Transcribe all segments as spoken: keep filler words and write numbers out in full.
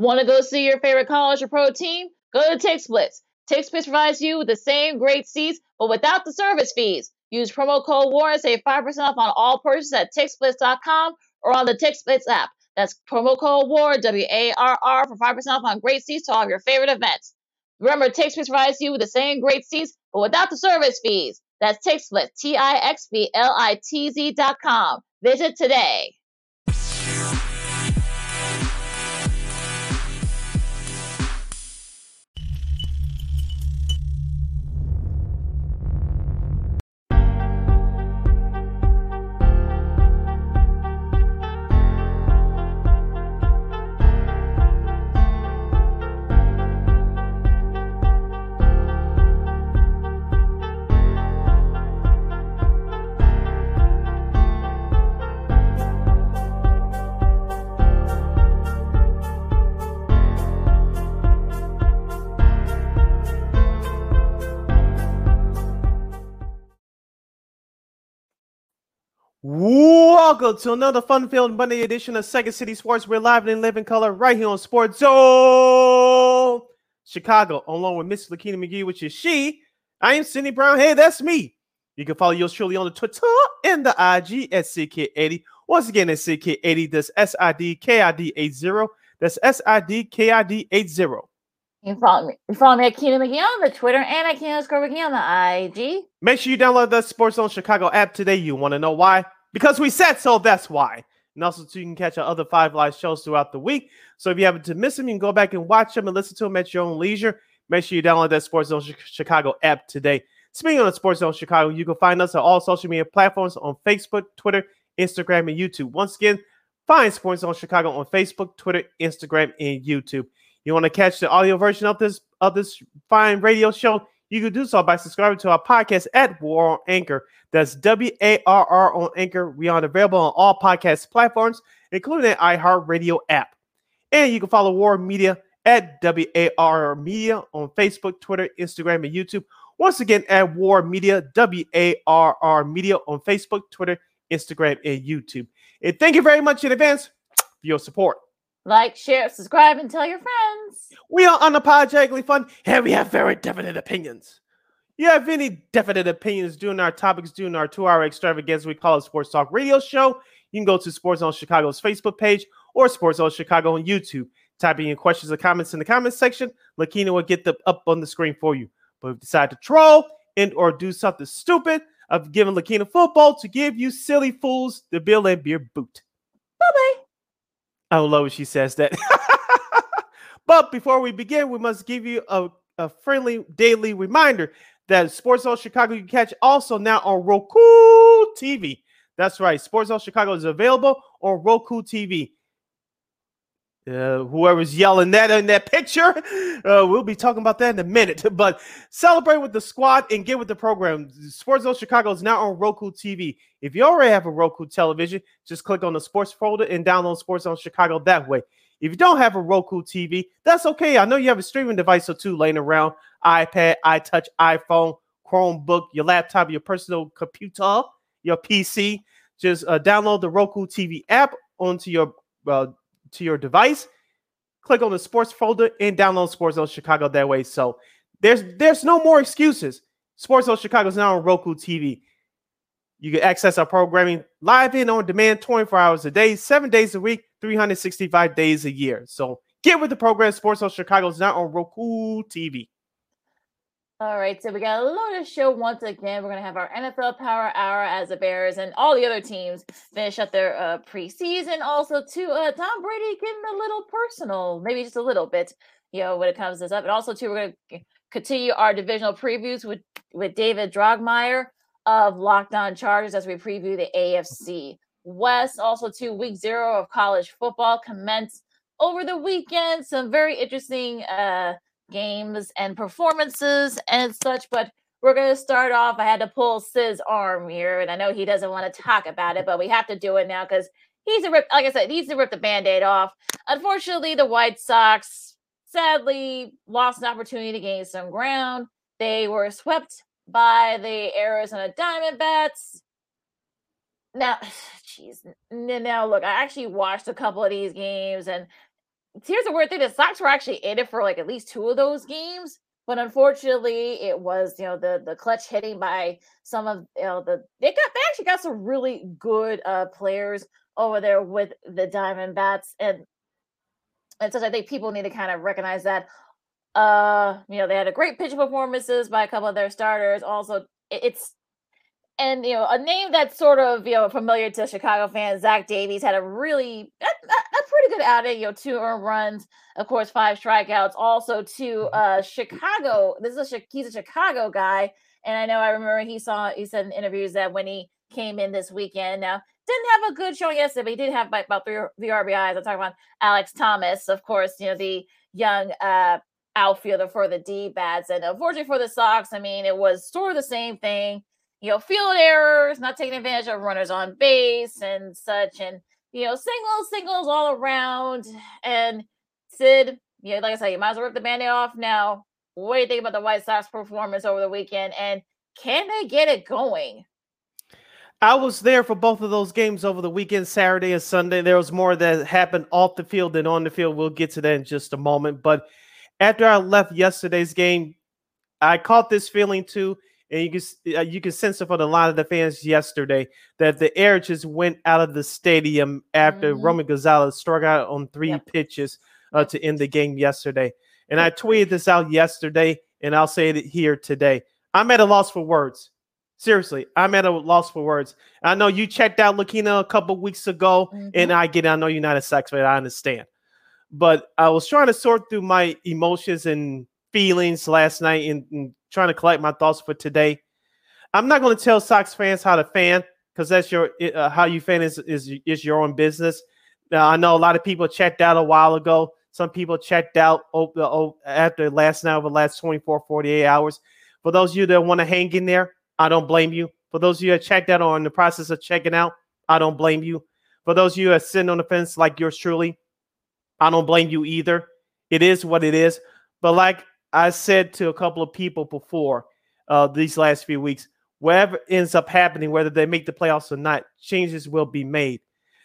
Want to go see your favorite college or pro team? Go to TickSplits. TickSplits provides you with the same great seats, but without the service fees. Use promo code WARR and save five percent off on all purchases at TickSplits dot com or on the TickSplits app. That's promo code WARR, W A R R, for five percent off on great seats to all of your favorite events. Remember, TickSplits provides you with the same great seats, but without the service fees. That's TickSplits, T I X B L I T Z dot com. Visit today. Welcome to another fun-filled Monday edition of Second City Sports. We're live and live in color right here on SportsZone Chicago, along with Miss Lakeena McGee, which is she. I am Cindy Brown. Hey, that's me. You can follow yours truly on the Twitter and the I G at C K eighty. Once again, at C K eighty, that's S I D K I D eighty. That's S I D K I D eighty. You can follow me. You follow me at Keenan McGee on the Twitter and at Keenan underscore McGee on the I G. Make sure you download the SportsZone Chicago app today. You want to know why? Because we said so, that's why. And also, too, you can catch our other five live shows throughout the week. So if you happen to miss them, you can go back and watch them and listen to them at your own leisure. Make sure you download that SportsZone Chicago app today. Speaking of the SportsZone Chicago, you can find us on all social media platforms on Facebook, Twitter, Instagram, and YouTube. Once again, find SportsZone Chicago on Facebook, Twitter, Instagram, and YouTube. You want to catch the audio version of this of this fine radio show? You can do so by subscribing to our podcast at WARR on Anchor. That's W A R R on Anchor. We are available on all podcast platforms, including the iHeartRadio app. And you can follow WARR Media at W A R R Media on Facebook, Twitter, Instagram, and YouTube. Once again, at WARR Media, W A R R Media on Facebook, Twitter, Instagram, and YouTube. And thank you very much in advance for your support. Like, share, subscribe, and tell your friends. We are unapologetically fun, and we have very definite opinions. You have any definite opinions during our topics, during our two-hour extravaganza we call it Sports Talk Radio Show, you can go to SportsZone Chicago's Facebook page or SportsZone Chicago on YouTube. Type in your questions or comments in the comments section. Lakeena will get them up on the screen for you. But if you decide to troll and or do something stupid, I've given Lakeena football to give you silly fools the Bill and Beer boot. Bye-bye. I love when she says that. But before we begin, we must give you a, a friendly daily reminder that SportsZone Chicago you can catch also now on Roku T V. That's right. SportsZone Chicago is available on Roku T V. Uh, whoever's yelling that in that picture, uh, we'll be talking about that in a minute. But celebrate with the squad and get with the program. SportsZone Chicago is now on Roku T V. If you already have a Roku television, just click on the sports folder and download SportsZone Chicago that way. If you don't have a Roku T V, that's okay. I know you have a streaming device or two laying around, iPad, iTouch, iPhone, Chromebook, your laptop, your personal computer, your P C. Just uh, download the Roku T V app onto your uh, to your device, click on the sports folder and download SportsZone Chicago that way. So there's there's no more excuses. SportsZone Chicago is now on Roku T V. You can access our programming live and on demand twenty-four hours a day, seven days a week, three hundred sixty-five days a year. So get with the program. SportsZone Chicago is now on Roku T V. All right, so we got a loaded show once again. We're going to have our N F L Power Hour as the Bears and all the other teams finish up their uh, preseason. Also, too, uh, Tom Brady getting a little personal, maybe just a little bit, you know, when it comes to this up. And also, too, we're going to continue our divisional previews with, with David Droegemeier of Locked On Chargers as we preview the A F C West. Also, too, week zero of college football commenced over the weekend. Some very interesting uh games and performances and such, but we're going to start off. I had to pull Siz's arm here, and I know he doesn't want to talk about it, but we have to do it now because he's a rip. Like I said, he's to rip the Band-Aid off. Unfortunately, the White Sox sadly lost an opportunity to gain some ground. They were swept by the Arizona Diamondbacks. Now, geez, now look, I actually watched a couple of these games, and here's the weird thing. The Sox were actually in it for like at least two of those games. But unfortunately, it was, you know, the the clutch hitting by some of, you know, the they got they actually got some really good uh, players over there with the Diamondbacks, and and so I think people need to kind of recognize that. Uh, you know, they had a great pitching performances by a couple of their starters. Also, it, it's and you know a name that's sort of you know familiar to Chicago fans. Zach Davies had a really a, a pretty good outing. You know, two earned runs, of course, five strikeouts. Also to uh, Chicago. This is a he's a Chicago guy, and I know I remember he saw he said in interviews that when he came in this weekend. Now didn't have a good showing yesterday, but he did have about three the R B Is. I'm talking about Alek Thomas, of course. You know the young. Uh, outfielder for the D-bats, and unfortunately for the Sox, I mean, it was sort of the same thing, you know, field errors, not taking advantage of runners on base and such, and, you know, singles, singles all around, and Sid, you know, like I said, you might as well rip the Band-Aid off now. What do you think about the White Sox performance over the weekend, and can they get it going? I was there for both of those games over the weekend, Saturday and Sunday. There was more that happened off the field than on the field. We'll get to that in just a moment, but after I left yesterday's game, I caught this feeling too, and you can uh, you can sense it from a lot of the fans yesterday that the air just went out of the stadium after mm-hmm. Roman Gonzalez struck out on three yep. pitches uh, to end the game yesterday. And I tweeted this out yesterday, and I'll say it here today. I'm at a loss for words. Seriously, I'm at a loss for words. I know you checked out Lucchino a couple weeks ago, mm-hmm. and I get it. I know you're not a Sox fan, I understand. But I was trying to sort through my emotions and feelings last night and, and trying to collect my thoughts for today. I'm not going to tell Sox fans how to fan because that's your uh, how you fan is, is is your own business. Now, I know a lot of people checked out a while ago. Some people checked out after last night over the last twenty-four, forty-eight hours. For those of you that want to hang in there, I don't blame you. For those of you that checked out or in the process of checking out, I don't blame you. For those of you that sitting on the fence like yours truly, I don't blame you either. It is what it is. But like I said to a couple of people before uh, these last few weeks, whatever ends up happening, whether they make the playoffs or not, changes will be made.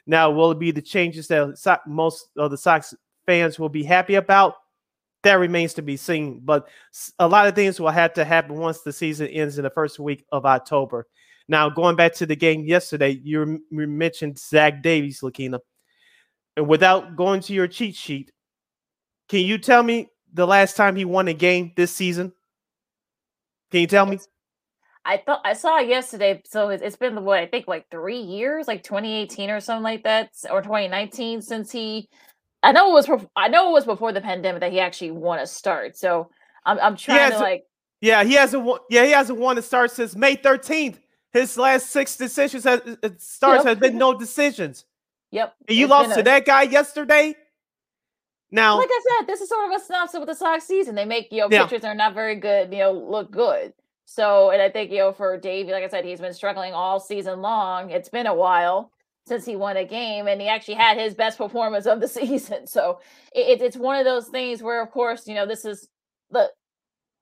Now, will it be the changes that most of the Sox fans will be happy about? That remains to be seen. But a lot of things will have to happen once the season ends in the first week of October. Now, going back to the game yesterday, you mentioned Zach Davies, Lucchino. And without going to your cheat sheet, can you tell me the last time he won a game this season? Can you tell me? I thought I saw it yesterday, so it's been what I think like three years, like twenty eighteen or something like that, or twenty nineteen since he. I know it was. I know it was before the pandemic that he actually won a start. So I'm, I'm trying to like. Yeah, he hasn't. Won, yeah, he hasn't won a start since May thirteenth. His last six decisions has, starts yep. has been no decisions. Yep. And you lost a, to that guy yesterday? Now, like I said, this is sort of a synopsis with the Sox season. They make, you know, yeah. pitchers that are not very good, you know, look good. So, and I think, you know, for Davey, like I said, he's been struggling all season long. It's been a while since he won a game, and he actually had his best performance of the season. So it, it's one of those things where, of course, you know, this is the,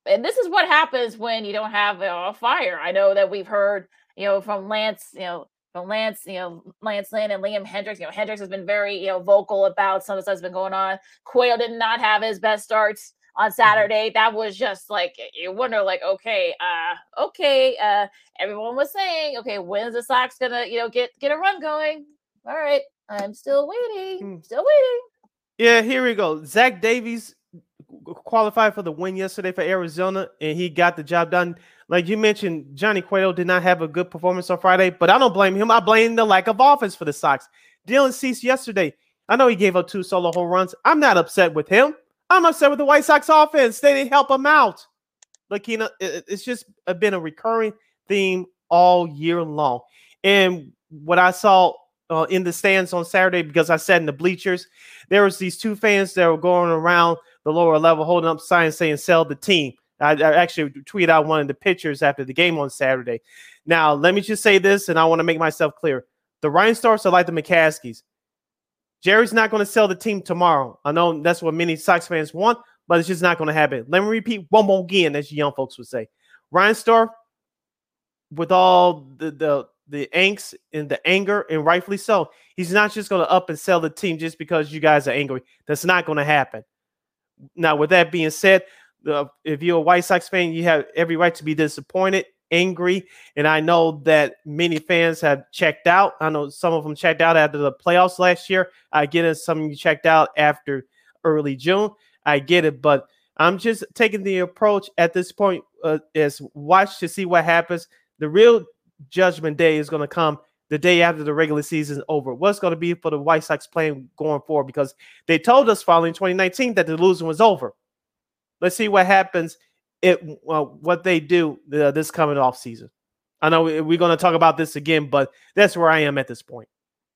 and this is what happens when you don't have you know, a fire. I know that we've heard, you know, from Lance, you know, From Lance, you know, Lance Lynn and Liam Hendricks. You know, Hendricks has been very, you know, vocal about some of the stuff that's been going on. Quayle did not have his best starts on Saturday. That was just like, you wonder, like, okay, uh, okay, uh, everyone was saying, okay, when's the Sox gonna, you know, get get a run going? All right, I'm still waiting, still waiting. Yeah, here we go. Zach Davies qualified for the win yesterday for Arizona, and he got the job done. Like you mentioned, Johnny Cueto did not have a good performance on Friday, but I don't blame him. I blame the lack of offense for the Sox. Dylan Cease yesterday, I know he gave up two solo home runs. I'm not upset with him. I'm upset with the White Sox offense. They didn't help him out. Like, you know, it's just been a recurring theme all year long. And what I saw uh, in the stands on Saturday, because I sat in the bleachers, there was these two fans that were going around the lower level holding up signs saying sell the team. I, I actually tweeted out one of the pictures after the game on Saturday. Now, let me just say this, and I want to make myself clear. The Ryan Starks are like the McCaskies. Jerry's not going to sell the team tomorrow. I know that's what many Sox fans want, but it's just not going to happen. Let me repeat one more again, as young folks would say. Ryan Stark, with all the, the the angst and the anger, and rightfully so. He's not just going to up and sell the team just because you guys are angry. That's not going to happen. Now, with that being said, uh, if you're a White Sox fan, you have every right to be disappointed, angry, and I know that many fans have checked out. I know some of them checked out after the playoffs last year. I get it. Some of you checked out after early June. I get it, but I'm just taking the approach at this point uh, is watch to see what happens. The real judgment day is going to come the day after the regular season is over. What's going to be for the White Sox playing going forward? Because they told us following twenty nineteen that the losing was over. Let's see what happens. It uh, what they do uh, this coming off season. I know we're going to talk about this again, but that's where I am at this point.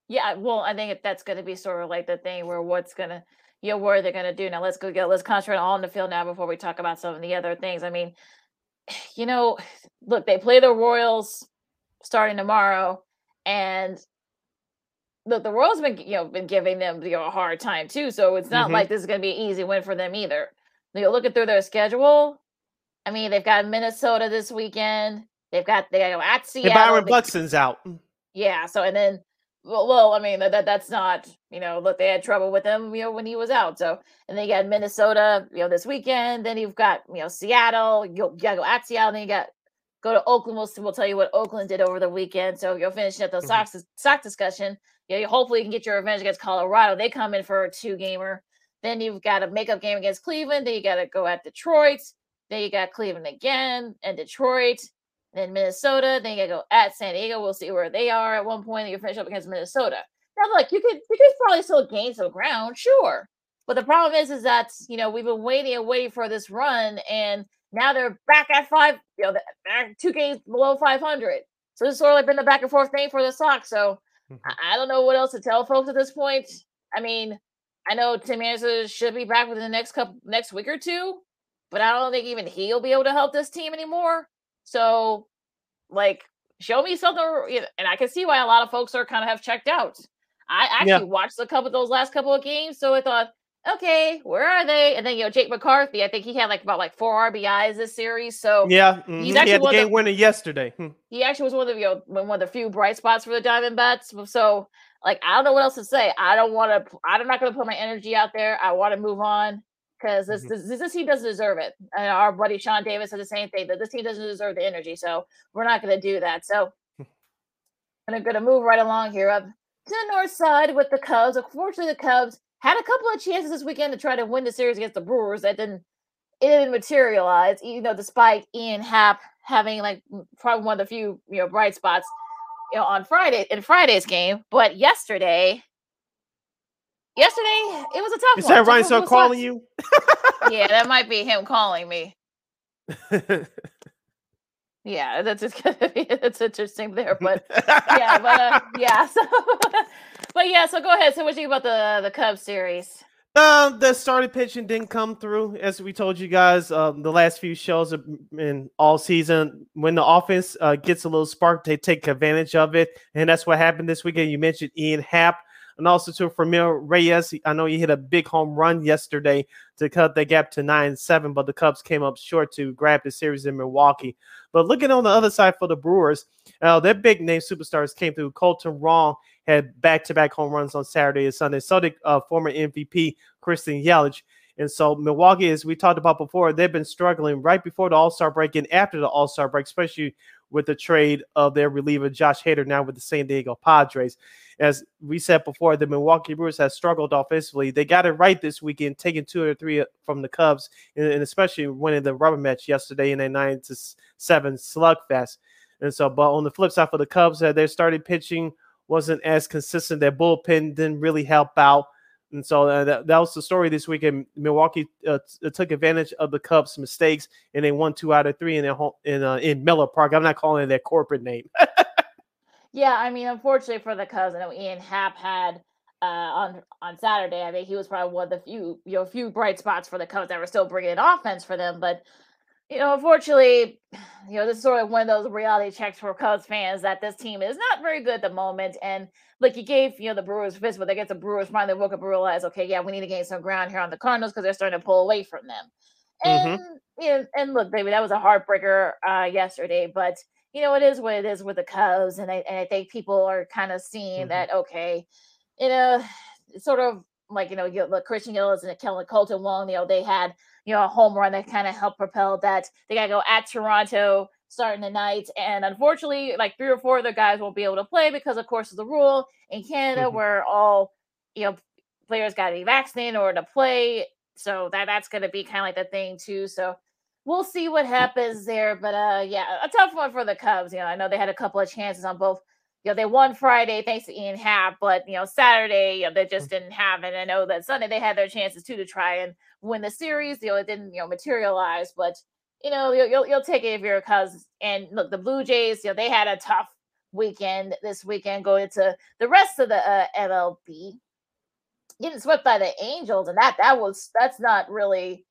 Yeah, well, I think that's going to be sort of like the thing where what's going to, you know, what are they going to do now? Let's go get, let's concentrate all on the field now before we talk about some of the other things. I mean, you know, look, they play the Royals starting tomorrow, and look, the Royals have been, you know, been giving them, you know, a hard time too. So it's not mm-hmm. like this is going to be an easy win for them either. You know, looking through their schedule, I mean, they've got Minnesota this weekend. They've got they go at Seattle. And Byron Buxton's out. Yeah. So and then, well, well I mean, that that's not, you know, look, they had trouble with him, you know, when he was out. So and they got Minnesota, you know, this weekend. Then you've got, you know, Seattle. You gotta go at Seattle. Then you got go to Oakland. We'll we'll tell you what Oakland did over the weekend. So you'll finish up the mm-hmm. Sox Sox discussion. You know, you hopefully you can get your revenge against Colorado. They come in for a two gamer. Then you've got a makeup game against Cleveland. Then you got to go at Detroit. Then you got Cleveland again and Detroit, then Minnesota. Then you got to go at San Diego. We'll see where they are at one point. You finish up against Minnesota. Now, look, you could you could probably still gain some ground, sure. But the problem is, is that, you know, we've been waiting and waiting for this run, and now they're back at five, you know, they're two games below five hundred. So it's sort of like been the back and forth thing for the Sox. So I, I don't know what else to tell folks at this point. I mean, I know Tim Anderson should be back within the next couple next week or two. But I don't think even he'll be able to help this team anymore. So, like, show me something. You know, and I can see why a lot of folks are kind of have checked out. I actually yeah. watched a couple of those last couple of games. So I thought, okay, where are they? And then, you know, Jake McCarthy, I think he had like about like four R B Is this series. So yeah, mm-hmm. he's actually he had the game the, winner yesterday. Hmm. He actually was one of the, you know, one of the few bright spots for the Diamondbacks. So, like, I don't know what else to say. I don't want to, I'm not going to put my energy out there. I want to move on. Because this, this, this team doesn't deserve it. And our buddy Sean Davis said the same thing, that this team doesn't deserve the energy. So we're not going to do that. So I'm going to move right along here up to the north side with the Cubs. Unfortunately, the Cubs had a couple of chances this weekend to try to win the series against the Brewers. That didn't, it didn't materialize, you know, despite Ian Happ having like probably one of the few, you know, bright spots, you know, on Friday in Friday's game. But yesterday, Yesterday, it was a tough one. Is that Ryan Staley calling you? Yeah, that might be him calling me. Yeah, that's just gonna be that's interesting there, but yeah, but uh, yeah, so but yeah, so go ahead. So, what do you think about the the Cubs series? Um, the starting pitching didn't come through, as we told you guys um, the last few shows in all season. When the offense uh, gets a little spark, they take advantage of it, and that's what happened this weekend. You mentioned Ian Happ. And also to Fermin Reyes, I know he hit a big home run yesterday to cut the gap to nine seven, but the Cubs came up short to grab the series in Milwaukee. But looking on the other side for the Brewers, uh, their big-name superstars came through. Kolten Wong had back-to-back home runs on Saturday and Sunday. So did uh, former M V P Christian Yelich. And so Milwaukee, as we talked about before, they've been struggling right before the All-Star break and after the All-Star break, especially with the trade of their reliever Josh Hader now with the San Diego Padres. As we said before, the Milwaukee Brewers have struggled offensively. They got it right this weekend, taking two or three from the Cubs, and especially winning the rubber match yesterday in a nine to seven slugfest. And so, but on the flip side for the Cubs, their starting pitching wasn't as consistent. Their bullpen didn't really help out. And so uh, that, that was the story this weekend. Milwaukee uh, t- took advantage of the Cubs' mistakes, and they won two out of three in their home, in uh, in Miller Park. I'm not calling it their corporate name. Yeah, I mean, unfortunately for the Cubs, I know Ian Happ had uh, on on Saturday. I think he was probably one of the few you know few bright spots for the Cubs that were still bringing in offense for them. But you know, unfortunately, you know, this is sort of one of those reality checks for Cubs fans that this team is not very good at the moment. And look, you gave, you know, the Brewers fist, but they get the Brewers finally woke up and realized, okay, yeah, we need to gain some ground here on the Cardinals because they're starting to pull away from them. And, mm-hmm. you know, and look, baby, that was a heartbreaker uh, yesterday. But, you know, it is what it is with the Cubs. And I, and I think people are kind of seeing mm-hmm. that, okay, you know, sort of like, you know, you look, Christian Yelich and Kolten Wong, you know, they had, you know, a home run that kind of helped propel that. They got to go at Toronto starting tonight. And unfortunately, like three or four other guys won't be able to play because, of course, of the rule in Canada mm-hmm. where all, you know, players got to be vaccinated in order to play. So that that's going to be kind of like the thing, too. So we'll see what happens there. But, uh, yeah, a tough one for the Cubs. You know, I know they had a couple of chances on both. You know, they won Friday thanks to Ian Happ, but, you know, Saturday, you know, they just didn't have it. I know that Sunday they had their chances, too, to try and win the series. You know, it didn't, you know, materialize. But, you know, you'll, you'll, you'll take it if you're a Cubs. And, look, the Blue Jays, you know, they had a tough weekend this weekend going to the rest of the uh, M L B. Getting swept by the Angels, and that that was that's not really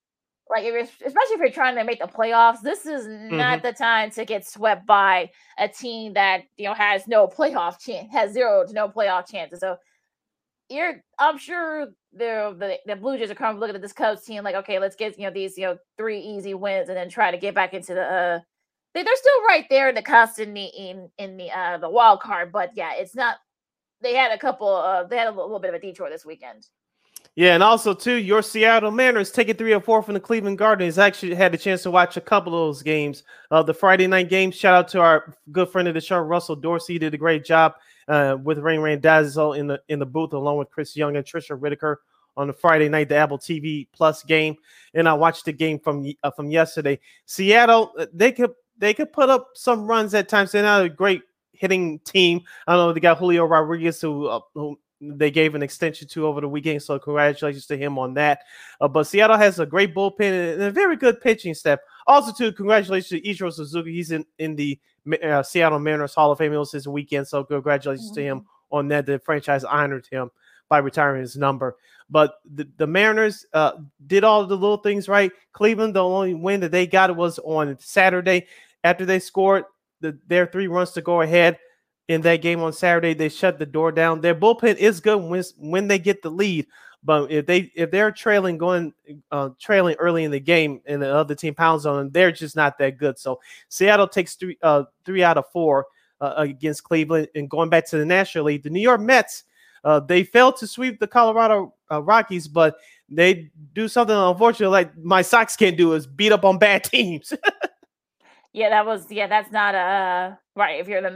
like, if you're, especially if you're trying to make the playoffs, this is not mm-hmm. the time to get swept by a team that, you know, has no playoff chance, has zero to no playoff chances. So you're, I'm sure the the Blue Jays are kind of looking at this Cubs team like, okay, let's get, you know, these, you know, three easy wins and then try to get back into the. Uh, they, they're still right there in the cuffs in the in, in the uh, the wild card, but yeah, it's not. They had a couple of, they had a little bit of a detour this weekend. Yeah, and also, too, your Seattle Mariners taking three or four from the Cleveland Guardians. I actually had the chance to watch a couple of those games. Uh, the Friday night game, shout out to our good friend of the show, Russell Dorsey. He did a great job uh, with Rain Randazzo in the in the booth, along with Chris Young and Trisha Whitaker on the Friday night, the Apple T V Plus game. And I watched the game from uh, from yesterday. Seattle, they could they could put up some runs at times. They're not a great hitting team. I know they got Julio Rodriguez, who, uh, who they gave an extension to over the weekend, so congratulations to him on that. Uh, but Seattle has a great bullpen and a very good pitching staff. Also, too, congratulations to Ichiro Suzuki. He's in, in the uh, Seattle Mariners Hall of Fame. It was his weekend, so congratulations mm-hmm. to him on that. The franchise honored him by retiring his number. But the, the Mariners uh, did all the little things right. Cleveland, the only win that they got was on Saturday after they scored The, their three runs to go ahead in that game on Saturday. They shut the door down. Their bullpen is good when, when they get the lead, but if they if they're trailing going uh, trailing early in the game and the other team pounds on them, they're just not that good. So Seattle takes three uh, three out of four uh, against Cleveland. And going back to the National League, the New York Mets uh, they failed to sweep the Colorado uh, Rockies, but they do something unfortunately like my Sox can't do is beat up on bad teams. Yeah, that was, yeah, that's not a, right, if you're the,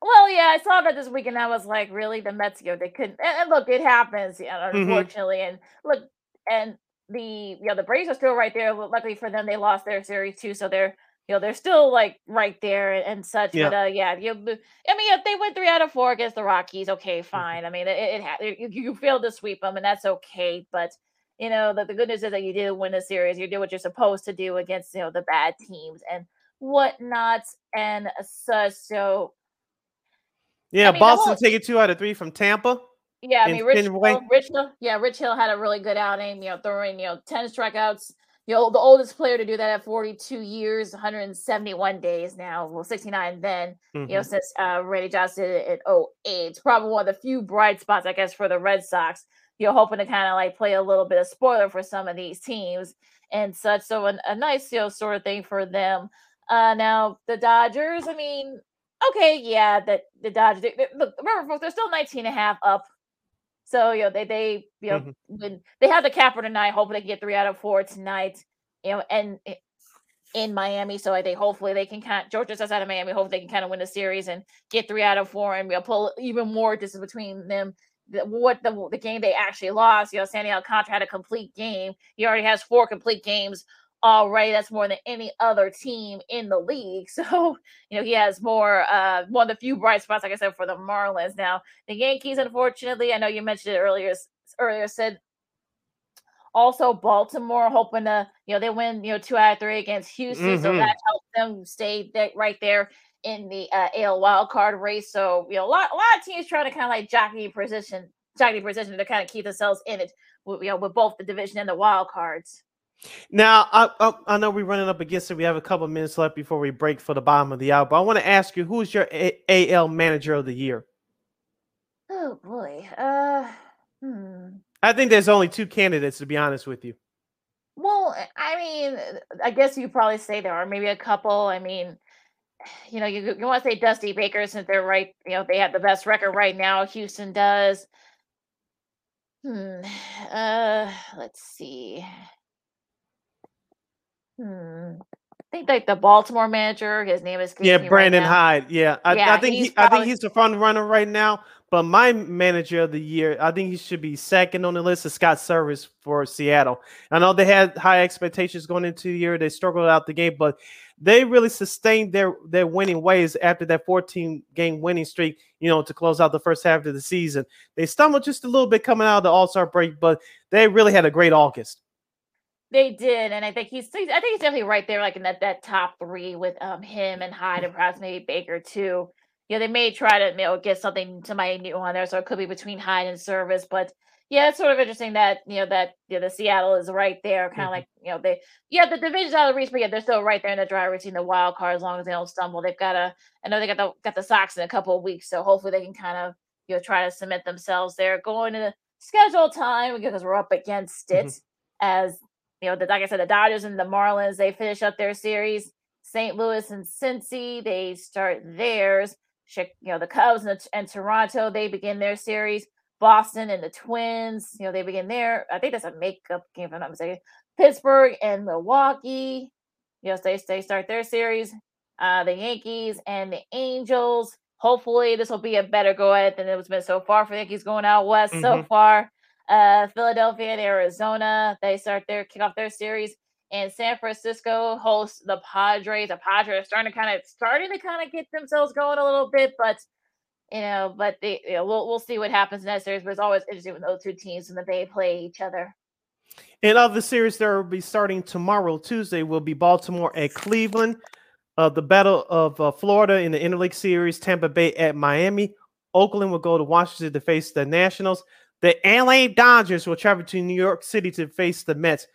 well, yeah, I saw that this weekend, I was like, really, the Mets, you know, they couldn't, and, and look, it happens, you know, unfortunately, mm-hmm. and look, and the, you know, the Braves are still right there, luckily for them, they lost their series, too, so they're, you know, they're still, like, right there and, and such, yeah. but, uh, yeah, you, I mean, yeah, they went three out of four against the Rockies, okay, fine, mm-hmm. I mean, it, it you, you failed to sweep them, and that's okay, but you know, the, the good news is that you did win a series. You did what you're supposed to do against, you know, the bad teams and whatnot and such. So, yeah, I mean, Boston whole, taking two out of three from Tampa. Yeah, I mean, Rich Hill, Rich Hill, yeah, Rich Hill had a really good outing. You know, throwing you know ten strikeouts. You know, the oldest player to do that at forty-two years, one hundred seventy-one days now. Well, sixty-nine then. Mm-hmm. You know, since uh, Randy Josh did it in oh eight, it's probably one of the few bright spots, I guess, for the Red Sox. You're hoping to kind of like play a little bit of spoiler for some of these teams and such. So an, a nice, you know, sort of thing for them. Uh, now the Dodgers, I mean, okay. Yeah. The, the Dodgers, they, they, look, remember folks, they're still nineteen and a half up. So, you know, they, they, you know, mm-hmm. when they have the capper tonight, hoping they can get three out of four tonight, you know, and in Miami. So I think hopefully they can kind of, Georgia's outside of Miami, hope they can kind of win the series and get three out of four and we'll pull even more distance between them. The, what the the game they actually lost, you know, Sandy Alcantara had a complete game. He already has four complete games already. That's more than any other team in the league. So, you know, he has more, uh, one of the few bright spots, like I said, for the Marlins. Now, the Yankees, unfortunately, I know you mentioned it earlier, earlier said also Baltimore hoping to, you know, they win, you know, two out of three against Houston. Mm-hmm. So that helps them stay th- right there in the uh, A L wild card race. So, you know, a lot, a lot of teams trying to kind of like jockey position, jockey position to kind of keep themselves in it, with, you know, with both the division and the wild cards. Now, I, I, I know we're running up against it. We have a couple of minutes left before we break for the bottom of the hour, but I want to ask you, who's your a- AL manager of the year? Oh boy. Uh, hmm. I think there's only two candidates, to be honest with you. Well, I mean, I guess you probably say there are maybe a couple. I mean, you know, you, you want to say Dusty Baker since they're right, you know, they have the best record right now. Houston does. Hmm. Uh, let's see. Hmm. I think like the Baltimore manager, his name is yeah, Brandon right Hyde. Yeah, I, yeah, I think he, probably, I think he's the front runner right now. But my manager of the year, I think he should be second on the list, is Scott Servais for Seattle. I know they had high expectations going into the year. They struggled out the game, but they really sustained their, their winning ways after that fourteen-game winning streak, you know, to close out the first half of the season. They stumbled just a little bit coming out of the All-Star break, but they really had a great August. They did, and I think he's I think he's definitely right there, like in that, that top three with um him and Hyde and perhaps maybe Baker too. Yeah, they may try to, you know, get something, somebody new on there, so it could be between Hyde and Service. But yeah, it's sort of interesting that you know that you know, the Seattle is right there, kind of mm-hmm. like you know they yeah the division's out of reach, but yeah they're still right there in the driver's seat, the wild card as long as they don't stumble. They've got a I know they got the got the Sox in a couple of weeks, so hopefully they can kind of you know try to cement themselves there going to the schedule time because we're up against it mm-hmm. as you know the, like I said the Dodgers and the Marlins they finish up their series. Saint Louis and Cincy they start theirs. You know, the Cubs and, the, and Toronto, they begin their series. Boston and the Twins, you know, they begin their, I think that's a makeup game, if I'm not mistaken. Pittsburgh and Milwaukee, you know, they, they start their series. Uh, the Yankees and the Angels. Hopefully this will be a better go at it than it has been so far for the Yankees going out west mm-hmm. so far. Uh, Philadelphia and Arizona, they start their, kick off their series. And San Francisco hosts the Padres. The Padres are starting to kind of starting to kind of get themselves going a little bit, but you know, but they you know, we'll we'll see what happens in that series. But it's always interesting when those two teams when they play each other. And of the series that will be starting tomorrow, Tuesday, will be Baltimore at Cleveland, uh, the Battle of uh, Florida in the Interleague Series, Tampa Bay at Miami, Oakland will go to Washington to face the Nationals, the L A Dodgers will travel to New York City to face the Mets.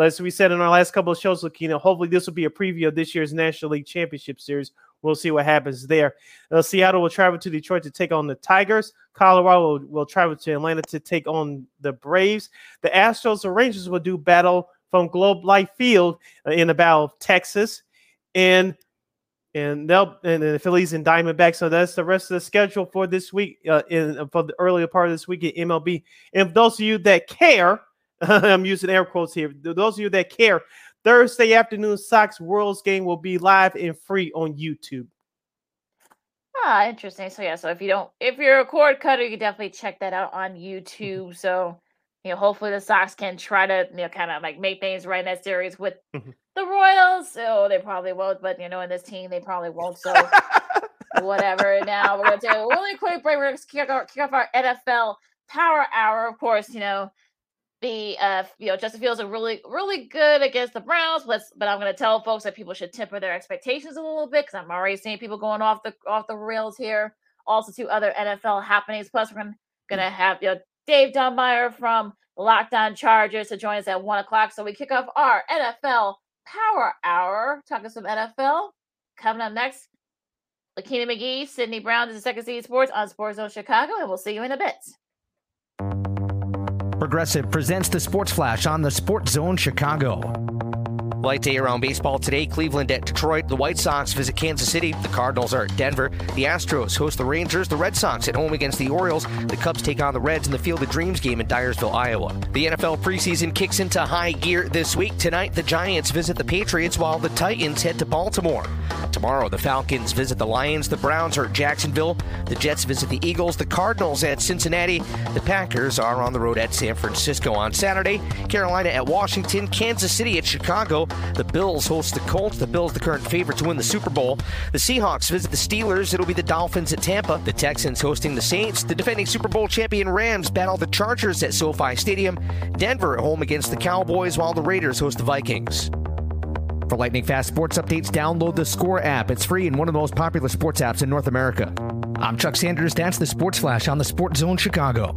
As we said in our last couple of shows, Lakina, you know, hopefully this will be a preview of this year's National League Championship Series. We'll see what happens there. Uh, Seattle will travel to Detroit to take on the Tigers. Colorado will, will travel to Atlanta to take on the Braves. The Astros and Rangers will do battle from Globe Life Field uh, in the Battle of Texas. And and they'll and the Phillies and Diamondbacks. So that's the rest of the schedule for this week, uh, in, for the earlier part of this week at M L B. And for those of you that care, I'm using air quotes here. Those of you that care, Thursday afternoon Sox Worlds game will be live and free on YouTube. Ah, interesting. So yeah, so if you don't, if you're a cord cutter, you can definitely check that out on YouTube. Mm-hmm. So you know, hopefully the Sox can try to you know kind of like make things right in that series with mm-hmm. the Royals. So they probably won't, but you know, in this team they probably won't. So whatever. Now we're gonna take a really quick break. We're gonna kick off, kick off our N F L Power Hour, of course. You know. The uh, you know, Justin Fields are really, really good against the Browns. Let's, but I'm going to tell folks that people should temper their expectations a little bit because I'm already seeing people going off the off the rails here. Also, two other N F L happenings. Plus, we're going to have you know Dave Droegemeier from Locked On Chargers to join us at one o'clock. So we kick off our N F L Power Hour talking some N F L. Coming up next, Lakeena McGee, Sydney Brown. This is Second City Sports on SportsZone Chicago, and we'll see you in a bit. Progressive presents the Sports Flash on the Sports Zone Chicago. Light day around baseball today. Cleveland at Detroit. The White Sox visit Kansas City. The Cardinals are at Denver. The Astros host the Rangers. The Red Sox at home against the Orioles. The Cubs take on the Reds in the Field of Dreams game in Dyersville, Iowa. The N F L preseason kicks into high gear this week. Tonight, the Giants visit the Patriots while the Titans head to Baltimore. Tomorrow, the Falcons visit the Lions. The Browns are at Jacksonville. The Jets visit the Eagles. The Cardinals at Cincinnati. The Packers are on the road at San Francisco on Saturday. Carolina at Washington. Kansas City at Chicago. The Bills host the Colts. The Bills the current favorite to win the Super Bowl. The Seahawks visit the Steelers. It'll be the Dolphins at Tampa. The Texans hosting the Saints. The defending Super Bowl champion Rams battle the Chargers at SoFi Stadium. Denver at home against the Cowboys while the Raiders host the Vikings. For lightning fast sports updates, download the SCORE app. It's free and one of the most popular sports apps in North America. I'm Chuck Sanders. That's the Sports Flash on the Sports Zone Chicago.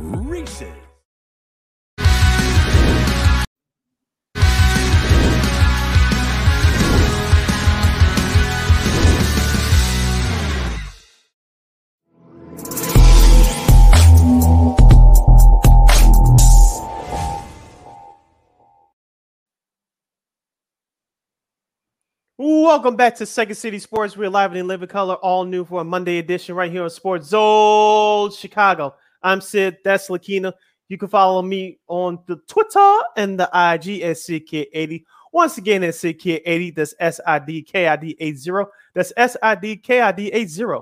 Reese's. Welcome back to Second City Sports. We're live and in living color, all new for a Monday edition right here on SportsZone Chicago. I'm Sid, that's Lakina. You can follow me on the Twitter and the I G at S I D K eighty. Once again, at S I D K eighty, that's S I D K I D eighty. That's S I D K I D eighty. You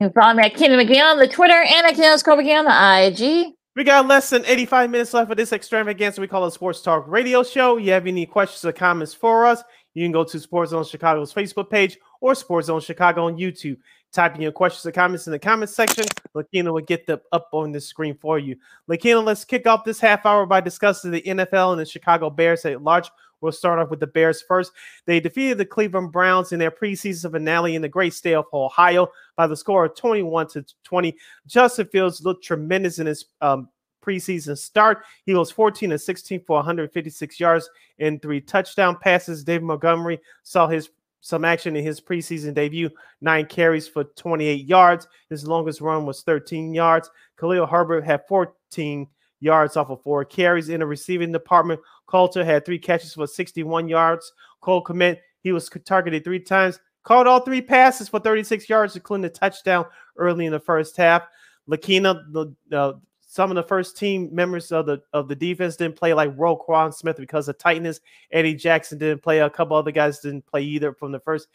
can follow me at Keenan McGee on the Twitter and at Keenan McGee on the I G. We got less than eighty-five minutes left for this extravaganza we call a Sports Talk Radio Show. You have any questions or comments for us, you can go to SportsZone Chicago's Facebook page or SportsZone Chicago on YouTube. Type in your questions or comments in the comments section. Lakina will get them up on the screen for you. Lakina, let's kick off this half hour by discussing the N F L and the Chicago Bears at large. We'll start off with the Bears first. They defeated the Cleveland Browns in their preseason finale in the great state of Ohio by the score of twenty-one to twenty. Justin Fields looked tremendous in his um, preseason start. He was fourteen and sixteen for one hundred fifty-six yards and three touchdown passes. David Montgomery saw his some action in his preseason debut, nine carries for twenty-eight yards. His longest run was thirteen yards. Khalil Herbert had fourteen yards off of four carries. In the receiving department, Kolten had three catches for sixty-one yards. Cole Kmet, he was targeted three times, caught all three passes for thirty-six yards, including a touchdown early in the first half. Lakina, the uh, some of the first team members of the of the defense didn't play, like Roquan Smith because of tightness. Eddie Jackson didn't play. A couple other guys didn't play either from the first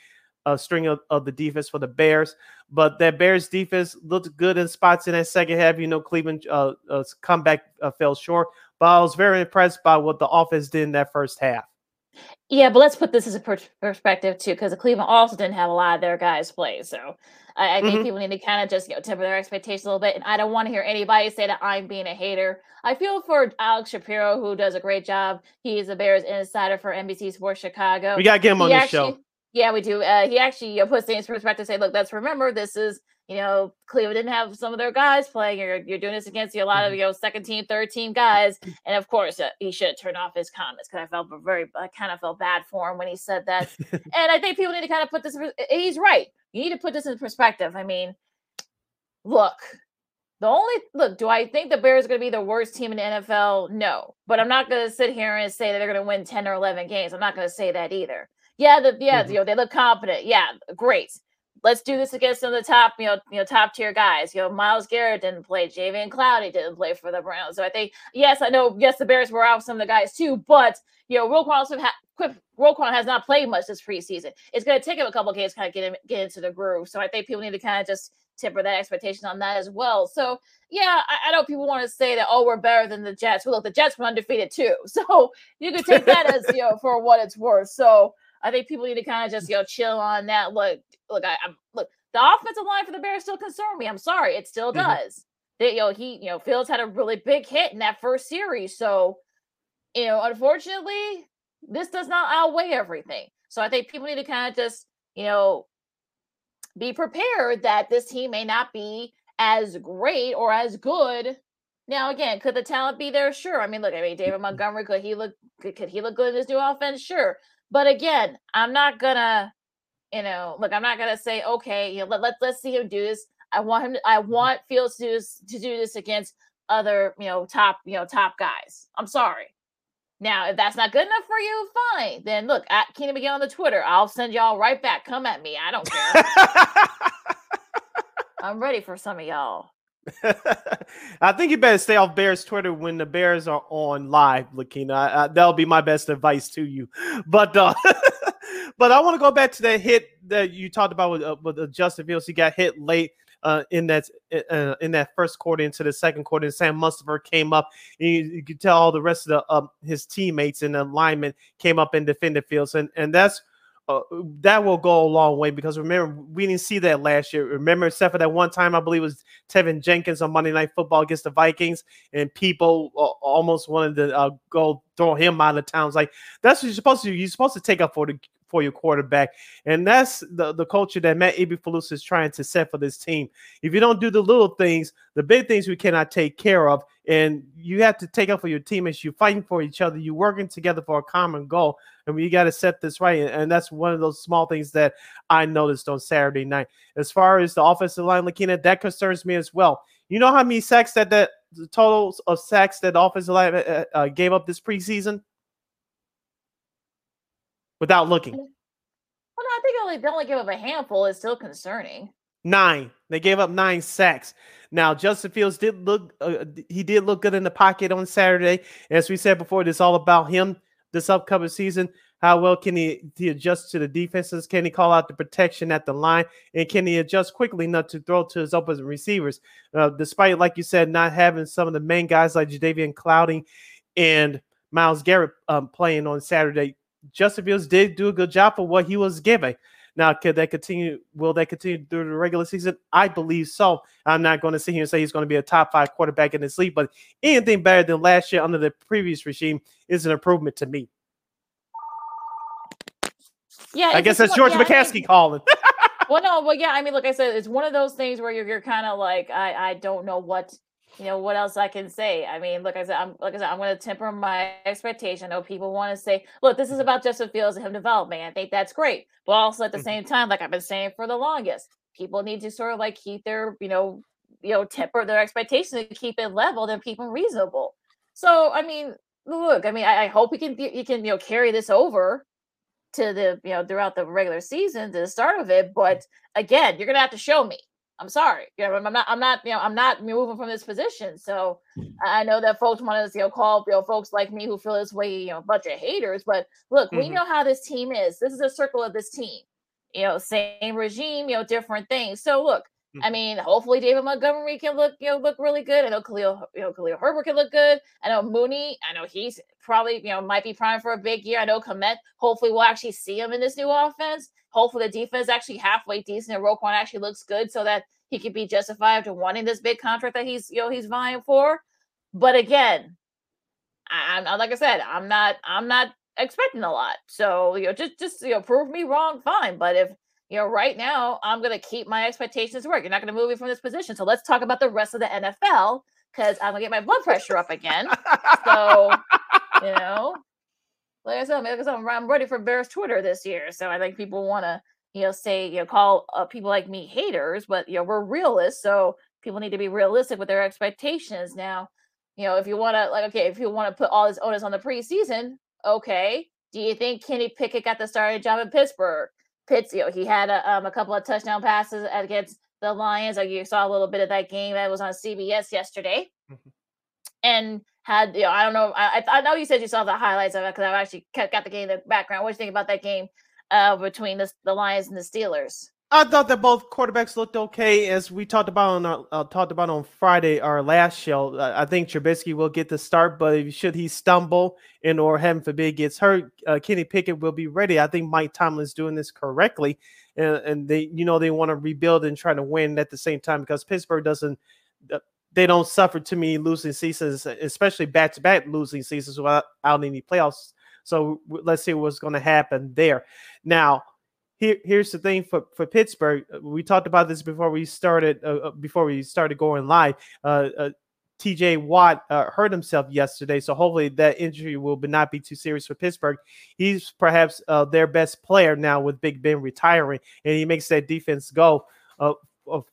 uh, string of, of the defense for the Bears. But that Bears defense looked good in spots in that second half. You know, Cleveland's uh, uh, comeback uh, fell short. But I was very impressed by what the offense did in that first half. Yeah, but let's put this as a per- perspective, too, because Cleveland also didn't have a lot of their guys play. So I, I think mm-hmm. people need to kind of just, you know, temper their expectations a little bit. And I don't want to hear anybody say that I'm being a hater. I feel for Alex Shapiro, who does a great job. He is a Bears insider for N B C Sports Chicago. We got to get him on the show. Yeah, we do. Uh, he actually you know, puts things in perspective and say, look, let's remember this is, you know, Cleveland didn't have some of their guys playing. You're, you're doing this against you, a lot of, you know, second team, third team guys. And, of course, uh, he should turn off his comments because I felt very – I kind of felt bad for him when he said that. And I think people need to kind of put this – he's right. You need to put this in perspective. I mean, look, the only – look, do I think the Bears are going to be the worst team in the N F L? No. But I'm not going to sit here and say that they're going to win ten or eleven games. I'm not going to say that either. Yeah, the, yeah, mm-hmm. you know, they look competent. Yeah, great. Let's do this against some of the top, you know, you know, top tier guys. You know, Myles Garrett didn't play. Javian Clowney didn't play for the Browns. So I think, yes, I know, yes, the Bears were out with some of the guys too, but you know, Roquan ha- Roquan has not played much this preseason. It's going to take him a couple of games to kind of get him get into the groove. So I think people need to kind of just temper that expectation on that as well. So yeah, I, I know people want to say that, oh, we're better than the Jets. Well, look, the Jets were undefeated too. So you can take that as you know for what it's worth. So I think people need to kind of just, you know, chill on that. Look, look, I, I'm look. The offensive line for the Bears still concerns me. I'm sorry, it still does. Mm-hmm. They, you know, he, you know, Fields had a really big hit in that first series. So, you know, unfortunately, this does not outweigh everything. So I think people need to kind of just, you know, be prepared that this team may not be as great or as good. Now, again, could the talent be there? Sure. I mean, look, I mean, David Montgomery, could he look? Could he look good in this new offense? Sure. But again, I'm not gonna, you know, look, I'm not gonna say, okay, you know, let, let let's see him do this. I want him to, I want Fields to do this, to do this against other, you know, top, you know, top guys. I'm sorry. Now, if that's not good enough for you, fine. Then look, I can't even get on the Twitter. I'll send y'all right back. Come at me. I don't care. I'm ready for some of y'all. I think you better stay off Bears Twitter when the Bears are on live, Lakina. I, I, that'll be my best advice to you. But uh, but I want to go back to that hit that you talked about with, uh, with Justin Fields. He got hit late uh, in that uh, in that first quarter into the second quarter. And Sam Mustipher came up. And you, you could tell all the rest of the, uh, his teammates in the alignment came up and defended Fields. And, and that's Uh, that will go a long way, because remember, we didn't see that last year. Remember, except for that one time, I believe it was Tevin Jenkins on Monday Night Football against the Vikings, and people uh, almost wanted to uh, go throw him out of town. It's like, that's what you're supposed to do. You're supposed to take up for the for your quarterback, and that's the, the culture that Matt Eberflus is trying to set for this team. If you don't do the little things, the big things we cannot take care of, and you have to take up for your teammates. You're fighting for each other. You're working together for a common goal, and we got to set this right, and, and that's one of those small things that I noticed on Saturday night. As far as the offensive line, Lakina, that concerns me as well. You know how many sacks that, that the totals of sacks that the offensive line uh, uh, gave up this preseason? Without looking. Well, no, I think only, they only gave up a handful. It's still concerning. Nine. They gave up nine sacks. Now, Justin Fields did look, uh, he did look good in the pocket on Saturday. As we said before, it's all about him this upcoming season. How well can he, he adjust to the defenses? Can he call out the protection at the line? And can he adjust quickly enough to throw to his open receivers? Uh, despite, like you said, not having some of the main guys like Jadeveon Clowney and Myles Garrett um, playing on Saturday, Justin Fields did do a good job for what he was given. Now, could that continue? Will that continue through the regular season? I believe so. I'm not going to sit here and say he's going to be a top five quarterback in this league, but anything better than last year under the previous regime is an improvement to me. Yeah, I guess that's George yeah, McCaskey I mean, calling. well, no, well, yeah. I mean, like I said, it's one of those things where you're, you're kind of like, I, I don't know what. You know, what else I can say? I mean, like I said, I'm like I said, I'm going to temper my expectation. I know people want to say, look, this is about Justin Fields and him developing. I think that's great. But also at the same time, like I've been saying for the longest, people need to sort of like keep their, you know, you know, temper their expectations and keep it leveled and keep them reasonable. So, I mean, look, I mean, I, I hope you can, you can, you know, carry this over to the, you know, throughout the regular season to the start of it. But again, you're going to have to show me. I'm sorry. You know, I'm not, I'm not, you know, I'm not moving from this position. So I know that folks want to, you know, call, you know, folks like me who feel this way, you know, a bunch of haters, but look, mm-hmm. we know how this team is. This is a circle of this team, you know, same regime, you know, different things. So look, mm-hmm. I mean, hopefully David Montgomery can look, you know, look really good. I know Khalil, you know, Khalil Herbert can look good. I know Mooney, I know he's probably, you know, might be primed for a big year. I know Komet, hopefully we'll actually see him in this new offense. Hopefully the defense actually halfway decent and Roquan actually looks good so that he could be justified to wanting this big contract that he's, you know, he's vying for. But again, I'm like I said, I'm not, I'm not expecting a lot. So, you know, just, just, you know, prove me wrong. Fine. But if, you know, right now I'm going to keep my expectations to work. You're not going to move me from this position. So let's talk about the rest of the N F L because I'm going to get my blood pressure up again. So, you know. Like I said, like I said, I'm ready for Bears Twitter this year. So I think people want to, you know, say, you know, call uh, people like me haters, but, you know, we're realists. So people need to be realistic with their expectations. Now, you know, if you want to, like, okay, if you want to put all this onus on the preseason, okay. Do you think Kenny Pickett got the starting job in Pittsburgh? Pitts, you know, he had a, um, a couple of touchdown passes against the Lions. Like you saw a little bit of that game that was on C B S yesterday. Mm-hmm. And had, you know, I don't know. I, I know you said you saw the highlights of it because I've actually got the game in the background. What do you think about that game uh, between the, the Lions and the Steelers? I thought that both quarterbacks looked okay, as we talked about on our, uh, talked about on Friday, our last show. I think Trubisky will get the start, but should he stumble and or heaven forbid gets hurt, uh, Kenny Pickett will be ready. I think Mike Tomlin's doing this correctly, and, and they, you know, they want to rebuild and try to win at the same time because Pittsburgh doesn't. Uh, They don't suffer to me losing seasons, especially back-to-back losing seasons without any playoffs. So let's see what's going to happen there. Now, here, here's the thing for, for Pittsburgh. We talked about this before we started uh, before we started going live. Uh, uh, T J Watt uh, hurt himself yesterday, so hopefully that injury will not be too serious for Pittsburgh. He's perhaps uh, their best player now with Big Ben retiring, and he makes that defense go uh,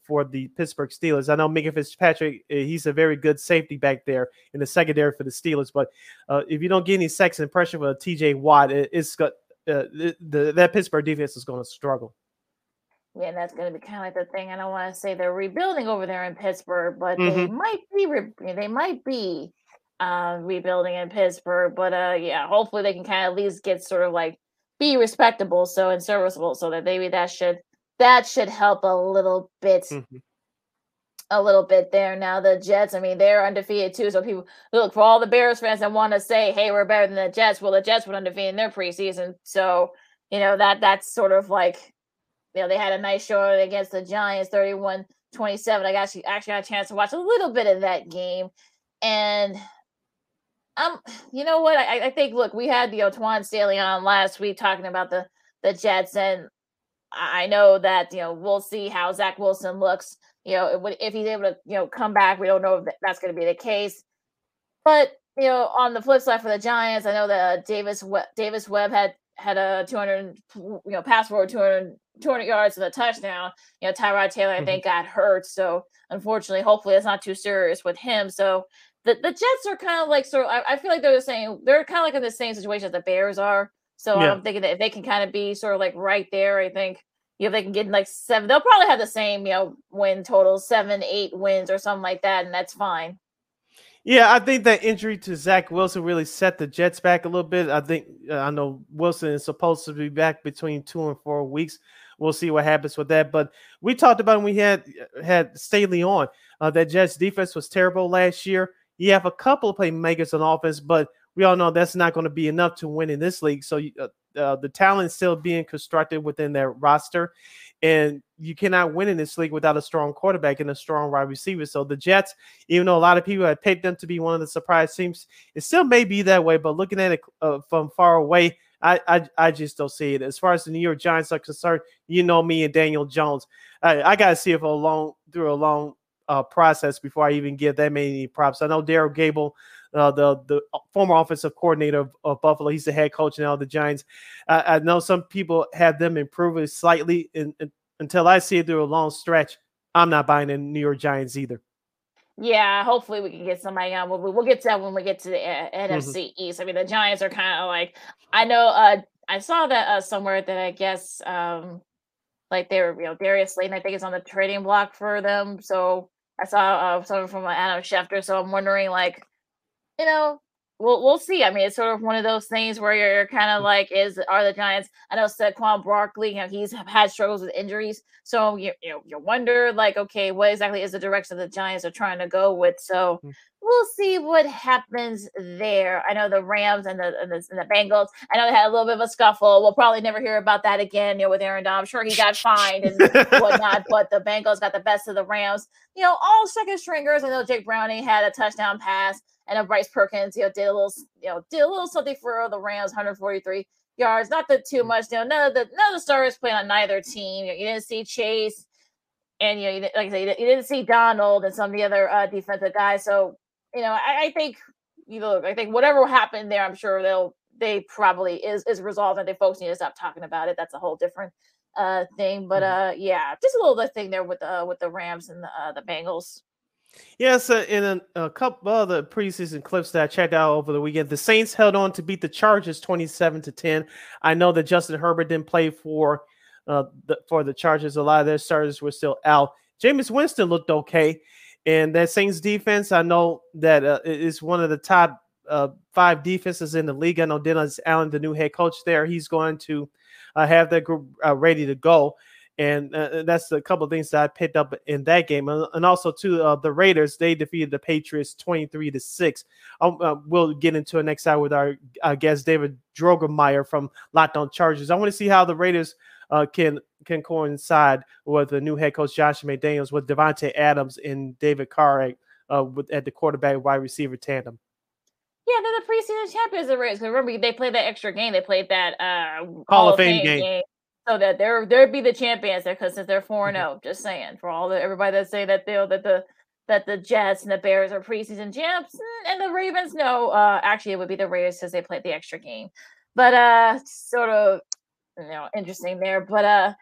for the Pittsburgh Steelers. I know Minkah Fitzpatrick, he's a very good safety back there in the secondary for the Steelers, but uh, if you don't get any sacks and pressure for T J Watt, it, it's got, uh, the, the, that Pittsburgh defense is going to struggle. Yeah, that's going to be kind of like the thing. I don't want to say they're rebuilding over there in Pittsburgh, but mm-hmm. they might be re- they might be uh, rebuilding in Pittsburgh. But uh, yeah, hopefully they can kind of at least get sort of like be respectable, so and serviceable, so that maybe that should that should help a little bit, mm-hmm. a little bit there. Now the Jets, I mean, they're undefeated too. So people look for all the Bears fans that want to say, "Hey, we're better than the Jets." Well, the Jets were undefeated in their preseason, so you know that that's sort of like. You know, they had a nice show against the Giants, thirty-one twenty-seven. I actually, actually got a chance to watch a little bit of that game. And, um, you know what? I, I think, look, we had, you know, Tuan Staley on last week talking about the, the Jets. And I know that, you know, we'll see how Zach Wilson looks. You know, if he's able to, you know, come back, we don't know if that's going to be the case. But, you know, on the flip side for the Giants, I know that Davis, Davis Webb had, had a two hundred, you know, pass forward two hundred, two hundred yards and a touchdown. You know, Tyrod Taylor, I think, got hurt. So, unfortunately, hopefully it's not too serious with him. So, the, the Jets are kind of like, sort of, I, I feel like they're the same. They're kind of like in the same situation as the Bears are. So, yeah. I'm thinking that if they can kind of be sort of like right there, I think, you know, if they can get like seven, they'll probably have the same, you know, win total, seven, eight wins or something like that. And that's fine. Yeah, I think that injury to Zach Wilson really set the Jets back a little bit. I think uh, I know Wilson is supposed to be back between two and four weeks. We'll see what happens with that. But we talked about when we had had Staley on uh, that Jets defense was terrible last year. You have a couple of playmakers on offense, but we all know that's not going to be enough to win in this league. So you, uh, uh, the talent is still being constructed within that roster, and you cannot win in this league without a strong quarterback and a strong wide receiver. So the Jets, even though a lot of people had picked them to be one of the surprise teams, it still may be that way. But looking at it uh, from far away, I, I I just don't see it. As far as the New York Giants are concerned, you know me and Daniel Jones. I, I got to see it for a long through a long uh, process before I even give that many props. I know Daryl Gable, Uh, the the former offensive coordinator of, of Buffalo, he's the head coach now of the Giants. Uh, I know some people have them improving slightly, and until I see it through a long stretch, I'm not buying the New York Giants either. Yeah, hopefully we can get somebody on. We'll, we'll get to that when we get to the uh, N F C mm-hmm. East. I mean, the Giants are kind of like I know. Uh, I saw that uh, somewhere that I guess um, like they were, you know, Darius Slayton, I think, is on the trading block for them. So I saw uh, someone from Adam Schefter. So I'm wondering like. You know, we'll we'll see. I mean, it's sort of one of those things where you're, you're kind of like, is are the Giants? I know Saquon Barkley, you know, he's had struggles with injuries, so you you, know, you wonder like, okay, what exactly is the direction the Giants are trying to go with? So we'll see what happens there. I know the Rams and the and the, and the Bengals. I know they had a little bit of a scuffle. We'll probably never hear about that again. You know, with Aaron Donald, I'm sure he got fined and whatnot. But the Bengals got the best of the Rams. You know, all second stringers. I know Jake Browning had a touchdown pass. And Bryce Perkins, you know, did a little, you know, did a little something for the Rams, one hundred forty-three yards. Not that too much. You know, none of the none of the starters playing on neither team. You, know, you didn't see Chase, and you know, you didn't, like I said, you didn't see Donald and some of the other uh, defensive guys. So, you know, I, I think, you know, I think whatever happened there, I'm sure they'll they probably is is resolved, and they folks need to stop talking about it. That's a whole different uh, thing. But uh, yeah, just a little thing there with the uh, with the Rams and the, uh, the Bengals. Yes, uh, in a, a couple other preseason clips that I checked out over the weekend, the Saints held on to beat the Chargers twenty-seven to ten. I know that Justin Herbert didn't play for uh, the, for the Chargers. A lot of their starters were still out. Jameis Winston looked okay, and that Saints defense, I know that uh, is one of the top uh, five defenses in the league. I know Dennis Allen, the new head coach there, he's going to uh, have that group uh, ready to go. And uh, that's a couple of things that I picked up in that game. And also, too, uh, the Raiders, they defeated the Patriots twenty-three to six. Um, uh, we'll get into it next hour with our uh, guest, David Droegemeier from Locked On Chargers. I want to see how the Raiders uh, can can coincide with the new head coach, Josh McDaniels, with Devontae Adams and David Carr uh, with, at the quarterback wide receiver tandem. Yeah, they're the preseason champions of the Raiders. Remember, they played that extra game. They played that uh, Hall, Hall of Fame, Fame game. game. So that there, there'd be the champions there because they're four and zero. Just saying for all the everybody that say that they that the that the Jets and the Bears are preseason champs and the Ravens. No, uh, actually it would be the Raiders because they played the extra game. But uh, sort of you know interesting there. But uh,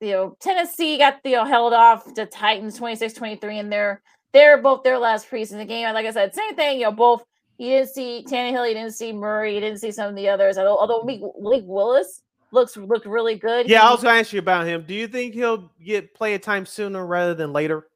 you know, Tennessee got, you know, held off the Titans twenty-six twenty-three in their, they're both their last preseason game. Like I said, same thing, you know, both, you didn't see Tannehill, you didn't see Murray, you didn't see some of the others. Although Malik Willis looks looked really good. Yeah, he, I was going to ask you about him. Do you think he'll get play time sooner rather than later?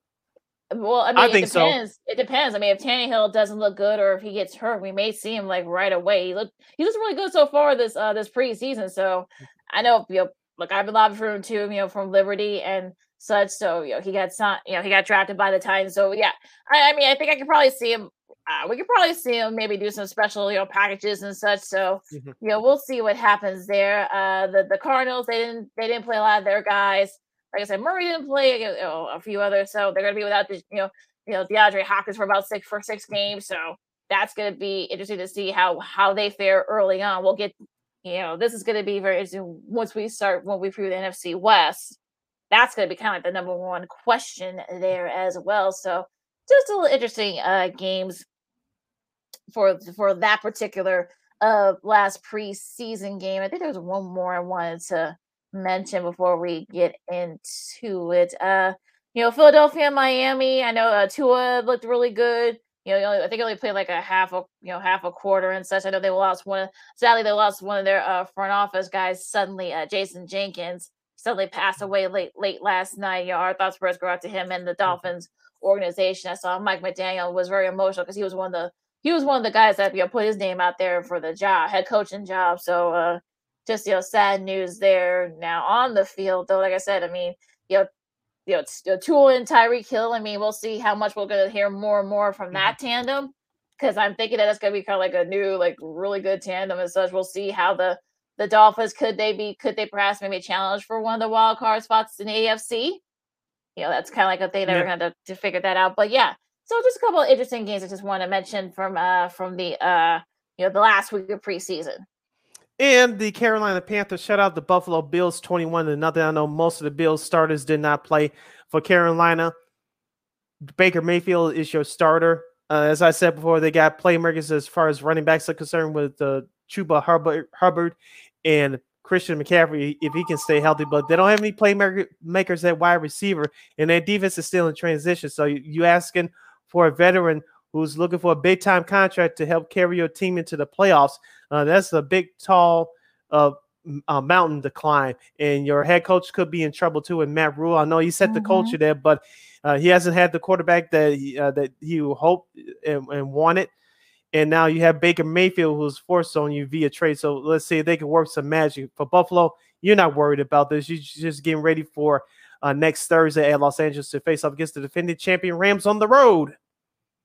Well, I mean, I it think depends. So. It depends. I mean, if Tannehill doesn't look good or if he gets hurt, we may see him like right away. He looked he looks really good so far this uh, this preseason. So I know, you know, look, I've been lobbying for him too, you know, from Liberty and such. So you know, he got signed, you know, he got drafted by the Titans. So yeah, I, I mean, I think I could probably see him. Uh, we could probably see him maybe do some special, you know, packages and such. So, mm-hmm. you know, we'll see what happens there. Uh, the the Cardinals, they didn't they didn't play a lot of their guys. Like I said, Murray didn't play, you know, a few others, so they're going to be without the, you know, you know, DeAndre Hopkins for about six for six games. So that's going to be interesting to see how how they fare early on. We'll get, you know, this is going to be very interesting once we start when we preview the N F C West. That's going to be kind of like the number one question there as well. So just a little interesting uh, games for for that particular uh, last preseason game. I think there was one more I wanted to mention before we get into it. Uh you know, Philadelphia and Miami, I know uh, Tua looked really good. You know, he only, I think he only played like a half a you know half a quarter and such. I know they lost one sadly they lost one of their uh front office guys suddenly. uh Jason Jenkins suddenly passed away late late last night. You know, our thoughts first go out to him and the Dolphins organization. I saw Mike McDaniel was very emotional because he was one of the he was one of the guys that, you know, put his name out there for the job, head coaching job. So uh just, you know, sad news there. Now on the field, though, like I said, I mean, you know, you know, Tua and Tyreek Hill. I mean, we'll see how much we're going to hear more and more from that tandem, because I'm thinking that that's going to be kind of like a new, like really good tandem and such. We'll see how the the Dolphins could they be could they perhaps maybe challenge for one of the wild card spots in the A F C. You know, that's kind of like a thing that yeah. we're going to have to figure that out. But yeah, so just a couple of interesting games I just want to mention from uh from the uh you know the last week of preseason. And the Carolina Panthers shut out the Buffalo Bills twenty-one to nothing. I know most of the Bills starters did not play for Carolina. Baker Mayfield is your starter. Uh, as I said before, they got playmakers as far as running backs are concerned with uh, Chuba Hubbard, Hubbard and Christian McCaffrey, if he can stay healthy. But they don't have any playmakers at wide receiver, and their defense is still in transition. So you're asking for a veteran who's looking for a big-time contract to help carry your team into the playoffs. Uh, that's a big, tall uh, uh, mountain to climb, and your head coach could be in trouble too. And Matt Rule, I know he set mm-hmm. the culture there, but uh, he hasn't had the quarterback that he, uh, that he hoped and, and wanted. And now you have Baker Mayfield, who's forced on you via trade. So let's see if they can work some magic for Buffalo. You're not worried about this. You're just getting ready for uh, next Thursday at Los Angeles to face off against the defending champion Rams on the road.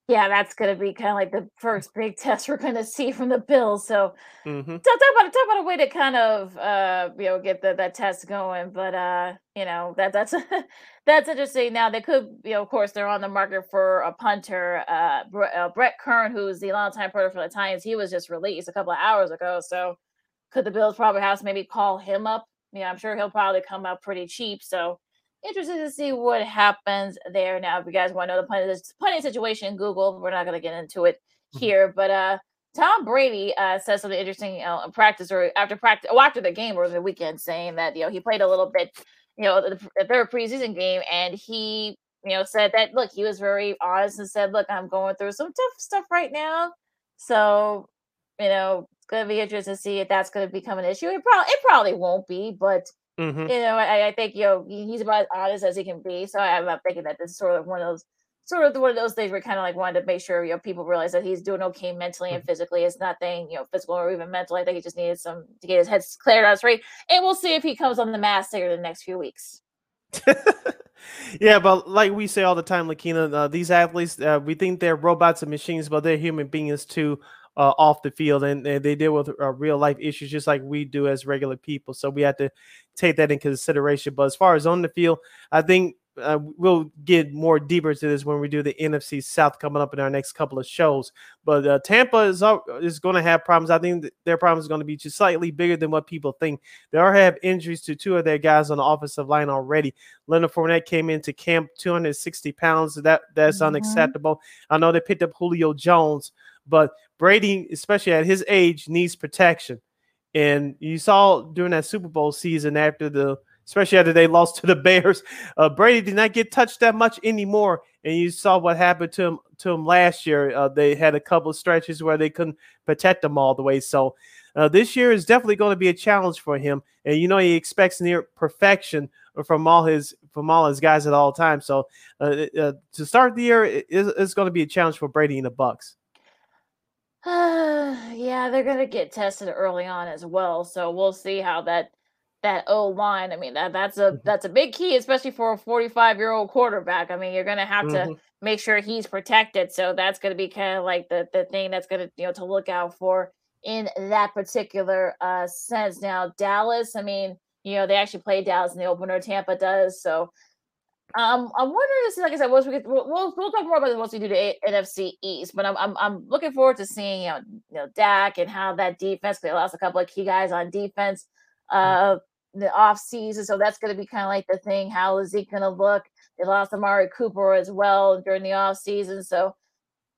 Yeah, that's going to be kind of like the first big test we're going to see from the Bills. So, mm-hmm. talk, talk about talk about a way to kind of uh, you know get the, that test going. But uh, you know that that's that's interesting. Now they could, you know, of course they're on the market for a punter, uh, Bre- uh, Brett Kern, who's the longtime punter for the Titans. He was just released a couple of hours ago. So, could the Bills probably have to maybe call him up? Yeah, you know, I'm sure he'll probably come out pretty cheap. So. Interested to see what happens there. Now, if you guys want to know the punting, punting situation in Google, we're not going to get into it here. But uh, Tom Brady uh, says something interesting in you know, practice or after practice, or after the game or the weekend, saying that you know he played a little bit, you know, the, the third preseason game, and he you know said that look, he was very honest and said, look, I'm going through some tough stuff right now, so you know it's going to be interesting to see if that's going to become an issue. It probably it probably won't be, but. Mm-hmm. You know, I, I think you know he's about as honest as he can be. So I, I'm not thinking that this is sort of one of those, sort of one of those things. We're kind of like wanted to make sure you know people realize that he's doing okay mentally and physically. It's nothing, you know, physical or even mental. I think he just needed some to get his head cleared out straight. And we'll see if he comes on the mask here in the next few weeks. Yeah, but like we say all the time, Lakina, uh, these athletes, uh, we think they're robots and machines, but they're human beings too. Uh, off the field, and, and they deal with uh, real life issues just like we do as regular people. So we have to take that in consideration. But as far as on the field, I think uh, we'll get more deeper to this when we do the N F C South coming up in our next couple of shows. But uh, Tampa is uh, is going to have problems. I think their problem is going to be just slightly bigger than what people think. They already have injuries to two of their guys on the offensive line already. Leonard Fournette came into camp two hundred sixty pounds. That that's mm-hmm. unacceptable. I know they picked up Julio Jones, but Brady, especially at his age, needs protection. And you saw during that Super Bowl season after the especially after they lost to the Bears. Uh, Brady did not get touched that much anymore, and you saw what happened to him to him last year. Uh, they had a couple of stretches where they couldn't protect him all the way. So uh, this year is definitely going to be a challenge for him, and you know he expects near perfection from all his from all his guys at all times. So uh, uh, to start the year, it, it's going to be a challenge for Brady and the Bucs. Uh, yeah, they're going to get tested early on as well, so we'll see how that that O-line, I mean, that that's a that's a big key, especially for a forty-five-year-old quarterback. I mean, you're going to have mm-hmm. to make sure he's protected, so that's going to be kind of like the, the thing that's going to, you know, to look out for in that particular uh, sense. Now, Dallas, I mean, you know, they actually play Dallas in the opener. Tampa does, so Um, I'm wondering to see, like I said, once we get, we'll, we'll we'll talk more about this once we do the N F C East. But I'm I'm I'm looking forward to seeing you know, you know Dak and how that defense, they lost a couple of key guys on defense, uh, the off season. So that's going to be kind of like the thing. How is he going to look? They lost Amari Cooper as well during the off season. So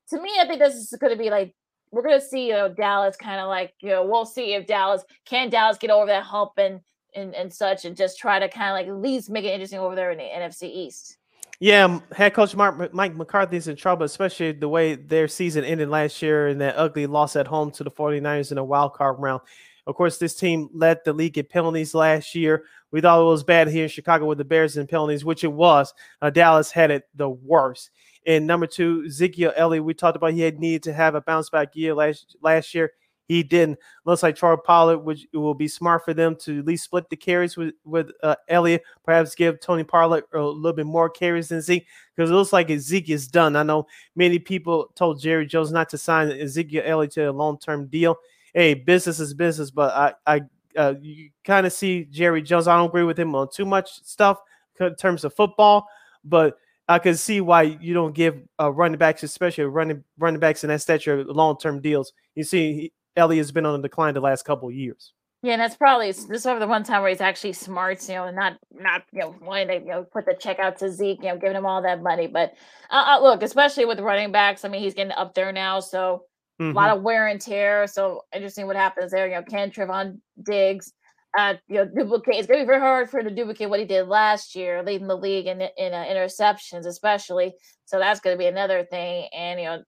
to me, I think this is going to be like we're going to see you know Dallas kind of like you know we'll see if Dallas can Dallas get over that hump and. And, and such, and just try to kind of like at least make it interesting over there in the N F C East. Yeah, head coach Mark, Mike McCarthy's in trouble, especially the way their season ended last year and that ugly loss at home to the forty-niners in the wild card round. Of course, this team led the league in penalties last year. We thought it was bad here in Chicago with the Bears and penalties, which it was. Uh, Dallas had it the worst. And number two, Zeke Elliott, we talked about he had needed to have a bounce back year last last year. He didn't. Looks like Troy Pollard, which will be smart for them to at least split the carries with, with uh, Elliott, perhaps give Tony Pollard a little bit more carries than Zeke, because it looks like Zeke is done. I know many people told Jerry Jones not to sign Ezekiel Elliott to a long-term deal. Hey, business is business, but I, I uh, you kind of see Jerry Jones. I don't agree with him on too much stuff in terms of football, but I can see why you don't give uh, running backs, especially running running backs in that stature, long-term deals. You see, he, Elliott has been on a decline the last couple of years. Yeah, and that's probably this is the one time where he's actually smart, you know, not not you know wanting to you know put the check out to Zeke, you know, giving him all that money. But uh, uh, look, especially with running backs, I mean, he's getting up there now, so mm-hmm. a lot of wear and tear. So interesting what happens there. You know, can Trevon Diggs, uh, you know, duplicate? It's gonna be very hard for him to duplicate what he did last year, leading the league in in uh, interceptions, especially. So that's gonna be another thing, and you know.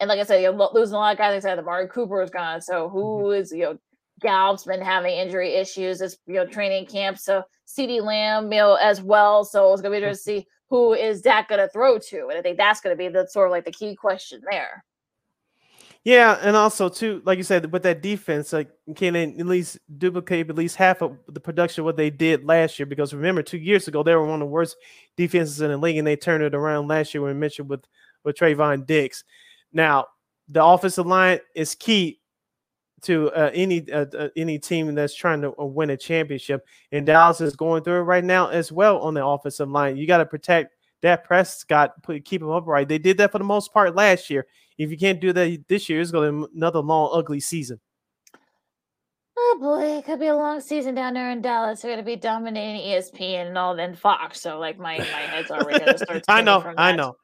And like I said, you're losing a lot of guys. Like I said, Amari Cooper is gone. So who is, you know, Gallup's been having injury issues. It's, you know, training camp. So CeeDee Lamb, you know, as well. So it's going to be interesting to see who is Dak going to throw to. And I think that's going to be the sort of like the key question there. Yeah. And also, too, like you said, with that defense, like, can they at least duplicate at least half of the production of what they did last year? Because remember, two years ago, they were one of the worst defenses in the league, and they turned it around last year when we mentioned with, with Trevon Diggs. Now, the offensive line is key to uh, any uh, uh, any team that's trying to uh, win a championship, and Dallas is going through it right now as well on the offensive line. You got to protect that Prescott, put, keep him upright. They did that for the most part last year. If you can't do that this year, it's going to be another long, ugly season. Oh, boy, it could be a long season down there in Dallas. They're going to be dominating E S P N and all, then Fox. So, like, my, my head's already going to start I know, from that. I know.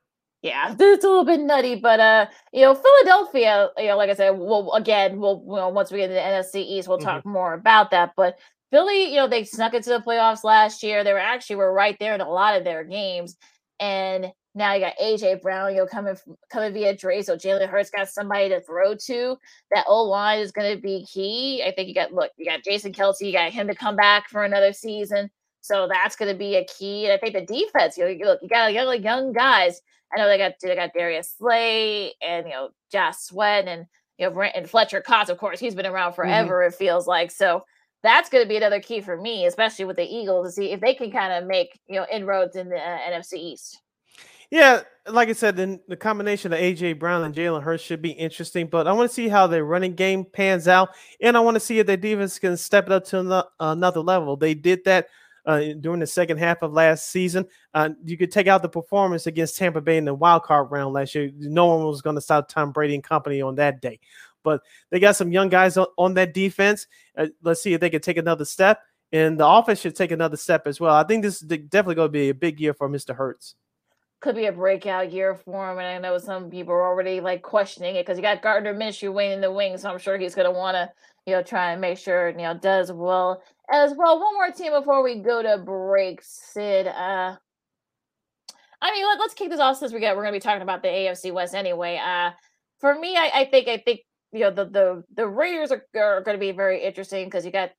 Yeah, it's a little bit nutty, but, uh, you know, Philadelphia, you know, like I said, we'll, again, we'll, we'll once we get to the N F C East, we'll talk mm-hmm. more about that. But Philly, you know, they snuck into the playoffs last year. They were actually were right there in a lot of their games. And now you got A J Brown, you know, coming coming via Dre. So Jalen Hurts got somebody to throw to. That old line is going to be key. I think you got, look, you got Jason Kelce, you got him to come back for another season. So that's going to be a key. And I think the defense, you know, you, look, you got young, young guys. I know they got they got Darius Slay and you know Josh Sweat and you know and Fletcher Cox. Of course, he's been around forever. Mm-hmm. It feels like so that's going to be another key for me, especially with the Eagles, to see if they can kind of make you know inroads in the uh, N F C East. Yeah, like I said, then the combination of A J Brown and Jalen Hurts should be interesting. But I want to see how their running game pans out, and I want to see if their defense can step it up to another level. They did that. Uh, during the second half of last season, uh, you could take out the performance against Tampa Bay in the wild card round last year. No one was going to stop Tom Brady and company on that day. But they got some young guys on, on that defense. Uh, let's see if they can take another step. And the offense should take another step as well. I think this is definitely going to be a big year for Mister Hurts. could be a breakout year for him. And I know some people are already like questioning it because you got Gardner Minshew waiting in the wings. So I'm sure he's going to want to, you know, try and make sure, you know, does well as well. One more team before we go to break, Sid. Uh, I mean, let, let's kick this off since we got, we're going to be talking about the A F C West anyway. Uh, for me, I, I think, I think, you know, the, the, the Raiders are, are going to be very interesting because you got,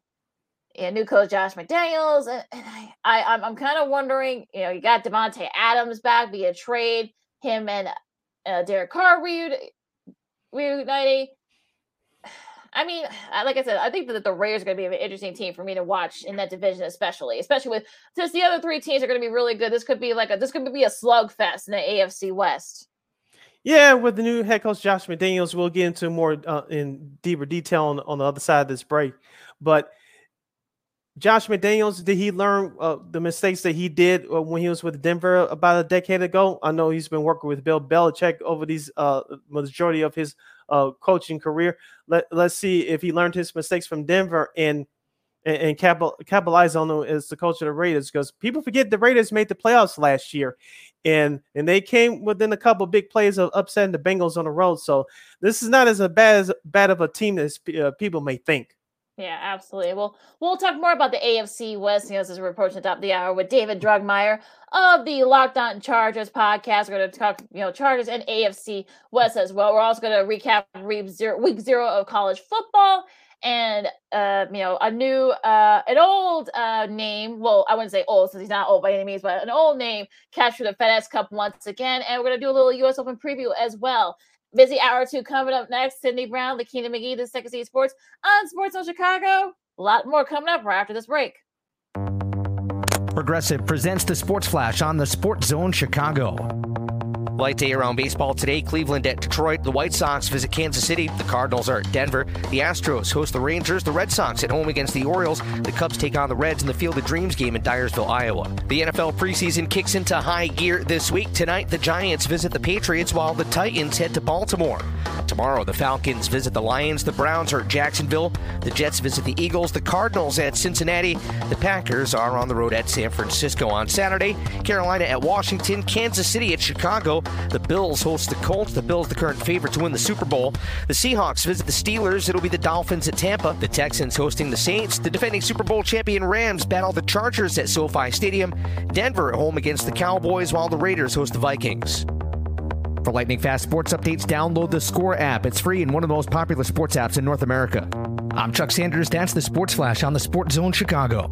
yeah, new coach Josh McDaniels, and, and I, I, I'm, I'm kind of wondering, you know, you got Devontae Adams back via trade, him and uh, Derek Carr reun- reuniting. I mean, like I said, I think that the Raiders are going to be an interesting team for me to watch in that division, especially, especially with since the other three teams are going to be really good. This could be like a this could be a slugfest in the A F C West. Yeah, with the new head coach Josh McDaniels, we'll get into more uh, in deeper detail on, on the other side of this break, but. Josh McDaniels, did he learn uh, the mistakes that he did uh, when he was with Denver about a decade ago? I know he's been working with Bill Belichick over these uh, majority of his uh, coaching career. Let, let's see if he learned his mistakes from Denver and and, and capital, capitalize on them as the coach of the Raiders, because people forget the Raiders made the playoffs last year, and and they came within a couple of big plays of upsetting the Bengals on the road. So this is not as a bad as bad of a team as uh, people may think. Yeah, absolutely. Well, we'll talk more about the A F C West, you know, as we're approaching the top of the hour with David Droegemeier of the Locked On Chargers podcast. We're going to talk, you know, Chargers and A F C West as well. We're also going to recap week zero, week zero of college football and, uh, you know, a new, uh, an old uh, name. Well, I wouldn't say old since he's not old by any means, but an old name captured the FedEx Cup once again. And we're going to do a little U S Open preview as well. Busy hour two coming up next. Sydney Brown, Lakina McGee, the Second City Sports on SportsZone Chicago. A lot more coming up right after this break. Progressive presents the Sports Flash on the SportsZone Chicago. Light day around baseball today. Cleveland at Detroit. The White Sox visit Kansas City. The Cardinals are at Denver. The Astros host the Rangers. The Red Sox at home against the Orioles. The Cubs take on the Reds in the Field of Dreams game in Dyersville, Iowa. The N F L preseason kicks into high gear this week. Tonight, the Giants visit the Patriots while the Titans head to Baltimore. Tomorrow, the Falcons visit the Lions. The Browns are at Jacksonville. The Jets visit the Eagles. The Cardinals at Cincinnati. The Packers are on the road at San Francisco on Saturday. Carolina at Washington. Kansas City at Chicago. The Bills host the Colts. The Bills the current favorite to win the Super Bowl. The Seahawks visit the Steelers. It'll be the Dolphins at Tampa. The Texans hosting the Saints. The defending Super Bowl champion Rams battle the Chargers at SoFi Stadium. Denver at home against the Cowboys while the Raiders host the Vikings. For lightning fast sports updates, download the SCORE app. It's free and one of the most popular sports apps in North America. I'm Chuck Sanders. That's the Sports Flash on the SportsZone Chicago.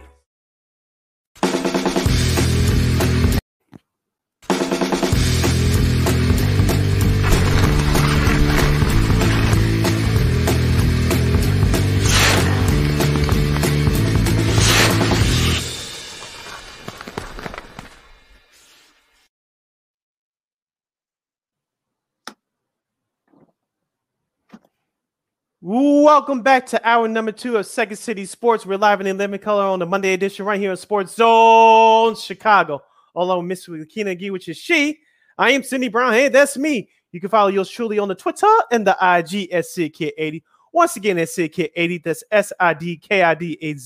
Welcome back to hour number two of Second City Sports. We're live and in living color on the Monday edition right here in SportsZone Chicago. Along with Miss Keenan Gee, which is she. I am Sydney Brown. Hey, that's me. You can follow yours truly on the Twitter and the I G at Sid Kid eighty. Once again, at Sid Kid eighty. That's S I D K I D eighty.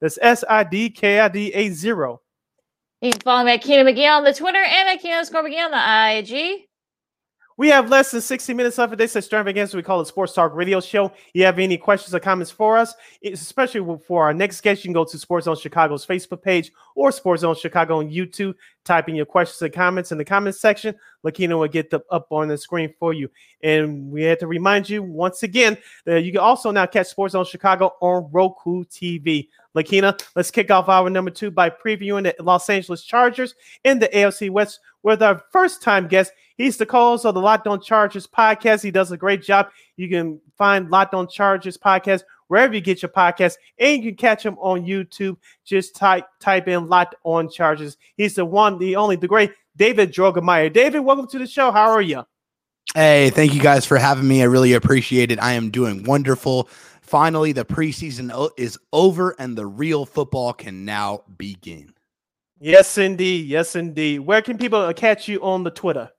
That's S I D K I D eighty. You can follow me at Keenan McGee on the Twitter and at Keenan underscore McGee on the I G. We have less than sixty minutes left of this extravaganza. We call it Sports Talk Radio Show. If you have any questions or comments for us, especially for our next guest, you can go to SportsZone Chicago's Facebook page or SportsZone Chicago on YouTube. Type in your questions and comments in the comments section. Lakina will get them up on the screen for you. And we have to remind you once again that you can also now catch SportsZone Chicago on Roku T V. Lakina, let's kick off hour number two by previewing the Los Angeles Chargers in the A F C West with our first-time guest. He's the co-host of the Locked On Chargers podcast. He does a great job. You can find Locked On Chargers podcast wherever you get your podcast, and you can catch him on YouTube. Just type type in Locked On Chargers. He's the one, the only, the great David Droegemeier. David, welcome to the show. How are you? Hey, thank you guys for having me. I really appreciate it. I am doing wonderful. Finally, the preseason is over, and the real football can now begin. Yes, indeed. Yes, indeed. Where can people catch you on the Twitter?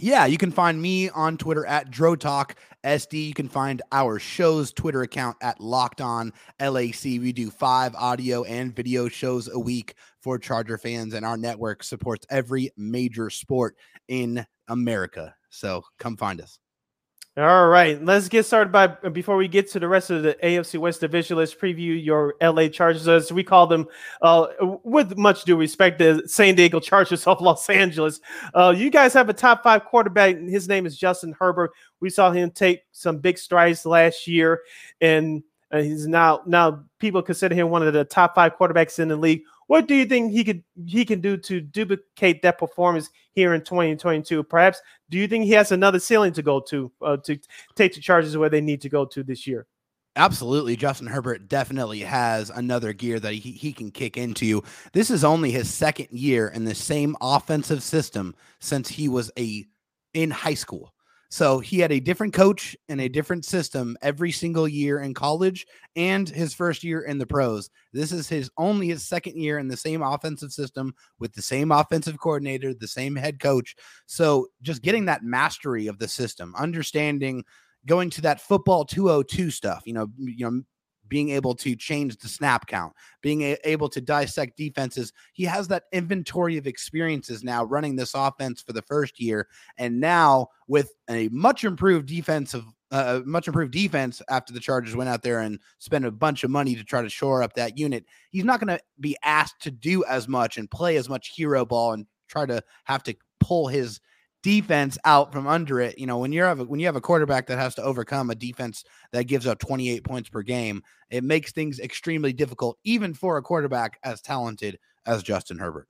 Yeah, you can find me on Twitter at DroTalkSD. You can find our show's Twitter account at Locked On L A C. We do five audio and video shows a week for Charger fans, and our network supports every major sport in America. So come find us. All right, let's get started by before we get to the rest of the A F C West division. Let's preview your L A Chargers, as we call them, uh, with much due respect, the San Diego Chargers of Los Angeles. Uh, you guys have a top five quarterback. His name is Justin Herbert. We saw him take some big strides last year, and uh, he's now now people consider him one of the top five quarterbacks in the league. What do you think he could he can do to duplicate that performance here in twenty twenty-two? Perhaps, do you think he has another ceiling to go to uh, to take the Chargers where they need to go to this year? Absolutely. Justin Herbert definitely has another gear that he, he can kick into. This is only his second year in the same offensive system since he was a in high school. So he had a different coach and a different system every single year in college and his first year in the pros. This is his only his second year in the same offensive system with the same offensive coordinator, the same head coach. So just getting that mastery of the system, understanding, going to that football two oh two stuff, you know, you know, being able to change the snap count, being able to dissect defenses. He has that inventory of experiences now running this offense for the first year. And now with a much improved defensive, uh, much improved defense after the Chargers went out there and spent a bunch of money to try to shore up that unit, he's not going to be asked to do as much and play as much hero ball and try to have to pull his defense out from under it. You know, when you have a, when you have a quarterback that has to overcome a defense that gives up twenty-eight points per game, it makes things extremely difficult, even for a quarterback as talented as Justin Herbert.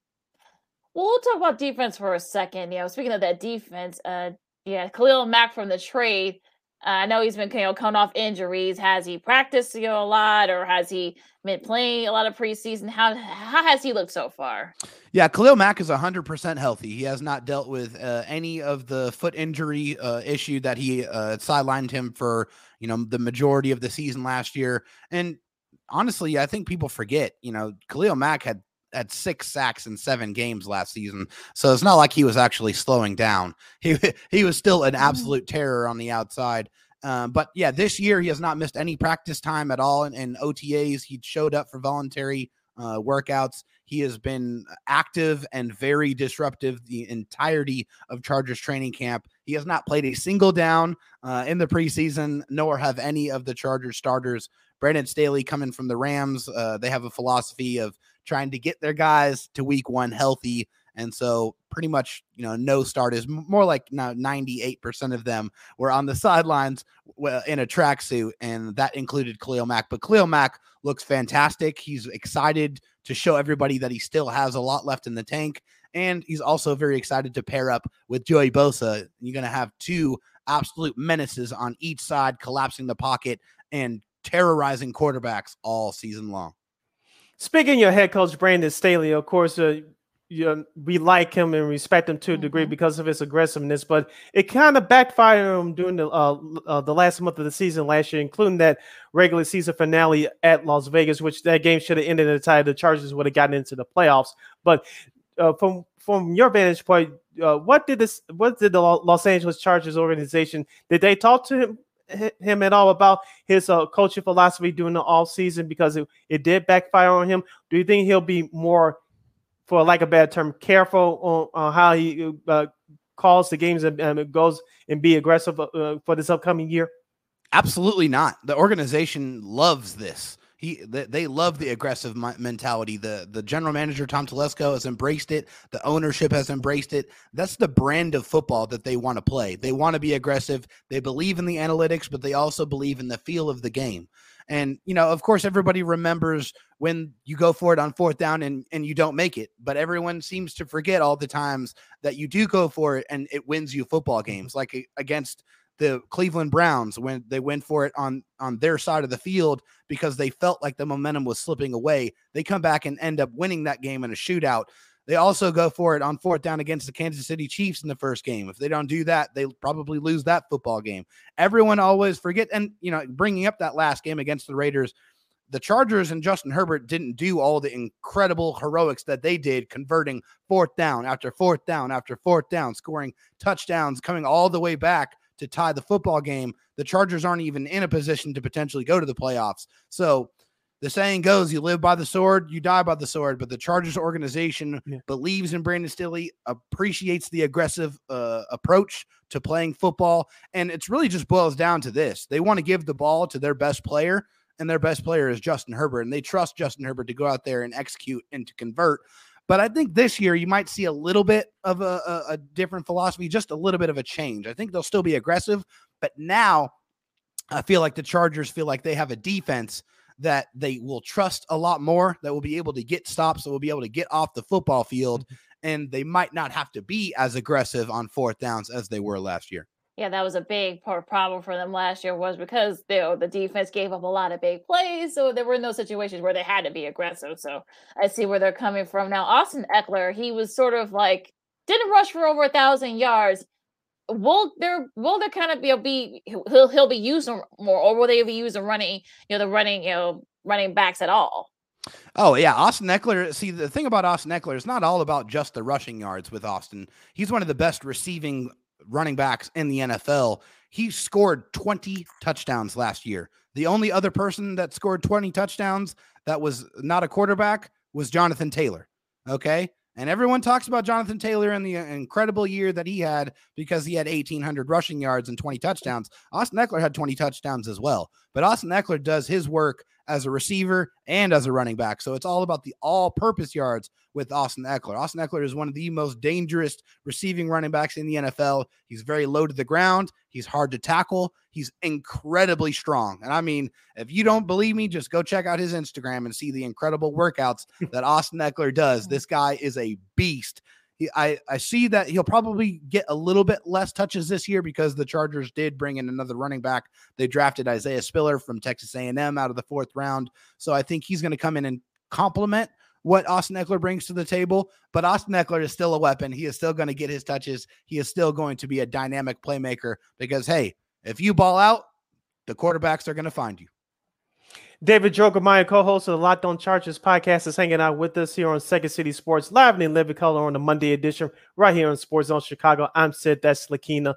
Well, we'll talk about defense for a second. You know, speaking of that defense, uh, yeah, Khalil Mack from the trade. Uh, I know he's been, you know, coming off injuries. Has he practiced, you know, a lot, or has he been playing a lot of preseason? How how has he looked so far? Yeah, Khalil Mack is one hundred percent healthy. He has not dealt with uh, any of the foot injury uh, issue that he uh, sidelined him for, you know, the majority of the season last year. And honestly, I think people forget, you know, Khalil Mack had at six sacks in seven games last season. So it's not like he was actually slowing down. He he was still an absolute terror on the outside. Um, but yeah, this year he has not missed any practice time at all. And in, in O T As, he showed up for voluntary uh, workouts. He has been active and very disruptive the entirety of Chargers training camp. He has not played a single down uh, in the preseason, nor have any of the Chargers starters. Brandon Staley coming from the Rams. Uh, they have a philosophy of trying to get their guys to week one healthy. And so pretty much, you know, no starters, more like now ninety-eight percent of them were on the sidelines in a tracksuit, and that included Khalil Mack. But Khalil Mack looks fantastic. He's excited to show everybody that he still has a lot left in the tank, and he's also very excited to pair up with Joey Bosa. You're going to have two absolute menaces on each side, collapsing the pocket and terrorizing quarterbacks all season long. Speaking of your head coach, Brandon Staley, of course, uh, you know, we like him and respect him to a degree because of his aggressiveness, but it kind of backfired on him during the, uh, uh, the last month of the season last year, including that regular season finale at Las Vegas, which that game should have ended in a tie. The Chargers would have gotten into the playoffs. But uh, from from your vantage point, uh, what did this? What did the Los Angeles Chargers organization, did they talk to him? him at all about his uh, coaching philosophy during the offseason, because it, it did backfire on him? Do you think he'll be more, for lack of a bad term, careful on, on how he uh, calls to games and um, goes and be aggressive uh, for this upcoming year? Absolutely not. The organization loves this. He, they love the aggressive mentality. The the general manager, Tom Telesco, has embraced it. The ownership has embraced it. That's the brand of football that they want to play. They want to be aggressive. They believe in the analytics, but they also believe in the feel of the game. And, you know, of course, everybody remembers when you go for it on fourth down and, and you don't make it. But everyone seems to forget all the times that you do go for it and it wins you football games, like against the Cleveland Browns when they went for it on, on their side of the field because they felt like the momentum was slipping away. They come back and end up winning that game in a shootout. They also go for it on fourth down against the Kansas City Chiefs in the first game. If they don't do that, they probably lose that football game. Everyone always forget. And, you know, bringing up that last game against the Raiders, the Chargers and Justin Herbert didn't do all the incredible heroics that they did, converting fourth down after fourth down after fourth down, scoring touchdowns, coming all the way back to tie the football game. The Chargers aren't even in a position to potentially go to the playoffs. So the saying goes, you live by the sword, you die by the sword. But the Chargers organization yeah. believes in Brandon Staley, appreciates the aggressive uh, approach to playing football. And it's really just boils down to this. They want to give the ball to their best player, and their best player is Justin Herbert. And they trust Justin Herbert to go out there and execute and to convert. But I think this year you might see a little bit of a, a, a different philosophy, just a little bit of a change. I think they'll still be aggressive, but now I feel like the Chargers feel like they have a defense that they will trust a lot more, that will be able to get stops, that will be able to get off the football field, and they might not have to be as aggressive on fourth downs as they were last year. Yeah, that was a big part problem for them last year was because you know, the defense gave up a lot of big plays, so there were no situations where they had to be aggressive. So I see where they're coming from now. Austin Eckler, he was sort of like didn't rush for over a thousand yards. Will there will there kind of be, be he'll he'll be using more, or will they be using running you know the running you know running backs at all? Oh, yeah. Austin Eckler. See, the thing about Austin Eckler is not all about just the rushing yards with Austin. He's one of the best receiving running backs in the N F L. He scored twenty touchdowns last year. The only other person that scored twenty touchdowns that was not a quarterback was Jonathan Taylor. Okay. And everyone talks about Jonathan Taylor and the incredible year that he had because he had eighteen hundred rushing yards and twenty touchdowns. Austin Eckler had twenty touchdowns as well, but Austin Eckler does his work as a receiver and as a running back. So it's all about the all-purpose yards with Austin Eckler. Austin Eckler is one of the most dangerous receiving running backs in the N F L. He's very low to the ground. He's hard to tackle. He's incredibly strong. And I mean, if you don't believe me, just go check out his Instagram and see the incredible workouts that Austin Eckler does. This guy is a beast. He, I, I see that he'll probably get a little bit less touches this year because the Chargers did bring in another running back. They drafted Isaiah Spiller from Texas A and M out of the fourth round. So I think he's going to come in and complement what Austin Eckler brings to the table. But Austin Eckler is still a weapon. He is still going to get his touches. He is still going to be a dynamic playmaker because, hey, if you ball out, the quarterbacks are going to find you. David Droegemeier, co-host of the Locked On Chargers podcast, is hanging out with us here on Second City Sports, live and in living color on the Monday edition, right here on SportsZone Chicago. I'm Sid, that's Lakina.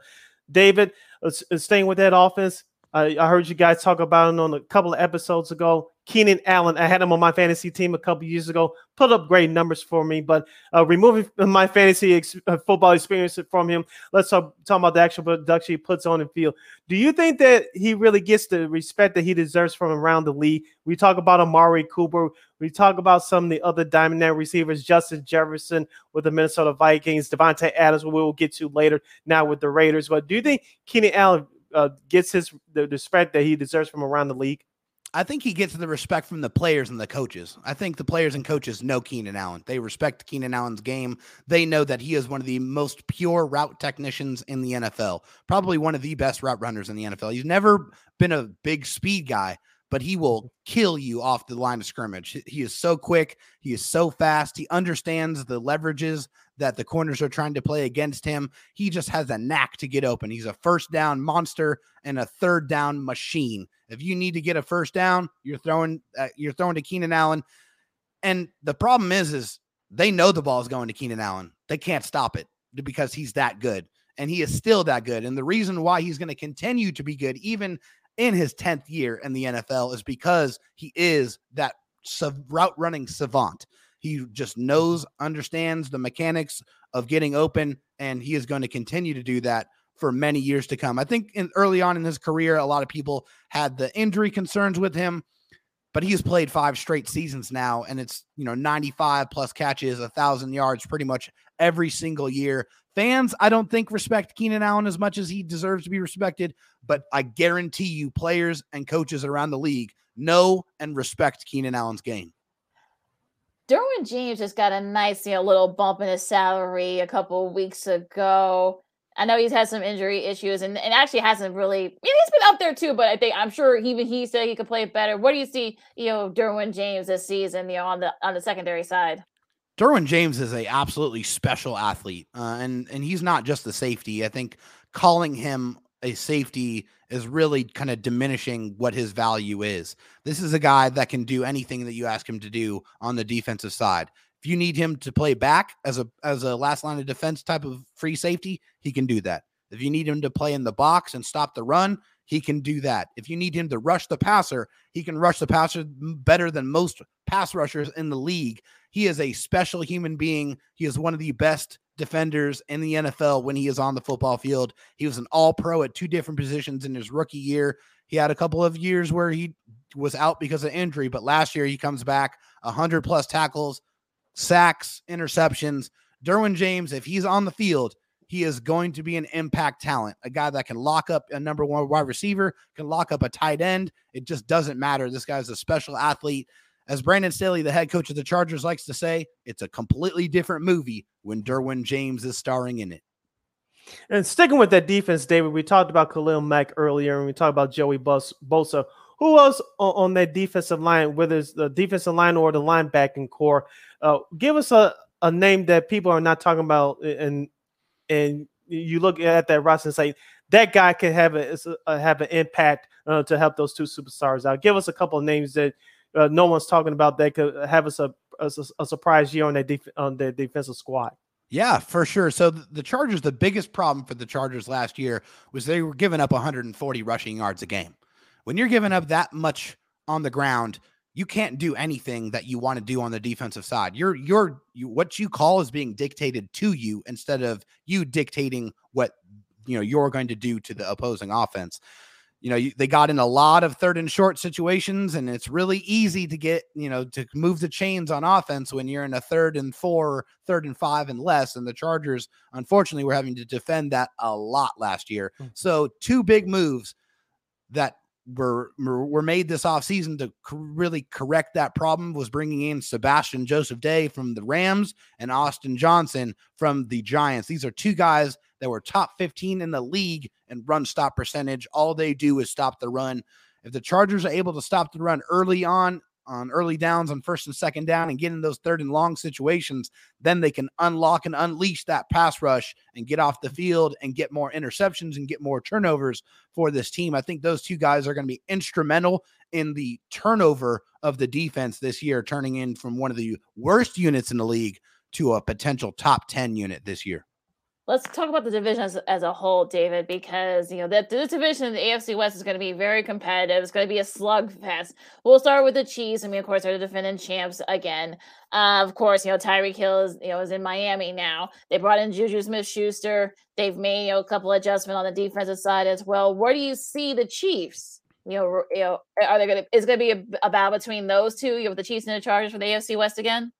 David, uh, staying with that offense, uh, I heard you guys talk about it on a couple of episodes ago. Keenan Allen, I had him on my fantasy team a couple years ago, put up great numbers for me, but uh, removing my fantasy ex- football experience from him, let's talk, talk about the actual production he puts on the field. Do you think that he really gets the respect that he deserves from around the league? We talk about Amari Cooper. We talk about some of the other diamond net receivers, Justin Jefferson with the Minnesota Vikings, Devontae Adams, we will get to later now with the Raiders. But do you think Keenan Allen uh, gets his the respect that he deserves from around the league? I think he gets the respect from the players and the coaches. I think the players and coaches know Keenan Allen. They respect Keenan Allen's game. They know that he is one of the most pure route technicians in the N F L, probably one of the best route runners in the N F L. He's never been a big speed guy, but he will kill you off the line of scrimmage. He is so quick. He is so fast. He understands the leverages that the corners are trying to play against him. He just has a knack to get open. He's a first down monster and a third down machine. If you need to get a first down, you're throwing, uh, you're throwing to Keenan Allen. And the problem is, is they know the ball is going to Keenan Allen. They can't stop it because he's that good, and he is still that good. And the reason why he's going to continue to be good, even in his tenth year in the N F L, is because he is that sub- route running savant. He just knows, understands the mechanics of getting open, and he is going to continue to do that for many years to come. I think in, early on in his career, a lot of people had the injury concerns with him, but he has played five straight seasons now, and it's, you know, ninety-five plus catches, one thousand yards pretty much every single year. Fans, I don't think, respect Keenan Allen as much as he deserves to be respected, but I guarantee you players and coaches around the league know and respect Keenan Allen's game. Derwin James just got a nice, you know, little bump in his salary a couple of weeks ago. I know he's had some injury issues and, and actually hasn't really, I mean, he's been up there too, but I think, I'm sure even he, he said he could play better. What do you see, you know, Derwin James this season, you know, on the, on the secondary side? Derwin James is a absolutely special athlete. Uh, and, and he's not just the safety. I think calling him a safety is really kind of diminishing what his value is. This is a guy that can do anything that you ask him to do on the defensive side. If you need him to play back as a as a last line of defense type of free safety, he can do that. If you need him to play in the box and stop the run, he can do that. If you need him to rush the passer, he can rush the passer better than most pass rushers in the league. He is a special human being. He is one of the best defenders in the N F L when he is on the football field. He was an all-pro at two different positions in his rookie year. He had a couple of years where he was out because of injury, but last year he comes back, one hundred plus tackles, sacks, interceptions. Derwin James, if he's on the field, he is going to be an impact talent, a guy that can lock up a number one wide receiver, can lock up a tight end. It just doesn't matter. This guy's a special athlete. As Brandon Staley, the head coach of the Chargers, likes to say, it's a completely different movie when Derwin James is starring in it. And sticking with that defense, David, we talked about Khalil Mack earlier, and we talked about Joey Bosa. Who else on that defensive line, whether it's the defensive line or the linebacking core, uh, give us a, a name that people are not talking about, and and you look at that roster and say, that guy can have a, a have an impact uh, to help those two superstars out. Give us a couple of names that uh, no one's talking about that could have us a, a, a surprise year on that def- on the defensive squad. Yeah, for sure. So the Chargers, the biggest problem for the Chargers last year was they were giving up one hundred forty rushing yards a game. When you're giving up that much on the ground, you can't do anything that you want to do on the defensive side. You're, you're, you, what you call is being dictated to you instead of you dictating what, you know, you're going to do to the opposing offense. You know, you, they got in a lot of third and short situations, and it's really easy to get, you know, to move the chains on offense when you're in a third and four, third and five and less. And the Chargers, unfortunately, were having to defend that a lot last year. Mm-hmm. So two big moves that were were made this offseason to co- really correct that problem was bringing in Sebastian Joseph Day from the Rams and Austin Johnson from the Giants. These are two guys that were top fifteen in the league in run stop percentage. All they do is stop the run. If the Chargers are able to stop the run early on, on early downs, on first and second down, and get in those third and long situations, then they can unlock and unleash that pass rush and get off the field and get more interceptions and get more turnovers for this team. I think those two guys are going to be instrumental in the turnover of the defense this year, turning in from one of the worst units in the league to a potential top ten unit this year. Let's talk about the division as, as a whole, David, because, you know, that this division in the A F C West is going to be very competitive. It's going to be a slugfest. We'll start with the Chiefs. I mean, of course, they're the defending champs again. Uh, of course, you know, Tyreek Hill is, you know, is in Miami now. They brought in Juju Smith-Schuster. They've made, you know, a couple adjustments on the defensive side as well. Where do you see the Chiefs? You know, you know, are they going to? It's going to be a, a battle between those two, you know, with the Chiefs and the Chargers for the A F C West again.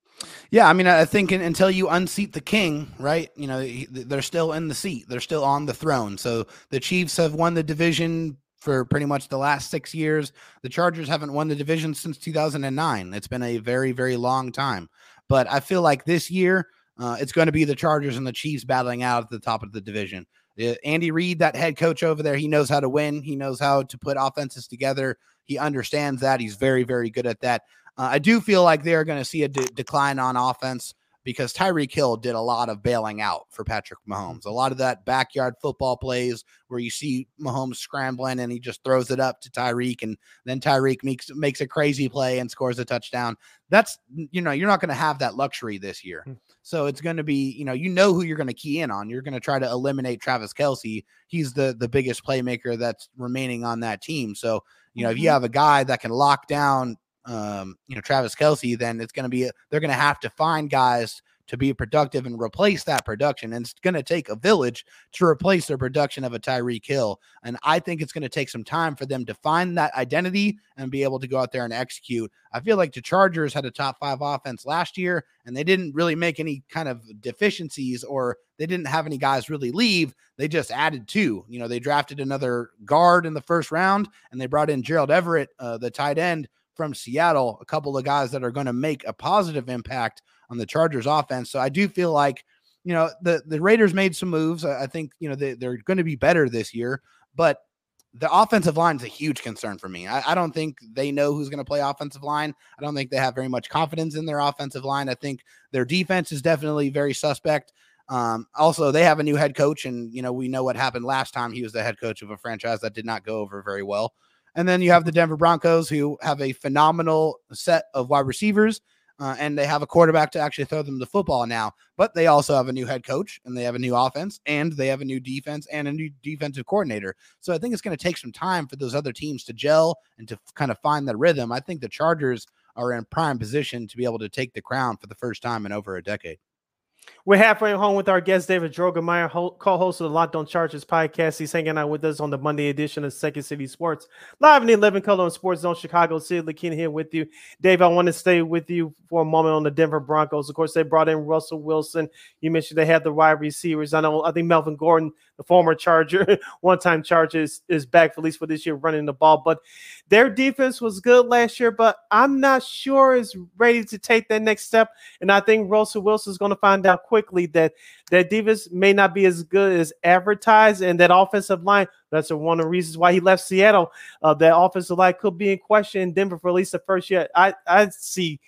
Yeah, I mean, I think until you unseat the king, right, you know, they're still in the seat. They're still on the throne. So the Chiefs have won the division for pretty much the last six years. The Chargers haven't won the division since two thousand nine. It's been a very, very long time. But I feel like this year uh, it's going to be the Chargers and the Chiefs battling out at the top of the division. Uh, Andy Reid, that head coach over there, he knows how to win. He knows how to put offenses together. He understands that. He's very, very good at that. Uh, I do feel like they're going to see a de- decline on offense because Tyreek Hill did a lot of bailing out for Patrick Mahomes. A lot of that backyard football plays where you see Mahomes scrambling and he just throws it up to Tyreek, and then Tyreek makes, makes a crazy play and scores a touchdown. That's, you know, you're not going to have that luxury this year. So it's going to be, you know, you know who you're going to key in on. You're going to try to eliminate Travis Kelce. He's the, the biggest playmaker that's remaining on that team. So, you know, mm-hmm. if you have a guy that can lock down um, you know, Travis Kelce, then it's going to be, a, they're going to have to find guys to be productive and replace that production. And it's going to take a village to replace their production of a Tyreek Hill. And I think it's going to take some time for them to find that identity and be able to go out there and execute. I feel like the Chargers had a top five offense last year, and they didn't really make any kind of deficiencies, or they didn't have any guys really leave. They just added two. You know, they drafted another guard in the first round, and they brought in Gerald Everett, uh, the tight end from Seattle, a couple of guys that are going to make a positive impact on the Chargers offense. So I do feel like, you know, the, the Raiders made some moves. I think, you know, they, they're going to be better this year, but the offensive line is a huge concern for me. I, I don't think they know who's going to play offensive line. I don't think they have very much confidence in their offensive line. I think their defense is definitely very suspect. Um, also, they have a new head coach, and, you know, we know what happened last time he was the head coach of a franchise that did not go over very well. And then you have the Denver Broncos, who have a phenomenal set of wide receivers. Uh, and they have a quarterback to actually throw them the football now, but they also have a new head coach, and they have a new offense, and they have a new defense and a new defensive coordinator. So I think it's going to take some time for those other teams to gel and to kind of find that rhythm. I think the Chargers are in prime position to be able to take the crown for the first time in over a decade. We're halfway home with our guest, David Droegemeier, co-host of the Locked On Chargers podcast. He's hanging out with us on the Monday edition of Second City Sports, live in the eleven color on SportsZone Chicago. Sid Lakin here with you. Dave, I want to stay with you for a moment on the Denver Broncos. Of course, they brought in Russell Wilson. You mentioned they had the wide receivers. I know, I think Melvin Gordon, the former Charger, one-time Charger, is, is back, at least for this year, running the ball. But their defense was good last year, but I'm not sure it's ready to take that next step. And I think Russell Wilson is going to find out quickly that that defense may not be as good as advertised, and that offensive line, that's one of the reasons why he left Seattle. Uh, that offensive line could be in question in Denver for at least the first year. I, I see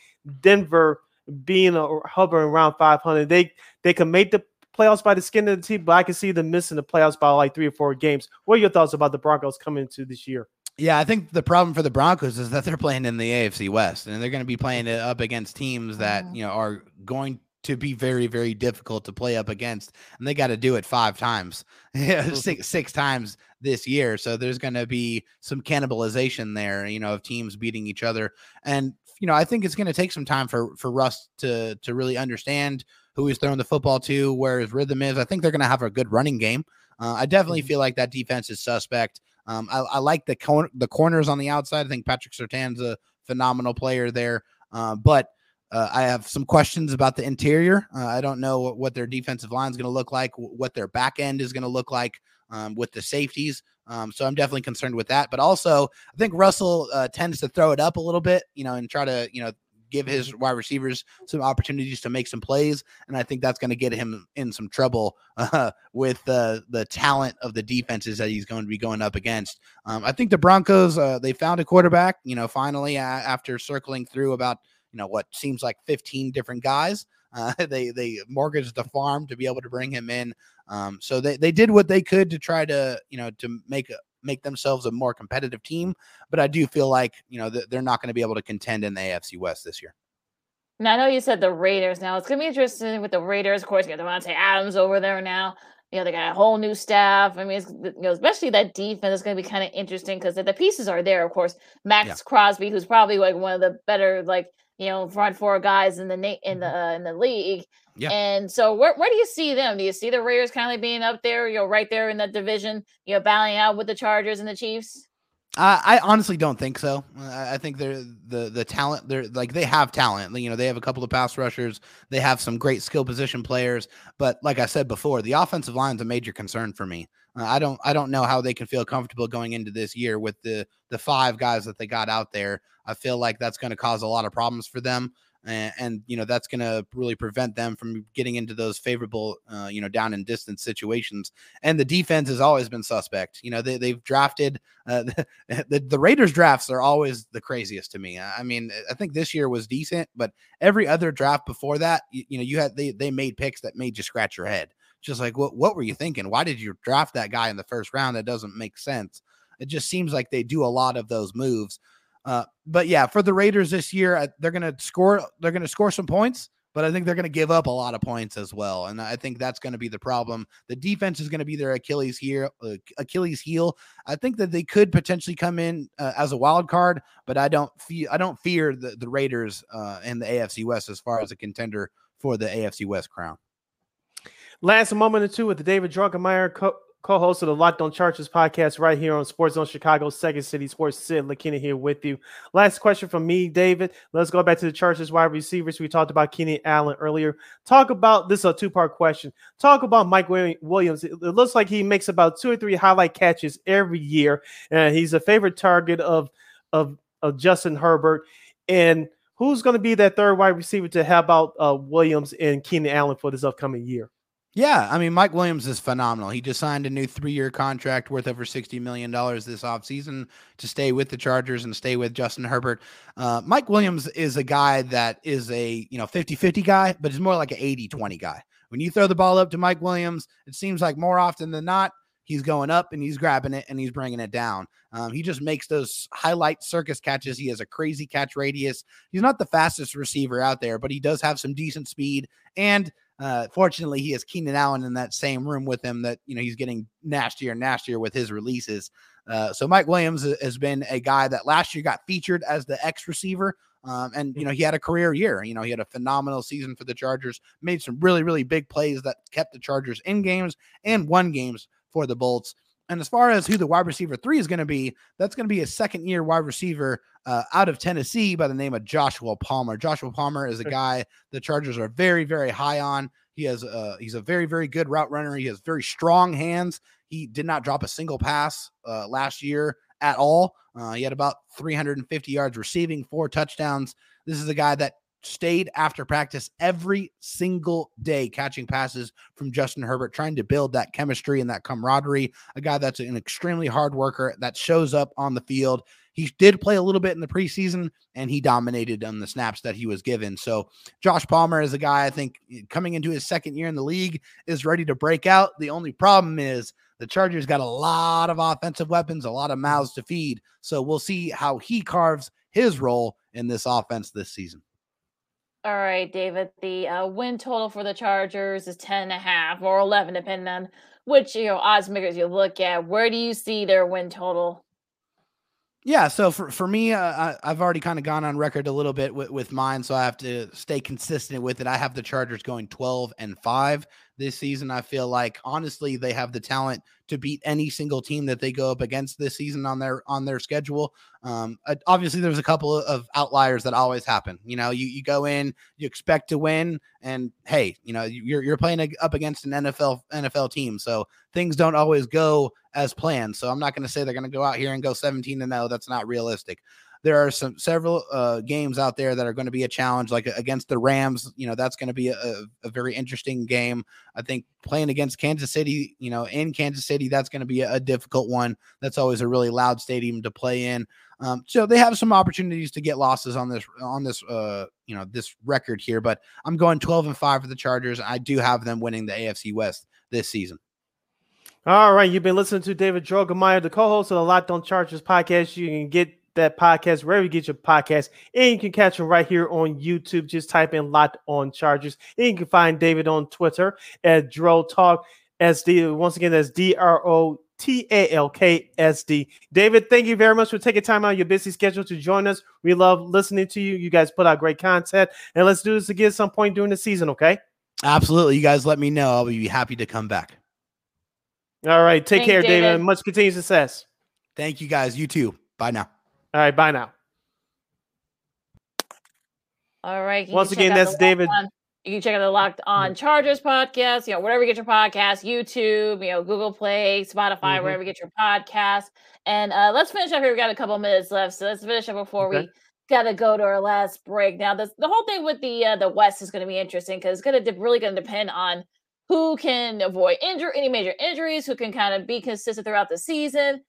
Denver being a, hovering around five hundred. They they can make the playoffs by the skin of the teeth, but I can see them missing the playoffs by like three or four games. What are your thoughts about the Broncos coming into this year? Yeah, I think the problem for the Broncos is that they're playing in the A F C West, and they're going to be playing it up against teams that, you know, are going to be very, very difficult to play up against. And they got to do it five times, six, six times this year. So there's going to be some cannibalization there, you know, of teams beating each other. And, you know, I think it's going to take some time for, for Russ to, to really understand who he's throwing the football to, where his rhythm is. I think they're going to have a good running game. Uh, I definitely feel like that defense is suspect. Um, I, I like the cor- the corners on the outside. I think Patrick Surtain's a phenomenal player there. Uh, but, Uh, I have some questions about the interior. Uh, I don't know what, what their defensive line is going to look like, what their back end is going to look like um, with the safeties. Um, so I'm definitely concerned with that. But also, I think Russell uh, tends to throw it up a little bit, you know, and try to, you know, give his wide receivers some opportunities to make some plays. And I think that's going to get him in some trouble uh, with uh, the talent of the defenses that he's going to be going up against. Um, I think the Broncos, uh, they found a quarterback, you know, finally, uh, after circling through about, you know, what seems like fifteen different guys. Uh, they they mortgaged the farm to be able to bring him in. Um, so they they did what they could to try to, you know, to make make themselves a more competitive team. But I do feel like, you know, th- they're not going to be able to contend in the A F C West this year. Now, I know you said the Raiders. Now, it's going to be interesting with the Raiders. Of course, you got Devontae Adams over there now. You know, they got a whole new staff. I mean, it's, you know, especially that defense is going to be kind of interesting because the, the pieces are there, of course. Max yeah. Crosby, who's probably like one of the better, like, you know, front four guys in the na- in the uh, in the league, yeah. And so where where do you see them? Do you see the Raiders kind of being up there, you know, right there in that division, you know, battling out with the Chargers and the Chiefs? Uh, I honestly don't think so. I think they're the the talent. They're like they have talent. You know, they have a couple of pass rushers. They have some great skill position players. But like I said before, the offensive line is a major concern for me. Uh, I don't I don't know how they can feel comfortable going into this year with the the five guys that they got out there. I feel like that's going to cause a lot of problems for them. And, and you know, that's going to really prevent them from getting into those favorable, uh, you know, down and distance situations. And the defense has always been suspect. You know, they, they've drafted uh, the, the, the Raiders drafts are always the craziest to me. I mean, I think this year was decent, but every other draft before that, you, you know, you had they, they made picks that made you scratch your head. Just like, what, what were you thinking? Why did you draft that guy in the first round? That doesn't make sense. It just seems like they do a lot of those moves. Uh, but yeah, for the Raiders this year, they're going to score, they're going to score some points. but I think they're going to give up a lot of points as well. And I think that's going to be the problem. The defense is going to be their Achilles heel, Achilles heel. I think that they could potentially come in uh, as a wild card, but I don't feel, I don't fear the, the Raiders uh, and the A F C West as far as a contender for the A F C West crown. Last moment or two with the David Droegemeier, co- co-host of the Locked On Chargers podcast right here on SportsZone Chicago, Second City Sports. Sid LaKina here with you. Last question from me, David. Let's go back to the Chargers wide receivers. We talked about Keenan Allen earlier. Talk about, this is a two-part question. Talk about Mike Williams. It looks like he makes about two or three highlight catches every year, and he's a favorite target of, of, of Justin Herbert. And who's going to be that third wide receiver to help out uh, Williams and Keenan Allen for this upcoming year? Yeah, I mean, Mike Williams is phenomenal. He just signed a new three-year contract worth over sixty million dollars this offseason to stay with the Chargers and stay with Justin Herbert. Uh, Mike Williams is a guy that is a, you know, fifty-fifty guy, but is more like an eighty-twenty guy. When you throw the ball up to Mike Williams, it seems like more often than not, he's going up and he's grabbing it and he's bringing it down. Um, he just makes those highlight circus catches. He has a crazy catch radius. He's not the fastest receiver out there, but he does have some decent speed. And uh, fortunately, he has Keenan Allen in that same room with him that, you know, he's getting nastier and nastier with his releases. Uh, so Mike Williams has been a guy that last year got featured as the X receiver. Um, and, you know, he had a career year. You know, he had a phenomenal season for the Chargers, made some really, really big plays that kept the Chargers in games and won games for the Bolts. And as far as who the wide receiver three is going to be, that's going to be a second year wide receiver uh, out of Tennessee by the name of Joshua Palmer. Joshua Palmer is a guy the Chargers are very, very high on. He has a, he's a very, very good route runner. He has very strong hands. He did not drop a single pass uh, last year at all. Uh, he had about three hundred fifty yards receiving, four touchdowns. This is a guy that stayed after practice every single day, catching passes from Justin Herbert, trying to build that chemistry and that camaraderie, a guy that's an extremely hard worker that shows up on the field. He did play a little bit in the preseason, and he dominated on the snaps that he was given. So Josh Palmer is a guy I think coming into his second year in the league is ready to break out. The only problem is the Chargers got a lot of offensive weapons, a lot of mouths to feed. So we'll see how he carves his role in this offense this season. All right, David, the uh, win total for the Chargers is ten and a half or eleven, depending on which, you know, odds makers you look at. Where do you see their win total? Yeah, so for, for me, uh, I, I've already kind of gone on record a little bit with, with mine, so I have to stay consistent with it. I have the Chargers going twelve and five this season. I feel like, honestly, they have the talent to beat any single team that they go up against this season on their on their schedule. Um, obviously, there's a couple of outliers that always happen. You know, you, you go in, you expect to win, and hey, you know, you're you're playing up against an N F L N F L team, so things don't always go as planned. So I'm not going to say they're going to go out here and go seventeen and oh. That's not realistic. There are some several uh, games out there that are going to be a challenge, like against the Rams. You know, that's going to be a, a very interesting game. I think playing against Kansas City, you know, in Kansas City, that's going to be a, a difficult one. That's always a really loud stadium to play in. Um, so they have some opportunities to get losses on this, on this, uh, you know, this record here. But I'm going twelve and five for the Chargers. I do have them winning the A F C West this season. All right, you've been listening to David Droegemeier, the co-host of the Locked On Chargers podcast. You can get that podcast wherever you get your podcast, and you can catch him right here on YouTube. Just type in Locked On Chargers, and you can find David on Twitter at Dro Talk S D. Once again, that's D R O T A L K S D. David, thank you very much for taking time out of your busy schedule to join us. We love listening to you. You guys put out great content, and let's do this again at some point during the season, okay? Absolutely. You guys let me know. I'll be happy to come back. All right. Take Thanks, care, David. David. Much continued success. Thank you, guys. You too. Bye now. All right, bye now. All right. Once again, that's David. On, you can check out the Locked On Chargers podcast. You know, wherever you get your podcast, YouTube, you know, Google Play, Spotify, mm-hmm. wherever you get your podcast. And uh, let's finish up here. We got a couple minutes left, so let's finish up before okay. we got to go to our last break. Now, this, the whole thing with the uh, the West is going to be interesting because it's going to de- really going to depend on who can avoid injury, any major injuries, who can kind of be consistent throughout the season.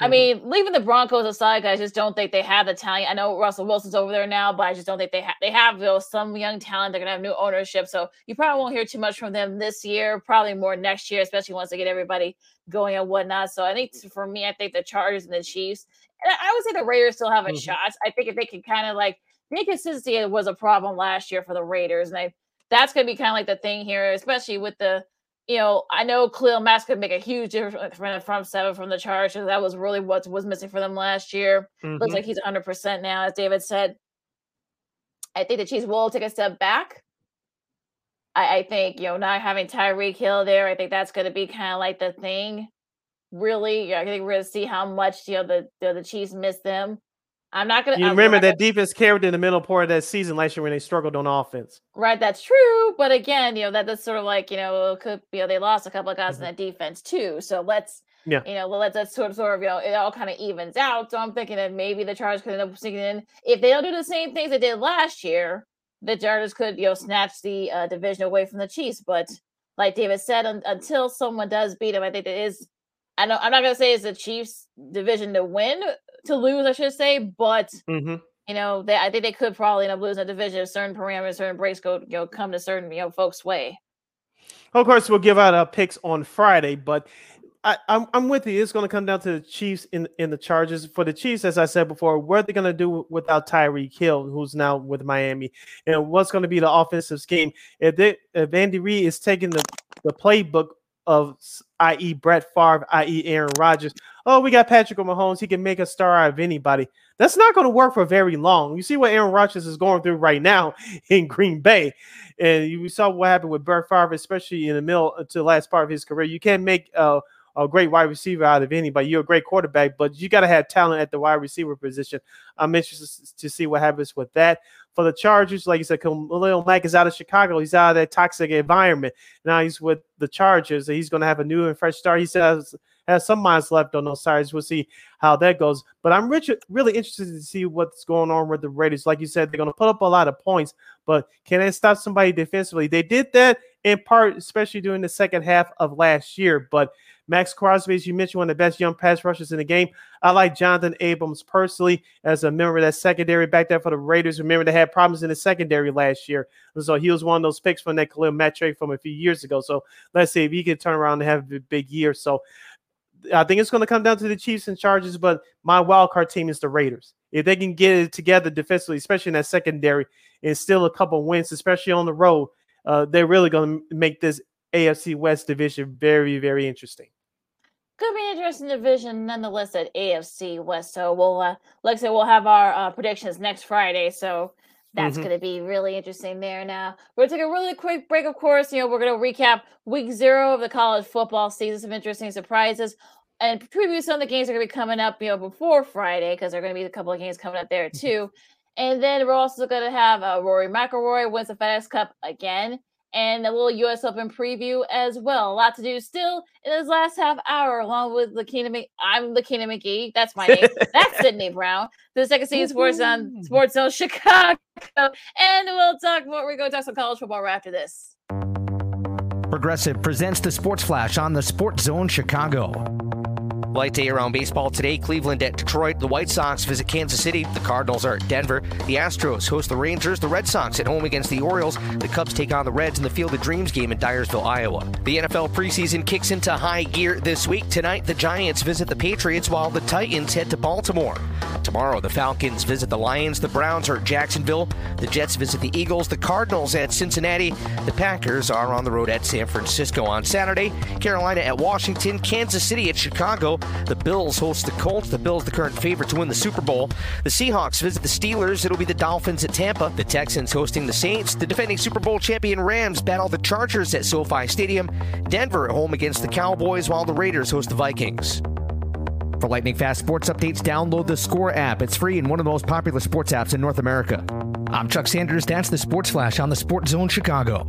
I mean, leaving the Broncos aside, guys, I just don't think they have the talent. I know Russell Wilson's over there now, but I just don't think they have. They have you know, some young talent. They're going to have new ownership. So you probably won't hear too much from them this year, probably more next year, especially once they get everybody going and whatnot. So I think for me, I think the Chargers and the Chiefs, and I would say the Raiders still have a mm-hmm. shot. I think if they can kind of like inconsistency was a problem last year for the Raiders, and I, that's going to be kind of like the thing here, especially with the, you know, I know Khalil Mack could make a huge difference from the front seven from the Chargers. That was really what was missing for them last year. Mm-hmm. Looks like he's one hundred percent now, as David said. I think the Chiefs will take a step back. I, I think, you know, not having Tyreek Hill there, I think that's going to be kind of like the thing. Really, I think we're going to see how much, you know, the, the, the Chiefs miss them. I'm not going to remember that defense carried in the middle part of that season last year when they struggled on offense. Right. That's true. But again, you know, that that's sort of like, you know, could, you know, they lost a couple of guys mm-hmm. in that defense too. So let's, yeah. you know, let's, let's sort of, sort of, you know, it all kind of evens out. So I'm thinking that maybe the Chargers could end up sneaking in. If they don't do the same things they did last year, the Chargers could, you know, snatch the uh, division away from the Chiefs. But like David said, un- until someone does beat them, I think it is, I know I'm not going to say it's the Chiefs division to win, to lose, I should say, but mm-hmm. you know, they, I think they could probably end up losing a division if certain parameters, certain breaks go, you know, come to certain, you know, folks' way. Of course, we'll give out our picks on Friday, but I, I'm I'm with you. It's going to come down to the Chiefs in in the Chargers. For the Chiefs, as I said before, what are they going to do without Tyreek Hill, who's now with Miami, and what's going to be the offensive scheme if they if Andy Reid is taking the the playbook of, that is. Brett Favre, that is. Aaron Rodgers. Oh, we got Patrick Mahomes. He can make a star out of anybody. That's not going to work for very long. You see what Aaron Rodgers is going through right now in Green Bay. And you saw what happened with Brett Favre, especially in the middle to the last part of his career. You can't make uh, a great wide receiver out of anybody. You're a great quarterback, but you got to have talent at the wide receiver position. I'm interested to see what happens with that. For the Chargers, like you said, Khalil Mack is out of Chicago. He's out of that toxic environment. Now he's with the Chargers. He's going to have a new and fresh start. He says has some minds left on those sides. We'll see how that goes. But I'm rich, really interested to see what's going on with the Raiders. Like you said, they're going to put up a lot of points, but can they stop somebody defensively? They did that in part, especially during the second half of last year. But Max Crosby, as you mentioned, one of the best young pass rushers in the game. I like Jonathan Abrams personally as a member of that secondary back there for the Raiders. Remember, they had problems in the secondary last year. So he was one of those picks from that Khalil Mack trade from a few years ago. So let's see if he can turn around and have a big year. So I think it's going to come down to the Chiefs and Chargers, but my wild card team is the Raiders. If they can get it together defensively, especially in that secondary, and still a couple wins, especially on the road, uh, they're really going to make this A F C West division very, very interesting. Could be an interesting division, nonetheless, at A F C West. So we'll, uh, like I said, we'll have our uh, predictions next Friday. So that's mm-hmm. going to be really interesting there. Now we're going to take a really quick break. Of course, you know, we're going to recap week zero of the college football season, some interesting surprises, and preview some of the games that are going to be coming up, you know, before Friday, because there are going to be a couple of games coming up there too. And then we're also going to have uh, Rory McIlroy wins the FedEx Cup again, and a little U S Open preview as well. A lot to do still in this last half hour, along with Lakina McGee. I'm Lakina McGee. That's my name. That's Sydney Brown. The Second City Sports on SportsZone Chicago. And we'll talk more. We're going to talk some college football right after this. Progressive presents the Sports Flash on the SportsZone Chicago. Light day around baseball today. Cleveland at Detroit. The White Sox visit Kansas City. The Cardinals are at Denver. The Astros host the Rangers. The Red Sox at home against the Orioles. The Cubs take on the Reds in the Field of Dreams game in Dyersville, Iowa. The N F L preseason kicks into high gear this week. Tonight, the Giants visit the Patriots while the Titans head to Baltimore. Tomorrow, the Falcons visit the Lions. The Browns are at Jacksonville. The Jets visit the Eagles. The Cardinals at Cincinnati. The Packers are on the road at San Francisco on Saturday. Carolina at Washington. Kansas City at Chicago. The Bills host the Colts. The Bills the current favorite to win the Super Bowl. The Seahawks visit the Steelers. It'll be the Dolphins at Tampa. The Texans hosting the Saints. The defending Super Bowl champion Rams battle the Chargers at SoFi Stadium. Denver at home against the Cowboys while the Raiders host the Vikings. For lightning fast sports updates, download the SCORE app. It's free and one of the most popular sports apps in North America. I'm Chuck Sanders. That's the Sports Flash on the SportsZone Chicago.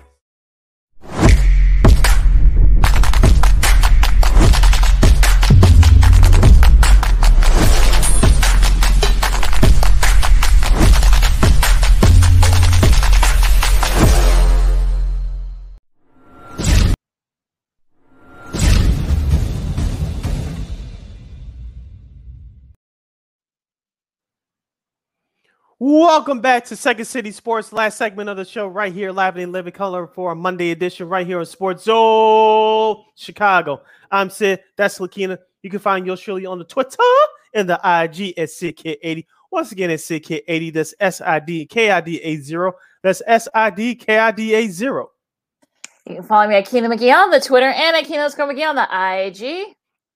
Welcome back to Second City Sports, last segment of the show right here, live and in living color for a Monday edition right here on SportsZone Chicago. I'm Sid, that's Lakina. You can find yours surely on the Twitter and the I G at Sid Kid eighty. Once again, at Sid Kid eighty, that's S I D K I D eighty. That's S I D K I D eighty. You can follow me at Keenan McGee on the Twitter and at Keenan McGee on the I G.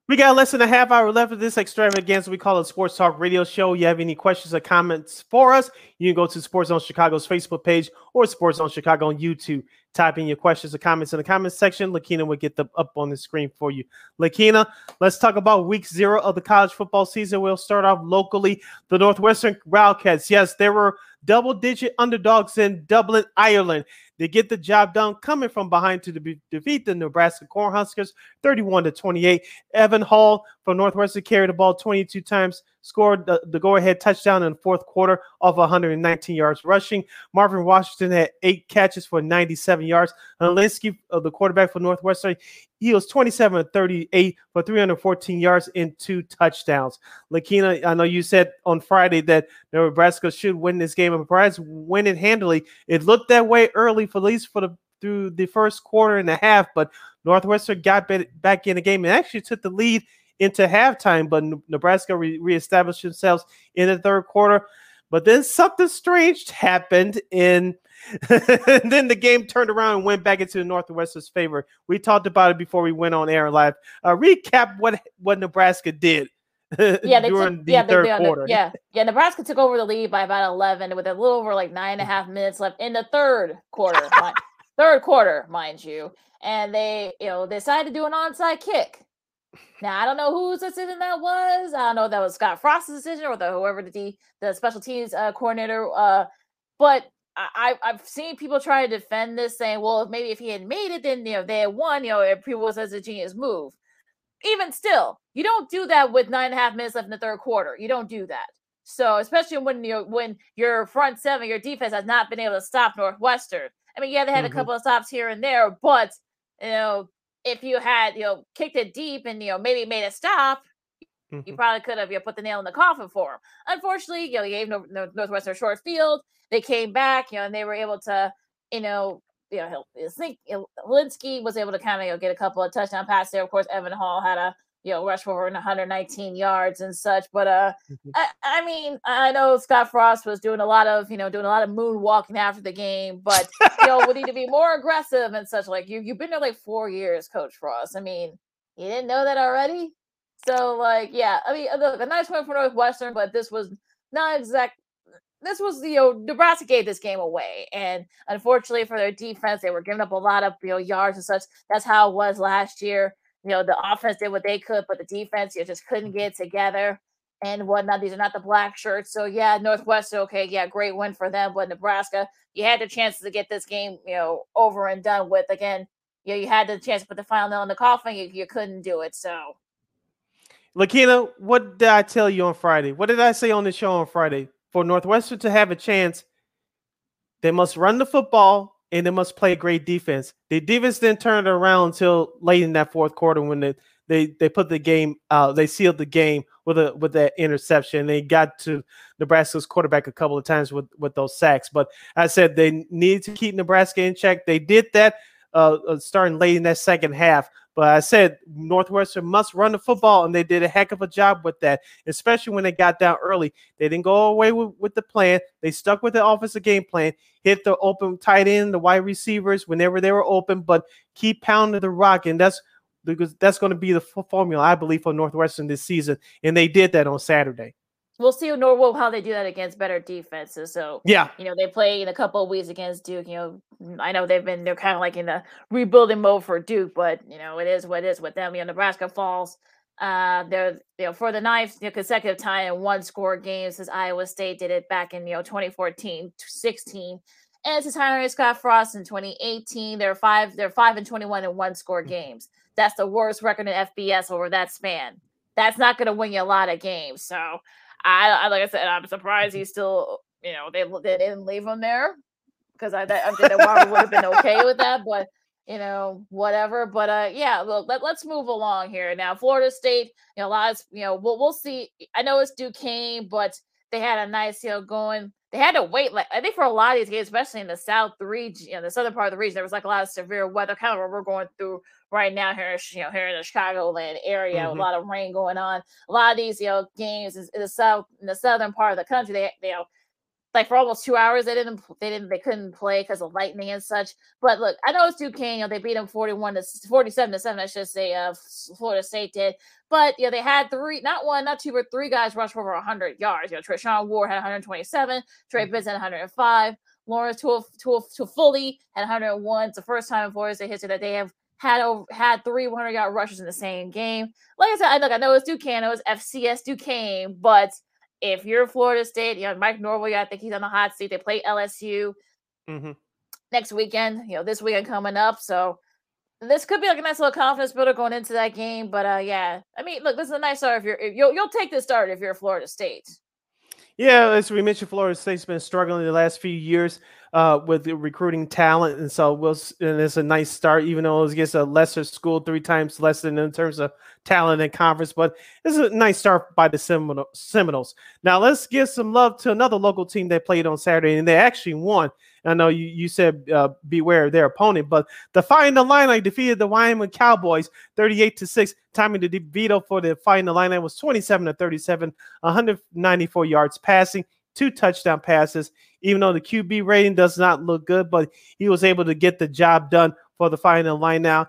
We got less than a half hour left of this extravaganza we call a Sports Talk Radio Show. You have any questions or comments for us, you can go to SportsZone Chicago's Facebook page or SportsZone Chicago on YouTube. Type in your questions or comments in the comments section. Lakina will get them up on the screen for you. Lakina, let's talk about week zero of the college football season. We'll start off locally. The Northwestern Wildcats, yes, there were double-digit underdogs in Dublin, Ireland. They get the job done coming from behind to de- defeat the Nebraska Cornhuskers thirty-one to twenty-eight. Evan Hall from Northwestern carried the ball twenty-two times, scored the, the go-ahead touchdown in the fourth quarter off one hundred nineteen yards rushing. Marvin Washington had eight catches for ninety-seven yards. Alinsky, uh, the quarterback for Northwestern, he was twenty-seven to thirty-eight for three hundred fourteen yards and two touchdowns. Lakina, I know you said on Friday that Nebraska should win this game, and Nebraska win it handily. It looked that way early, for at least for the through the first quarter and a half, but Northwestern got back in the game and actually took the lead into halftime, but Nebraska re- reestablished themselves in the third quarter. But then something strange happened, and then the game turned around and went back into Northwestern's favor. We talked about it before we went on air live. Uh, recap what, what Nebraska did yeah, they during took, the yeah, third they, they, quarter. Yeah, yeah, Nebraska took over the lead by about eleven with a little over like nine and a half minutes left in the third quarter. mind, third quarter, mind you. And they, you know, decided to do an onside kick. Now, I don't know whose decision that was. I don't know if that was Scott Frost's decision or the whoever the D, the special teams uh, coordinator. Uh, but I, I've seen people try to defend this, saying, well, if maybe if he had made it, then you know they had won. You know, it was as a genius move. Even still, you don't do that with nine and a half minutes left in the third quarter. You don't do that. So especially when you when your front seven, your defense has not been able to stop Northwestern. I mean, yeah, they had mm-hmm. a couple of stops here and there, but you know. If you had, you know, kicked it deep and, you know, maybe made a stop, mm-hmm. you probably could have, you know, put the nail in the coffin for them. Unfortunately, you know, they gave no, no, Northwestern a short field. They came back, you know, and they were able to, you know, you know, I think Linsky was able to kind of, you know, get a couple of touchdown passes there. Of course, Evan Hall had a, you know, rush for over one hundred nineteen yards and such. But, uh, mm-hmm. I, I mean, I know Scott Frost was doing a lot of, you know, doing a lot of moonwalking after the game, but, you know, we need to be more aggressive and such. Like, you, you've been there like four years, Coach Frost. I mean, you didn't know that already? So, like, yeah. I mean, look, a nice win for Northwestern, but this was not exact. This was, you know, Nebraska gave this game away. And, unfortunately, for their defense, they were giving up a lot of, you know, yards and such. That's how it was last year. You know, the offense did what they could, but the defense, you know, just couldn't get together and whatnot. These are not the black shirts. So, yeah, Northwestern, okay, yeah, great win for them. But Nebraska, you had the chances to get this game, you know, over and done with. Again, you know, you had the chance to put the final nail in the coffin. You, you couldn't do it, so. Lakina, what did I tell you on Friday? What did I say on the show on Friday? For Northwestern to have a chance, they must run the football, and they must play great defense. The defense didn't turn it around until late in that fourth quarter when they they, they put the game uh, they sealed the game with a with that interception. They got to Nebraska's quarterback a couple of times with, with those sacks. But I said they needed to keep Nebraska in check. They did that uh, starting late in that second half. But I said Northwestern must run the football, and they did a heck of a job with that, especially when they got down early. They didn't go away with, with the plan. They stuck with the offensive game plan, hit the open tight end, the wide receivers whenever they were open, but keep pounding the rock. And that's because that's going to be the formula, I believe, for Northwestern this season. And they did that on Saturday. We'll see how they do that against better defenses. So, yeah, you know, they play in a couple of weeks against Duke. You know, I know they've been, they're kind of like in the rebuilding mode for Duke, but, you know, it is what it is with them. You know, Nebraska falls, uh, they're, you know, for the ninth you know, consecutive time in one score game since Iowa State did it back in, you know, twenty fourteen, sixteen. And since hiring Scott Frost in twenty eighteen, they're five, they're five and twenty-one in one score games. That's the worst record in F B S over that span. That's not going to win you a lot of games. So, I, I like I said, I'm surprised he's still, you know, they, they didn't leave him there because I, I think that Warren would have been okay with that, but, you know, whatever. But, uh, yeah, look, let, let's move along here. Now, Florida State, you know, a lot of, you know, we'll, we'll see. I know it's Duquesne, but they had a nice, you know, going. They had to wait. Like I think for a lot of these games, especially in the South region, you know, the Southern part of the region, there was like a lot of severe weather, kind of what we're going through right now here, you know, here in the Chicagoland area, mm-hmm. a lot of rain going on. A lot of these, you know, games in the South, in the Southern part of the country, they, you know, like for almost two hours, they didn't, they didn't, they couldn't play because of lightning and such. But look, I know it's Duquesne, you know, they beat them forty-one to forty-seven to seven, I should say, uh, Florida State did. But, you know, they had three, not one, not two, but three guys rush for over one hundred yards. You know, Treshawn Ward had one hundred twenty-seven, Trey Benson had one hundred five, Lawrence Toffoli had one hundred one. It's the first time in Florida State history that they have had over, had three one hundred-yard rushes in the same game. Like I said, I, look, I know it's Duquesne, it was F C S Duquesne, but if you're Florida State, you know, Mike Norvell, I think he's on the hot seat. They play L S U mm-hmm. next weekend, you know, this weekend coming up, so this could be like a nice little confidence builder going into that game, but uh, yeah, I mean, look, this is a nice start. If you're, if you'll, you'll take this start if you're Florida State. Yeah, as we mentioned, Florida State's been struggling the last few years uh, with the recruiting talent, and so we'll, and it's a nice start, even though it was against a lesser school, three times less than in terms of talent and conference. But this is a nice start by the Semino- Seminoles. Now let's give some love to another local team that played on Saturday, and they actually won. I know you, you said uh, beware of their opponent, but the Fighting Illini defeated the Wyoming Cowboys thirty-eight to six. Tommy DeVito for the Fighting Illini was twenty-seven to thirty-seven, one hundred ninety-four yards passing, two touchdown passes, even though the Q B rating does not look good, but he was able to get the job done for the Fighting Illini.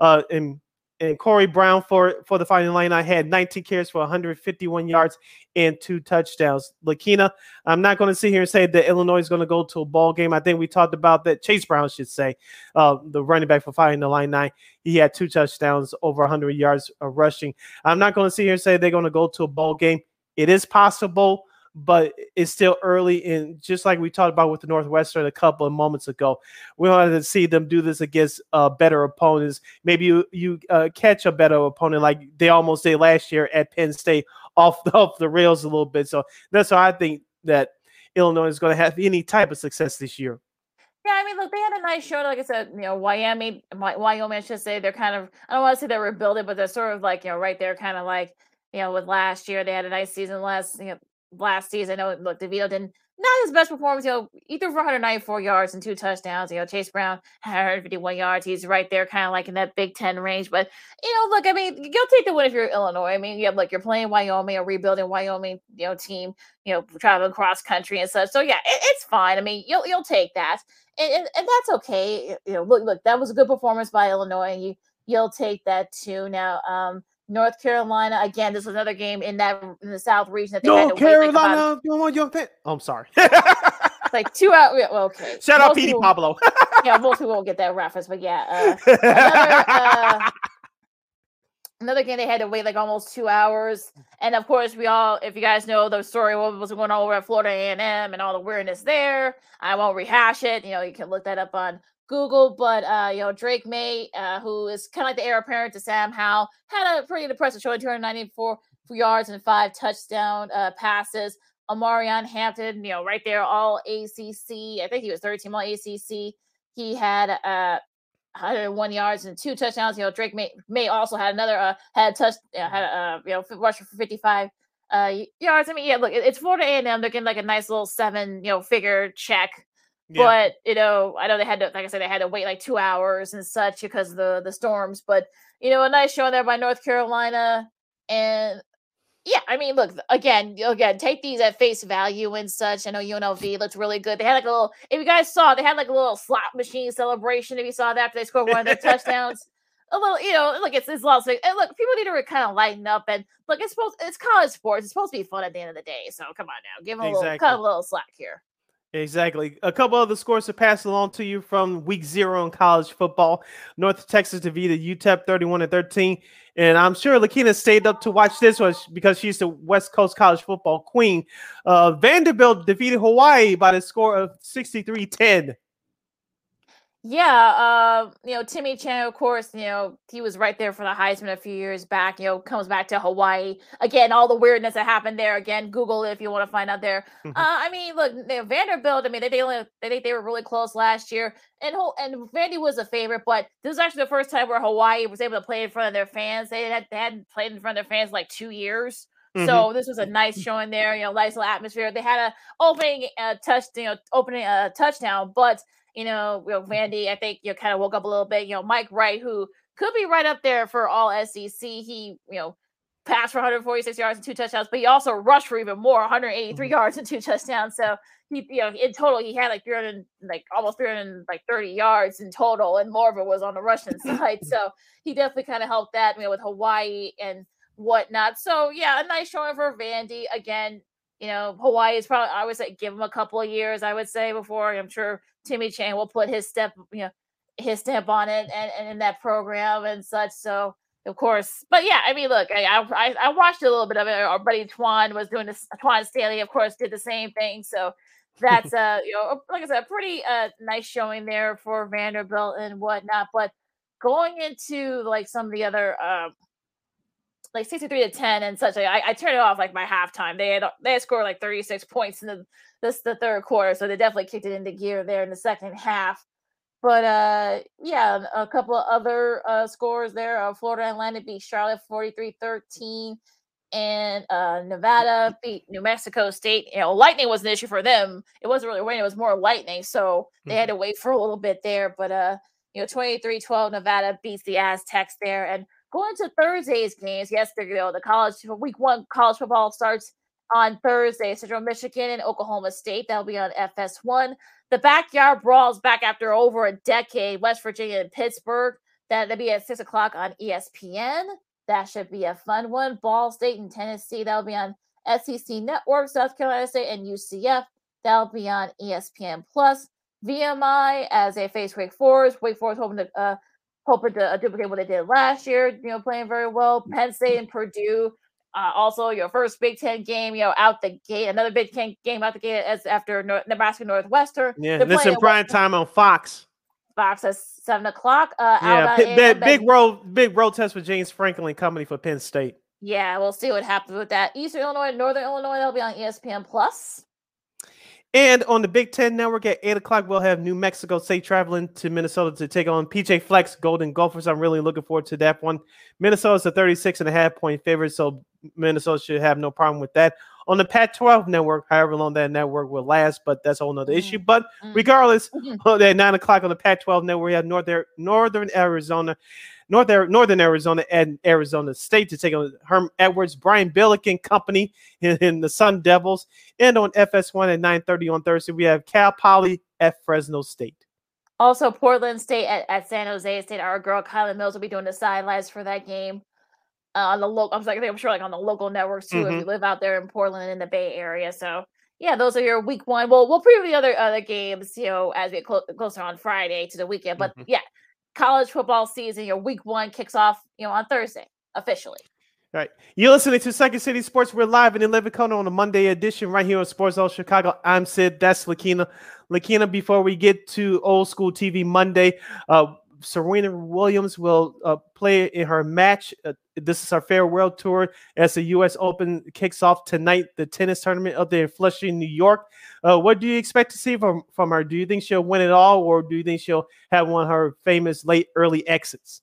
Uh, and, and Corey Brown for, for the Fighting Illini had nineteen carries for one hundred fifty-one yards and two touchdowns. Lakina, I'm not going to sit here and say that Illinois is going to go to a ball game. I think we talked about that. Chase Brown should say, uh, the running back for Fighting Illini. He had two touchdowns, over one hundred yards of rushing. I'm not going to sit here and say they're going to go to a ball game. It is possible, but it's still early. And just like we talked about with the Northwestern a couple of moments ago, we wanted to see them do this against uh, better opponents. Maybe you, you uh, catch a better opponent like they almost did last year at Penn State, off the, off the rails a little bit. So that's how I think that Illinois is going to have any type of success this year. Yeah, I mean, look, they had a nice show. Like I said, you know, Wyoming, Wyoming, I should say, they're kind of, I don't want to say they're rebuilding, but they're sort of like, you know, right there, kind of like, you know, with last year, they had a nice season last, you know, last season. I know, look, DeVito didn't, not his best performance, you know, he threw for one hundred ninety-four yards and two touchdowns, you know, Chase Brown had one hundred fifty-one yards, he's right there kind of like in that Big Ten range, but, you know, look, I mean, you'll take the win if you're Illinois. I mean, yeah, look, you're playing Wyoming, a rebuilding Wyoming, you know, team, you know, traveling cross country and such, so yeah, it, it's fine. I mean, you'll you'll take that, and, and, and that's okay. You know, look, look, that was a good performance by Illinois, and you, you'll take that too. Now, um, North Carolina, again, this was another game in that in the South region that they North had to Carolina, wait. North Carolina, you want your pick? Oh, I'm sorry. Like two out. Well, okay. Shout most out Petey Pablo. Yeah, most people won't get that reference, but yeah. Uh, another, uh, another game they had to wait like almost two hours. And of course, we all, if you guys know the story, what was going on over at Florida A and M and all the weirdness there, I won't rehash it. You know, you can look that up on Google, but uh, you know, Drake May, uh, who is kind of like the heir apparent to Sam Howell, had a pretty impressive showing, two hundred ninety-four yards and five touchdown uh, passes. Omarion Hampton, you know, right there, all A C C. I think he was third team all A C C. He had uh, one hundred one yards and two touchdowns. You know, Drake May, May also had another uh, had a touch, you know, had a uh, you know, rush for fifty-five uh, yards. I mean, yeah, look, it's Florida A and M. They're getting like a nice little seven, you know, figure check. Yeah. But, you know, I know they had to, like I said, they had to wait like two hours and such because of the, the storms. But, you know, a nice show there by North Carolina. And, yeah, I mean, look, again, again, take these at face value and such. I know U N L V looked really good. They had like a little, if you guys saw, they had like a little slot machine celebration, if you saw that after they scored one of their touchdowns. a little, you know, look, it's, it's Las Vegas. And look, people need to kind of lighten up. And look, it's supposed, it's college sports. It's supposed to be fun at the end of the day. So come on now, give them a exactly. little, cut a little slack here. Exactly. A couple other scores to pass along to you from week zero in college football. North Texas defeated U T E P thirty-one to thirteen. And I'm sure Lakina stayed up to watch this one because she's the West Coast college football queen. Uh, Vanderbilt defeated Hawaii by the score of sixty-three ten. Yeah, uh, you know, Timmy Chan, of course, you know, he was right there for the Heisman a few years back, you know, comes back to Hawaii. Again, all the weirdness that happened there. Again, Google it if you want to find out there. uh, I mean, look, you know, Vanderbilt, I mean, they they, only, they they were really close last year. And and Vandy was a favorite, but this was actually the first time where Hawaii was able to play in front of their fans. They, had, they hadn't played in front of their fans in like two years. Mm-hmm. So this was a nice showing there, you know, nice little atmosphere. They had a opening uh, touch, you know, opening a uh, touchdown, but you know, you know, Vandy, I think, you know, kind of woke up a little bit. You know, Mike Wright, who could be right up there for all S E C. He, you know, passed for one hundred forty-six yards and two touchdowns, but he also rushed for even more, one hundred eighty-three mm-hmm. yards and two touchdowns. So, he, you know, in total, he had like three hundred, like almost three hundred thirty yards in total, and more of it was on the Russian side. So he definitely kind of helped that, you know, with Hawaii and whatnot. So, yeah, a nice showing for Vandy. Again, you know, Hawaii is probably, I would say, give him a couple of years, I would say, before. I'm sure Timmy Chan will put his step, you know, his stamp on it and, and in that program and such. So, of course, but yeah, I mean, look, I I, I watched a little bit of it. Our buddy Twan was doing this. Twan Staley, of course, did the same thing. So that's, uh, you know, like I said, a pretty uh, nice showing there for Vanderbilt and whatnot. But going into like some of the other, um, like sixty-three to ten and such. Like, I, I turned it off like by halftime. They had they had scored like thirty-six points in the this the third quarter, so they definitely kicked it into gear there in the second half. But uh, yeah, a couple of other uh, scores there. Uh, Florida Atlantic beat Charlotte forty-three thirteen, and uh, Nevada beat New Mexico State. You know, lightning was an issue for them. It wasn't really rain; it was more lightning, so they had to wait for a little bit there. But uh, you know, twenty-three twelve, Nevada beats the Aztecs there, and going to Thursday's games, yes, there you go. The college week one college football starts on Thursday. Central Michigan and Oklahoma State. That'll be on F S one. The backyard brawls back after over a decade. West Virginia and Pittsburgh. That'll be at six o'clock on E S P N. That should be a fun one. Ball State and Tennessee. That'll be on S E C Network. South Carolina State and U C F. That'll be on E S P N Plus. V M I as they face Wake Forest. Wake Forest hoping to uh, hoping to uh, duplicate what they did last year, you know, playing very well. Penn State and Purdue, uh, also your first Big Ten game, you know, out the gate. Another Big Ten game out the gate as after North, Nebraska Northwestern. Yeah, they're this in prime time on Fox. Fox at seven o'clock. Uh, yeah, P- that big ben- road, big road test with James Franklin company for Penn State. Yeah, we'll see what happens with that. Eastern Illinois, and Northern Illinois, they'll be on E S P N Plus. And on the Big Ten Network at eight o'clock, we'll have New Mexico State traveling to Minnesota to take on P J Fleck, Golden Gophers. I'm really looking forward to that one. Minnesota's a thirty-six and a half point favorite, so Minnesota should have no problem with that. On the Pac twelve Network, however long that network will last, but that's a whole nother mm-hmm. issue. But regardless, mm-hmm. at nine o'clock on the Pac twelve Network, we have Northern, Northern Arizona North, Northern Arizona and Arizona State to take on Herm Edwards, Brian Billick and company in, in the Sun Devils. And on F S one at nine thirty on Thursday, we have Cal Poly at Fresno State. Also, Portland State at, at San Jose State. Our girl Kylan Mills will be doing the sidelines for that game. Uh, on the local, I'm, like, I'm sure like on the local networks too, mm-hmm. if you live out there in Portland and in the Bay Area. So, yeah, those are your week one. Well, we'll preview the other, other games, you know, as we get clo- closer on Friday to the weekend. But, mm-hmm. yeah. College football season, your week one kicks off, you know, on Thursday, officially. All right. You're listening to Second City Sports. We're live in the living corner on a Monday edition right here on SportsZone Chicago. I'm Sid. That's Lakina. Lakina, before we get to Old School T V Monday, uh, Serena Williams will uh, play in her match. Uh, this is her farewell tour as the U S Open kicks off tonight, the tennis tournament up there in Flushing, New York. Uh, what do you expect to see from, from her? Do you think she'll win it all, or do you think she'll have one of her famous late early exits?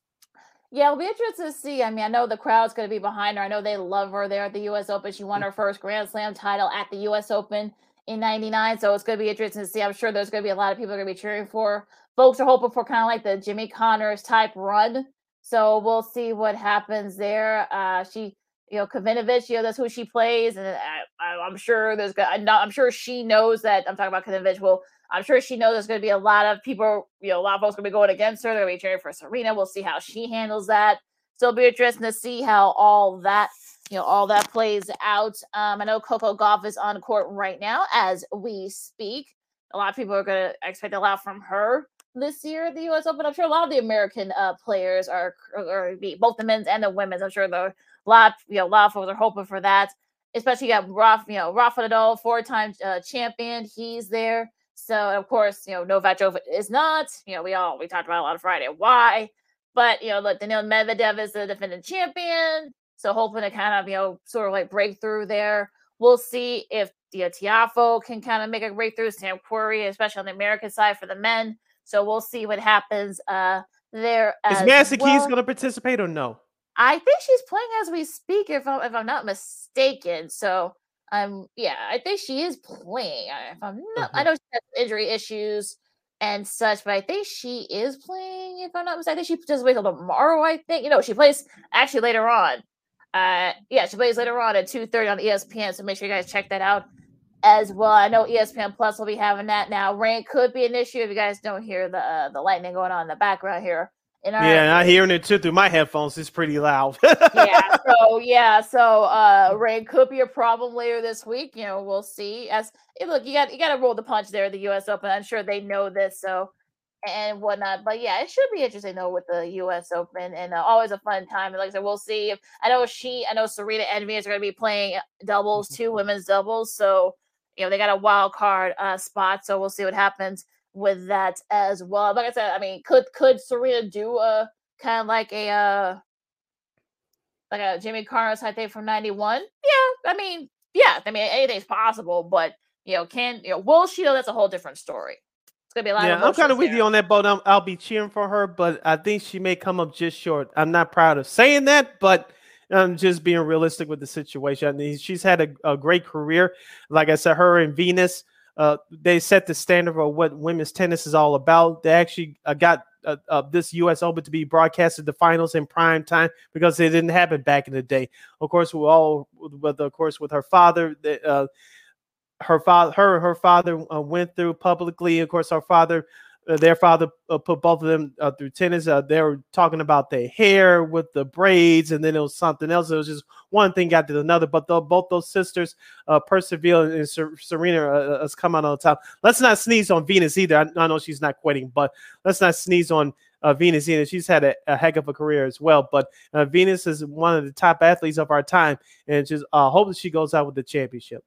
Yeah, it'll be interesting to see. I mean, I know the crowd's going to be behind her. I know they love her there at the U S Open. She won her first Grand Slam title at the U S Open in ninety-nine, so it's going to be interesting to see. I'm sure there's going to be a lot of people going to be cheering for her. Folks are hoping for kind of like the Jimmy Connors type run. So we'll see what happens there. Uh, she, you know, Kavinovich, you know, that's who she plays. And I, I, I'm sure there's gonna, I'm, not, I'm sure she knows that I'm talking about Kavinovich. Well, I'm sure she knows there's going to be a lot of people, you know, a lot of folks going to be going against her. They're going to be cheering for Serena. We'll see how she handles that. So it'll be interesting to see how all that, you know, all that plays out. Um, I know Coco Gauff is on court right now as we speak. A lot of people are going to expect a lot from her this year at the U S Open. I'm sure a lot of the American uh, players are, or the both the men's and the women's. I'm sure the lot, you know, a lot of folks are hoping for that. Especially you got Rafa, you know, Rafa Nadal, four-time uh, champion. He's there. So, of course, you know, Novak Djokovic is not. You know, we all, we talked about it on Friday. Why? But, you know, look, Daniil Medvedev is the defending champion. So, hoping to kind of, you know, sort of like break through there. We'll see if, you know, Tiafoe can kind of make a breakthrough. Sam Querrey, especially on the American side for the men. So, we'll see what happens uh, there. Is Madison well. Keys going to participate or no? I think she's playing as we speak, if I'm, if I'm not mistaken. So, Um, yeah, I think she is playing. I, if I'm not, mm-hmm. I know she has injury issues and such, but I think she is playing, if I'm not mistaken. I think she just waits until tomorrow, I think. You know, she plays actually later on. Uh, yeah, she plays later on at two thirty on E S P N, so make sure you guys check that out as well. I know E S P N Plus will be having that now. Rain could be an issue if you guys don't hear the uh, the lightning going on in the background here. In our, yeah, not hearing it too through my headphones is pretty loud. yeah, so yeah, so uh, rain could be a problem later this week. You know, we'll see. As hey, look, you got you got to roll the punch there at the U S Open. I'm sure they know this, so and whatnot. But yeah, it should be interesting though with the U S Open, and uh, always a fun time. And like I said, we'll see. If I know she, I know Serena and Venus are going to be playing doubles, two women's doubles. So you know they got a wild card uh, spot. So we'll see what happens with that as well. Like I said, I mean, could could Serena do a kind of like a uh like a Jimmy Carnes, I think, from ninety-one? Yeah, I mean, yeah, I mean anything's possible, but you know, can you know will she though? That's a whole different story. It's gonna be a lot yeah, of I'm kind of with you on that boat. I'm, I'll be cheering for her, but I think she may come up just short. I'm not proud of saying that, but I'm just being realistic with the situation. I mean, she's had a, a great career. Like I said, her and Venus, Uh, they set the standard for what women's tennis is all about. They actually uh, got uh, uh, this U S Open to be broadcasted the finals in prime time because it didn't happen back in the day. Of course, we all, with of course, with her father, the, uh, her father, her her father uh, went through publicly. Of course, her father, uh, their father, uh, put both of them uh, through tennis. Uh, they were talking about their hair with the braids, and then it was something else. It was just one thing got to another, but the, both those sisters uh, persevere, and Ser- Serena uh, has come out on top. Let's not sneeze on Venus either. I, I know she's not quitting, but let's not sneeze on uh, Venus either. She's had a, a heck of a career as well, but uh, Venus is one of the top athletes of our time, and just uh, hope that she goes out with the championship.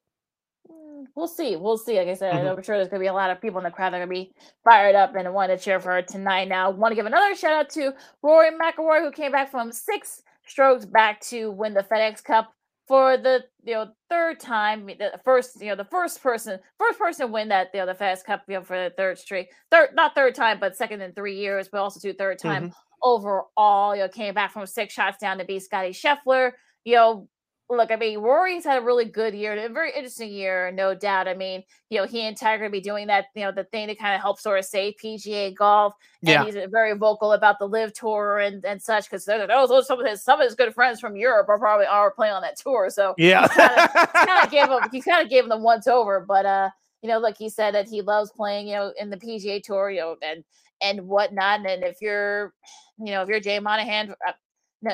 We'll see. We'll see. Like I said, mm-hmm. I'm sure there's going to be a lot of people in the crowd that are going to be fired up and want to cheer for her tonight. Now, I want to give another shout out to Rory McIlroy, who came back from six strokes back to win the FedEx Cup for the you know third time. The first you know the first person first person to win that you know, the FedEx Cup you know, for the third straight third not third time but second in three years, but also to third time mm-hmm. overall. You know, came back from six shots down to beat Scottie Scheffler. You know. Look, I mean, Rory's had a really good year, a very interesting year, no doubt. I mean, you know, he and Tiger be doing that, you know, the thing to kind of help sort of save P G A golf. And yeah. He's very vocal about the LIV tour and, and such, because those are some of his some of his good friends from Europe are probably are playing on that tour. So yeah, he kind of gave him he kind of gave him the once over. But uh, you know, look, he said that he loves playing, you know, in the P G A tour, you know, and and whatnot. And if you're, you know, if you're Jay Monahan. Uh,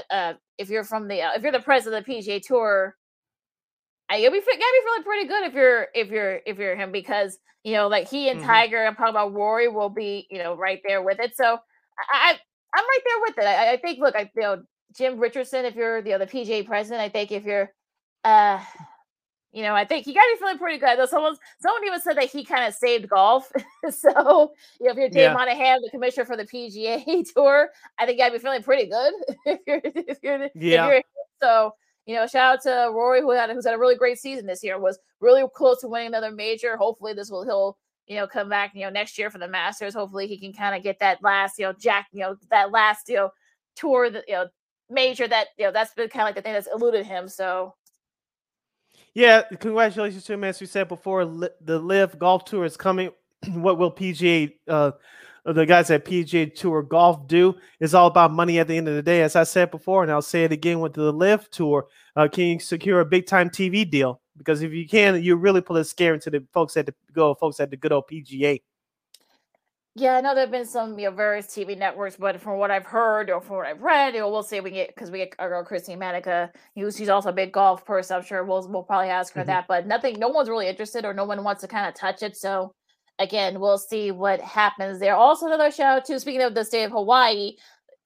Uh, if you're from the uh, if you're the president of the P G A Tour, I you'll be, gotta be feeling pretty good if you're if you're if you're him, because you know like he and mm-hmm. Tiger and probably about Rory will be you know right there with it. So I, I I'm right there with it. I, I think look I you know Jim Richardson, if you're you know, the P G A president, I think if you're uh you know I think he gotta be feeling pretty good. Though someone someone even said that he kind of saved golf. So you know if you're Dave yeah. Monahan, the commissioner for the P G A Tour, I think you gotta be feeling pretty good if you're if you're yeah. If you're, so you know shout out to Rory who had who's had a really great season this year, was really close to winning another major. Hopefully this will he'll you know come back you know next year for the Masters. Hopefully he can kind of get that last you know Jack you know that last you know tour that you know major that you know that's been kind of like the thing that's eluded him. So. Yeah, congratulations to him. As we said before, li- the LIV Golf Tour is coming. What will P G A, uh, the guys at P G A Tour Golf do? It's all about money at the end of the day. As I said before, and I'll say it again with the LIV Tour, uh, can you secure a big-time T V deal? because if you can, you really pull a scare into the folks at the go, folks at the good old P G A. Yeah, I know there have been some, you know, various T V networks, but from what I've heard or from what I've read, you know, we'll see. We get because we get our girl Christine Manica, who's she's also a big golf person. I'm sure we'll we'll probably ask her mm-hmm. that, but nothing, no one's really interested or no one wants to kind of touch it. So again, we'll see what happens there. Also, another shout out to, speaking of the state of Hawaii,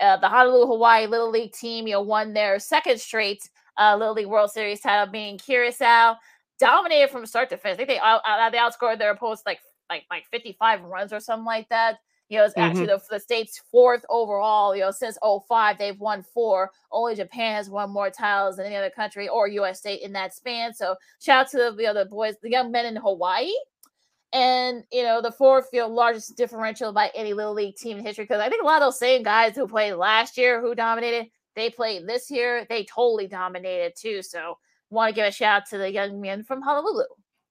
uh, the Honolulu Hawaii Little League team, you know, won their second straight uh, Little League World Series title, being Curacao, dominated from start to finish. I think they out, out, they outscored their opponents like. like like fifty-five runs or something like that. You know, it's mm-hmm. actually the, the state's fourth overall, you know, since oh five, they've won four. Only Japan has won more titles than any other country or U S state in that span. So shout out to the, you know, the boys, the young men in Hawaii. And, you know, the fourth, you know, largest differential by any Little League team in history. Because I think a lot of those same guys who played last year, who dominated, they played this year. They totally dominated too. So want to give a shout out to the young men from Honolulu.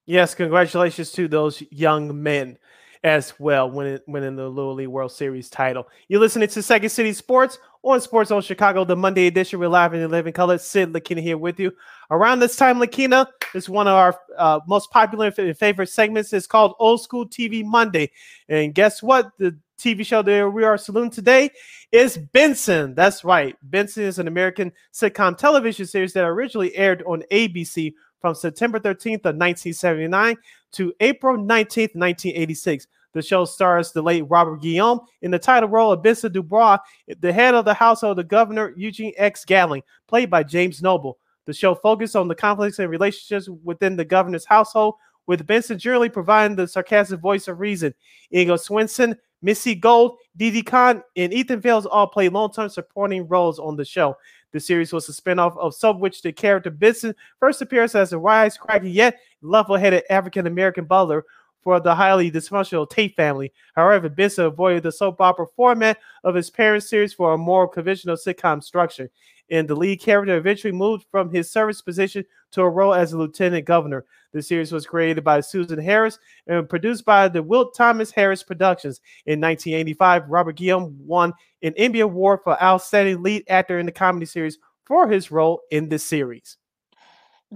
Yes, congratulations to those young men as well, winning, winning the Little League World Series title. You're listening to Second City Sports on SportsZone Chicago, the Monday edition. We're live in eleven colors. Sid Lakina here with you. Around this time, Lakina, is one of our uh, most popular and favorite segments. It's called Old School T V Monday. And guess what? The T V show that we are saluting today is Benson. That's right. Benson is an American sitcom television series that originally aired on A B C from September thirteenth of nineteen seventy-nine to April nineteenth, nineteen eighty-six. The show stars the late Robert Guillaume in the title role of Benson Dubois, the head of the household of Governor Eugene X. Gatling, played by James Noble. The show focused on the conflicts and relationships within the governor's household, with Benson generally providing the sarcastic voice of reason. Ingo Swenson, Missy Gold, Didi Khan, and Ethan Vales all play long-term supporting roles on the show. The series was a spinoff of Sub, which the character Benson first appears as a wisecracking yet level-headed African-American butler for the highly dysfunctional Tate family. However, Benson avoided the soap opera format of his parents' series for a more conventional sitcom structure, and the lead character eventually moved from his service position to a role as a lieutenant governor. The series was created by Susan Harris and produced by the Wilt Thomas Harris Productions. In nineteen eighty-five, Robert Guillaume won an Emmy Award for Outstanding Lead Actor in the Comedy Series for his role in the series.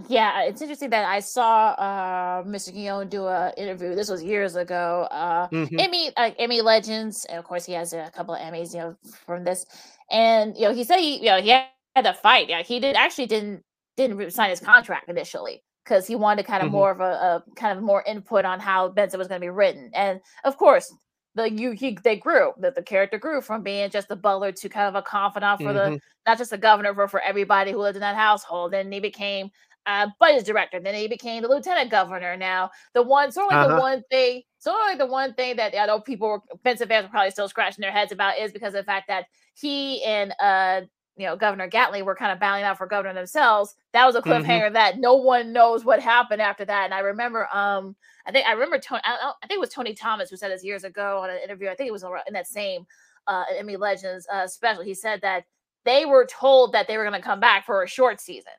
Yeah, it's interesting that I saw uh, Mister Guillaume do an interview. This was years ago. Uh, mm-hmm. Emmy uh, Emmy Legends, and of course he has a couple of Emmys, you know, from this. And you know, he said he, you know, he had to fight. Yeah, he did actually didn't didn't sign his contract initially because he wanted kind of mm-hmm. more of a, a kind of more input on how Benson was going to be written. And of course, the you he they grew that the character grew from being just the butler to kind of a confidant for mm-hmm. the not just the governor but for everybody who lived in that household. And he became Uh, budget director. Then he became the lieutenant governor. Now, the one, sort of like uh-huh. the one thing, sort of like the one thing that I know people, were, Benson fans were probably still scratching their heads about is because of the fact that he and, uh, you know, Governor Gatling were kind of battling out for governor themselves. That was a cliffhanger mm-hmm. that no one knows what happened after that. And I remember, um, I think I remember Tony, I, I think it was Tony Thomas who said this years ago on an interview. I think it was in that same uh, Emmy Legends uh, special. He said that they were told that they were going to come back for a short season,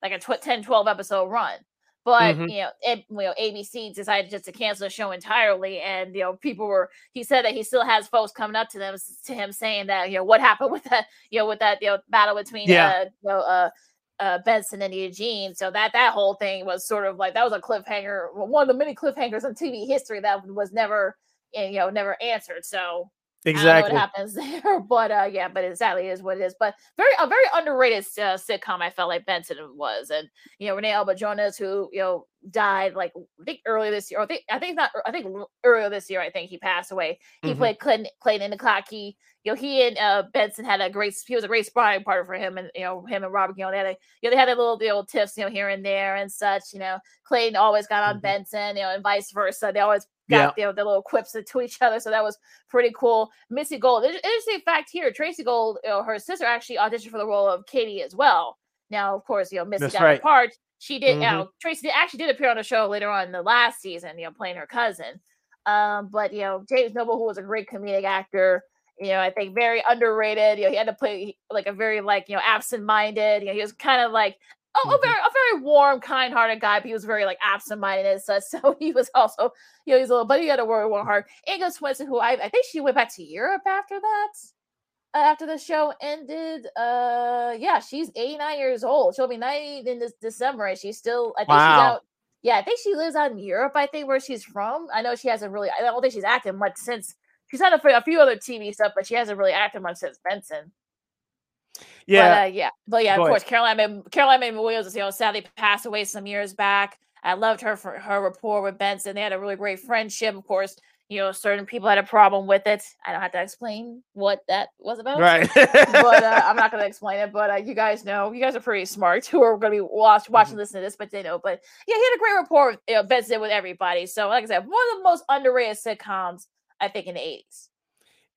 like a ten, twelve episode run. But, mm-hmm. you know, it, you know, A B C decided just to cancel the show entirely. And, you know, people were, he said that he still has folks coming up to them, to him saying that, you know, what happened with that, you know, with that, you know, battle between, yeah. uh, you know, uh, uh, Benson and Eugene. So that, that whole thing was sort of like, that was a cliffhanger. One of the many cliffhangers in T V history that was never, you know, never answered. So exactly what happens there, but uh, yeah, but it sadly is what it is. But very a very underrated uh, sitcom. I felt like Benson was, and you know Renee Alba-Jones, who you know died like I think earlier this year. Or I think I think not. I think earlier this year. I think he passed away. He mm-hmm. played Clayton Clayton Inukaki. You know, he and uh, Benson had a great. He was a great sparring partner for him, and you know him and Robert Guillaume. They had a, you know, they had a little the old tiffs, you know, here and there and such. You know, Clayton always got on mm-hmm. Benson, you know, and vice versa. They always. Got yeah. you know, the little quips to each other, so that was pretty cool. Missy Gold, interesting fact here: Tracy Gold, you know, her sister actually auditioned for the role of Katie as well. Now, of course, you know Missy That's got right. the part. She did. Mm-hmm. You know, Tracy did, actually did appear on the show later on in the last season, you know, playing her cousin. Um, but you know, James Noble, who was a great comedic actor, you know, I think very underrated. You know, he had to play like a very like you know absent-minded. You know, he was kind of like. Oh, a very, a very warm, kind-hearted guy, but he was very, like, absent-minded and such, so he was also, you know, he's a little, but he had a very warm heart. Inga Swenson, who I, I think she went back to Europe after that, uh, after the show ended, uh, yeah, she's eighty-nine years old. She'll be ninety in this December, and she's still, I think wow. she's out, yeah, I think she lives out in Europe, I think, where she's from. I know she hasn't really, I don't think she's acted much since. She's had a, a few other T V stuff, but she hasn't really acted much since Benson. Yeah. But, uh, yeah. But yeah, Go of course, ahead. Caroline May, Caroline May Williams, you know, sadly passed away some years back. I loved her for her rapport with Benson. They had a really great friendship. Of course, you know, certain people had a problem with it. I don't have to explain what that was about. Right. but uh, I'm not going to explain it. But uh, you guys know, you guys are pretty smart who are going to be watch, watching, mm-hmm. listening to this, but they know. But yeah, he had a great rapport with, you know, Benson, with everybody. So like I said, one of the most underrated sitcoms, I think, in the eighties.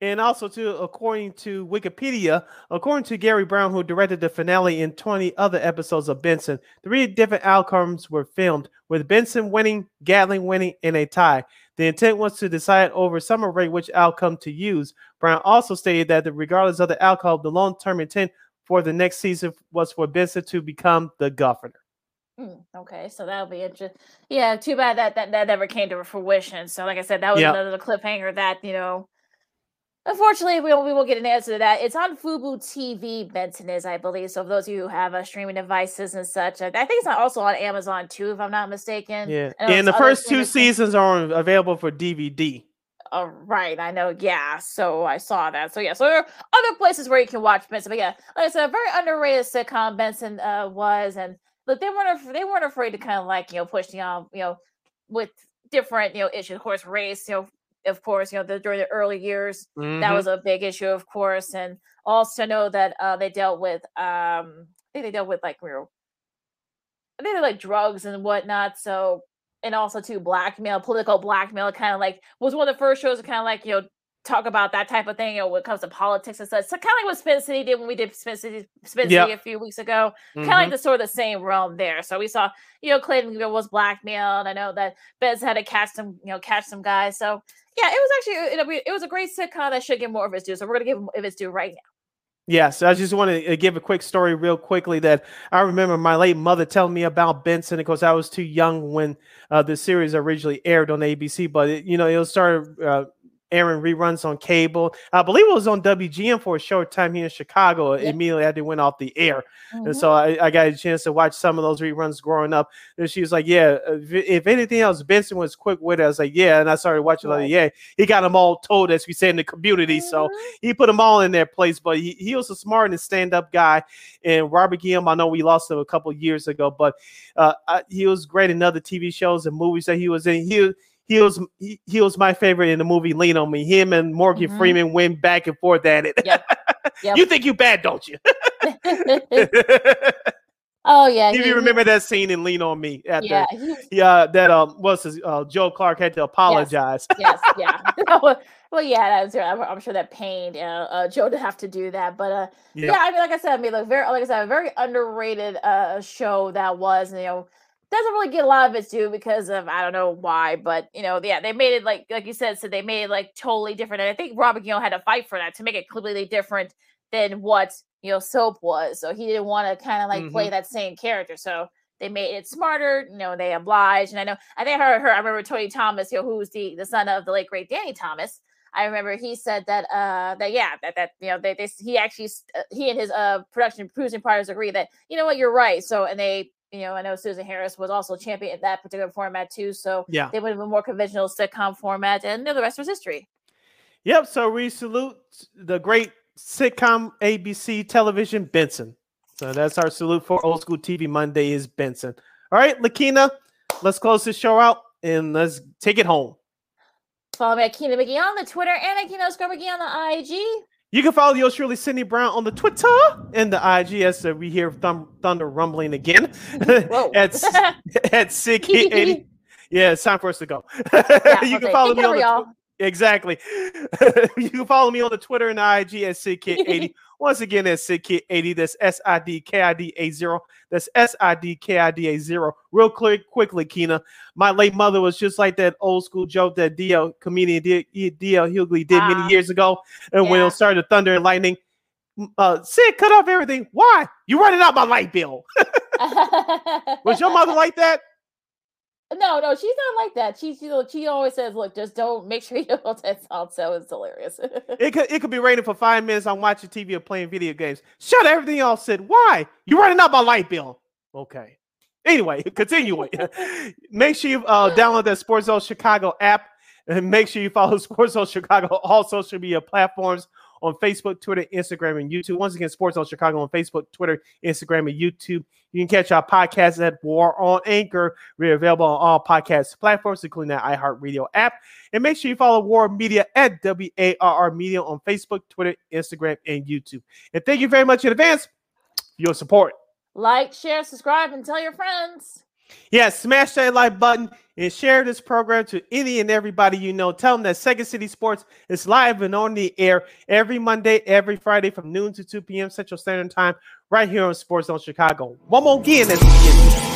And also, too, according to Wikipedia, according to Gary Brown, who directed the finale and twenty other episodes of Benson, three different outcomes were filmed, with Benson winning, Gatling winning, and a tie. The intent was to decide over summer break which outcome to use. Brown also stated that regardless of the outcome, the long-term intent for the next season was for Benson to become the governor. Mm, okay, so that'll be interesting. Yeah, too bad that, that that never came to fruition. So like I said, that was yep. another cliffhanger that, you know, unfortunately, we won't, we won't get an answer to that. It's on Fubo T V, Benson is, I believe. So for those of you who have uh, streaming devices and such, I, I think it's also on Amazon, too, if I'm not mistaken. Yeah, and, and the first two seasons are available for D V D. Oh, right, I know, yeah, so I saw that. So, yeah, so there are other places where you can watch Benson. But, yeah, like I said, a very underrated sitcom Benson uh, was. And, look, they weren't, they weren't afraid to kind of, like, you know, push, you know, you know, with different, you know, issues. Of course, race, you know, Of course, you know, the, during the early years, mm-hmm. that was a big issue, of course. And also know that uh, they dealt with, um, I think they dealt with like, you know, I think they like drugs and whatnot. So, and also too, blackmail, political blackmail, kind of like was one of the first shows to kind of like, you know, talk about that type of thing, you know, when it comes to politics and such. So kind of like what Spin City did when we did Spin City, Spin City yep. a few weeks ago. Mm-hmm. Kind of like the sort of same realm there. So we saw, you know, Clayton was blackmailed. I know that Benson had to catch some, you know, catch some guys. So yeah, it was actually, it'll be, it was a great sitcom that should get more of its due. So we're going to give it its due right now. Yes, I just want to give a quick story real quickly that I remember my late mother telling me about Benson. Of course, I was too young when uh, the series originally aired on A B C, but, it, you know, it started uh, airing reruns on cable. I believe it was on W G M for a short time here in Chicago yep. immediately after it went off the air. Mm-hmm. And so I, I got a chance to watch some of those reruns growing up. And she was like, yeah, if, if anything else, Benson was quick with it. I was like, yeah. And I started watching right. like, yeah, he got them all told, as we say in the community. Mm-hmm. So he put them all in their place, but he, he was a smart and stand-up guy. And Robert Guillaume, I know we lost him a couple years ago, but uh, I, he was great in other T V shows and movies that he was in. He He was he, he was my favorite in the movie Lean on Me. Him and Morgan mm-hmm. Freeman went back and forth at it. Yep. Yep. You think you bad, don't you? Oh yeah. If he, you remember that scene in Lean on Me, at yeah, the, he, yeah, that um, what's his, uh, Joe Clark had to apologize. Yes, yes yeah. Well, yeah, that was, I'm, I'm sure that pained uh, uh, Joe to have to do that, but uh, yep. yeah, I mean, like I said, I mean, like very, like I said, a very underrated uh show that was, you know. Doesn't really get a lot of its due because of I don't know why, but you know, yeah, they made it like like you said, so they made it like totally different. And I think Robert Guillaume had to fight for that to make it completely different than what you know soap was. So he didn't want to kind of like mm-hmm. play that same character. So they made it smarter, you know, they obliged. And I know I think I heard her, I remember Tony Thomas, you know, who's the, the son of the late great Danny Thomas. I remember he said that uh that yeah that that you know they, they he actually uh, he and his uh production producing partners agreed that you know what you're right. So and they You know, I know Susan Harris was also champion in that particular format, too. So yeah. they went with a more conventional sitcom format, and you know, the rest was history. Yep. So we salute the great sitcom A B C television, Benson. So that's our salute for Old School T V Monday is Benson. All right, Lakina, let's close this show out, and let's take it home. Follow me at Keena McGee on the Twitter, and at Keena underscore McGee on the I G. You can follow yours truly, Sydney Brown, on the Twitter and the I G as we hear thum- thunder rumbling again at at Sick Hit eighty. Yeah, it's time for us to go. Yeah, you can follow me on the tw- exactly. You can follow me on the Twitter and the I G at Sick Hit eighty. Once again, that's Sick Hit eighty. That's S I D K I D A zero. That's S I D K I D A zero. Real quick, quickly, Keena. My late mother was just like that old school joke that D L comedian D L Hughley did many years ago. And yeah. when it started thunder and lightning, uh, Sid cut off everything. Why? You're running out my light bill. Was your mother like that? No, no, she's not like that. She, she, she always says, look, just don't make sure you don't test out. So it's hilarious. it, could, it could be raining for five minutes. I'm watching T V or playing video games. Shut everything off, Sid. Why? You're running out my light bill. Okay. Anyway, continuing. Make sure you uh, download that SportsZone Chicago app, and make sure you follow SportsZone Chicago on all social media platforms on Facebook, Twitter, Instagram, and YouTube. Once again, SportsZone Chicago on Facebook, Twitter, Instagram, and YouTube. You can catch our podcast at WARR on Anchor. We're available on all podcast platforms, including that iHeartRadio app. And make sure you follow WARR Media at W A R R Media on Facebook, Twitter, Instagram, and YouTube. And thank you very much in advance for your support. Like, share, subscribe, and tell your friends. Yeah, smash that like button and share this program to any and everybody you know. Tell them that Second City Sports is live and on the air every Monday, every Friday from noon to two p.m. Central Standard Time right here on SportsZone Chicago. One more again. Let's begin.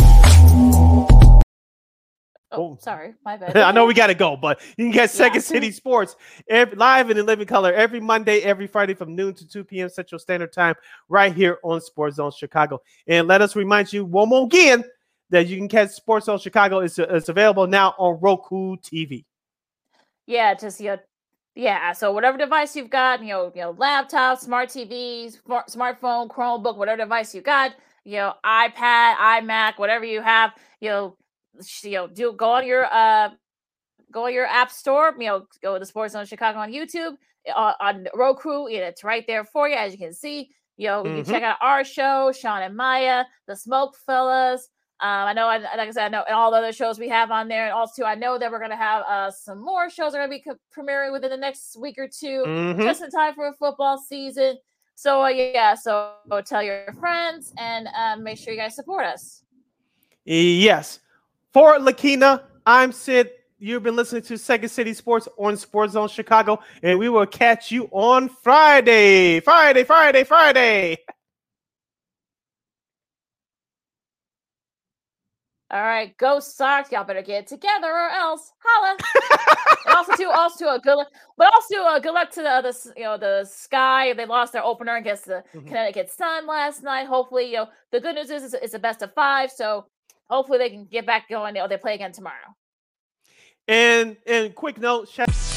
Oh, sorry. My bad. I know we got to go, but you can get Second yeah. City Sports every, live and in living color every Monday, every Friday from noon to two p.m. Central Standard Time right here on SportsZone Chicago. And let us remind you one more again that you can catch SportsZone Chicago. It's, it's available now on Roku T V. Yeah, just, you know, yeah, so whatever device you've got, you know, you know, laptop, smart T V, smart, smartphone, Chromebook, whatever device you got, you know, iPad, iMac, whatever you have, you know, you know, do go on your uh, go on your app store, you know, go to SportsZone Chicago on YouTube, on, on Roku, you know, it's right there for you, as you can see. You know, you mm-hmm. can check out our show, Sean and Maya, the Smoke Fellas. Um, I know, I, like I said, I know and all the other shows we have on there, and also I know that we're going to have uh, some more shows are going to be premiering within the next week or two, mm-hmm. just in time for a football season. So uh, yeah, so go tell your friends and uh, make sure you guys support us. Yes, for Lakina, I'm Sid. You've been listening to Second City Sports on SportsZone Chicago, and we will catch you on Friday, Friday, Friday, Friday. All right, go Sox. Y'all better get it together or else. Holla. And also, too, also a good luck, but also a good luck to the other, you know, the Sky. They lost their opener against the mm-hmm. Connecticut Sun last night. Hopefully, you know, the good news is it's a best of five. So hopefully they can get back going. You know, they play again tomorrow. And and quick note, shout-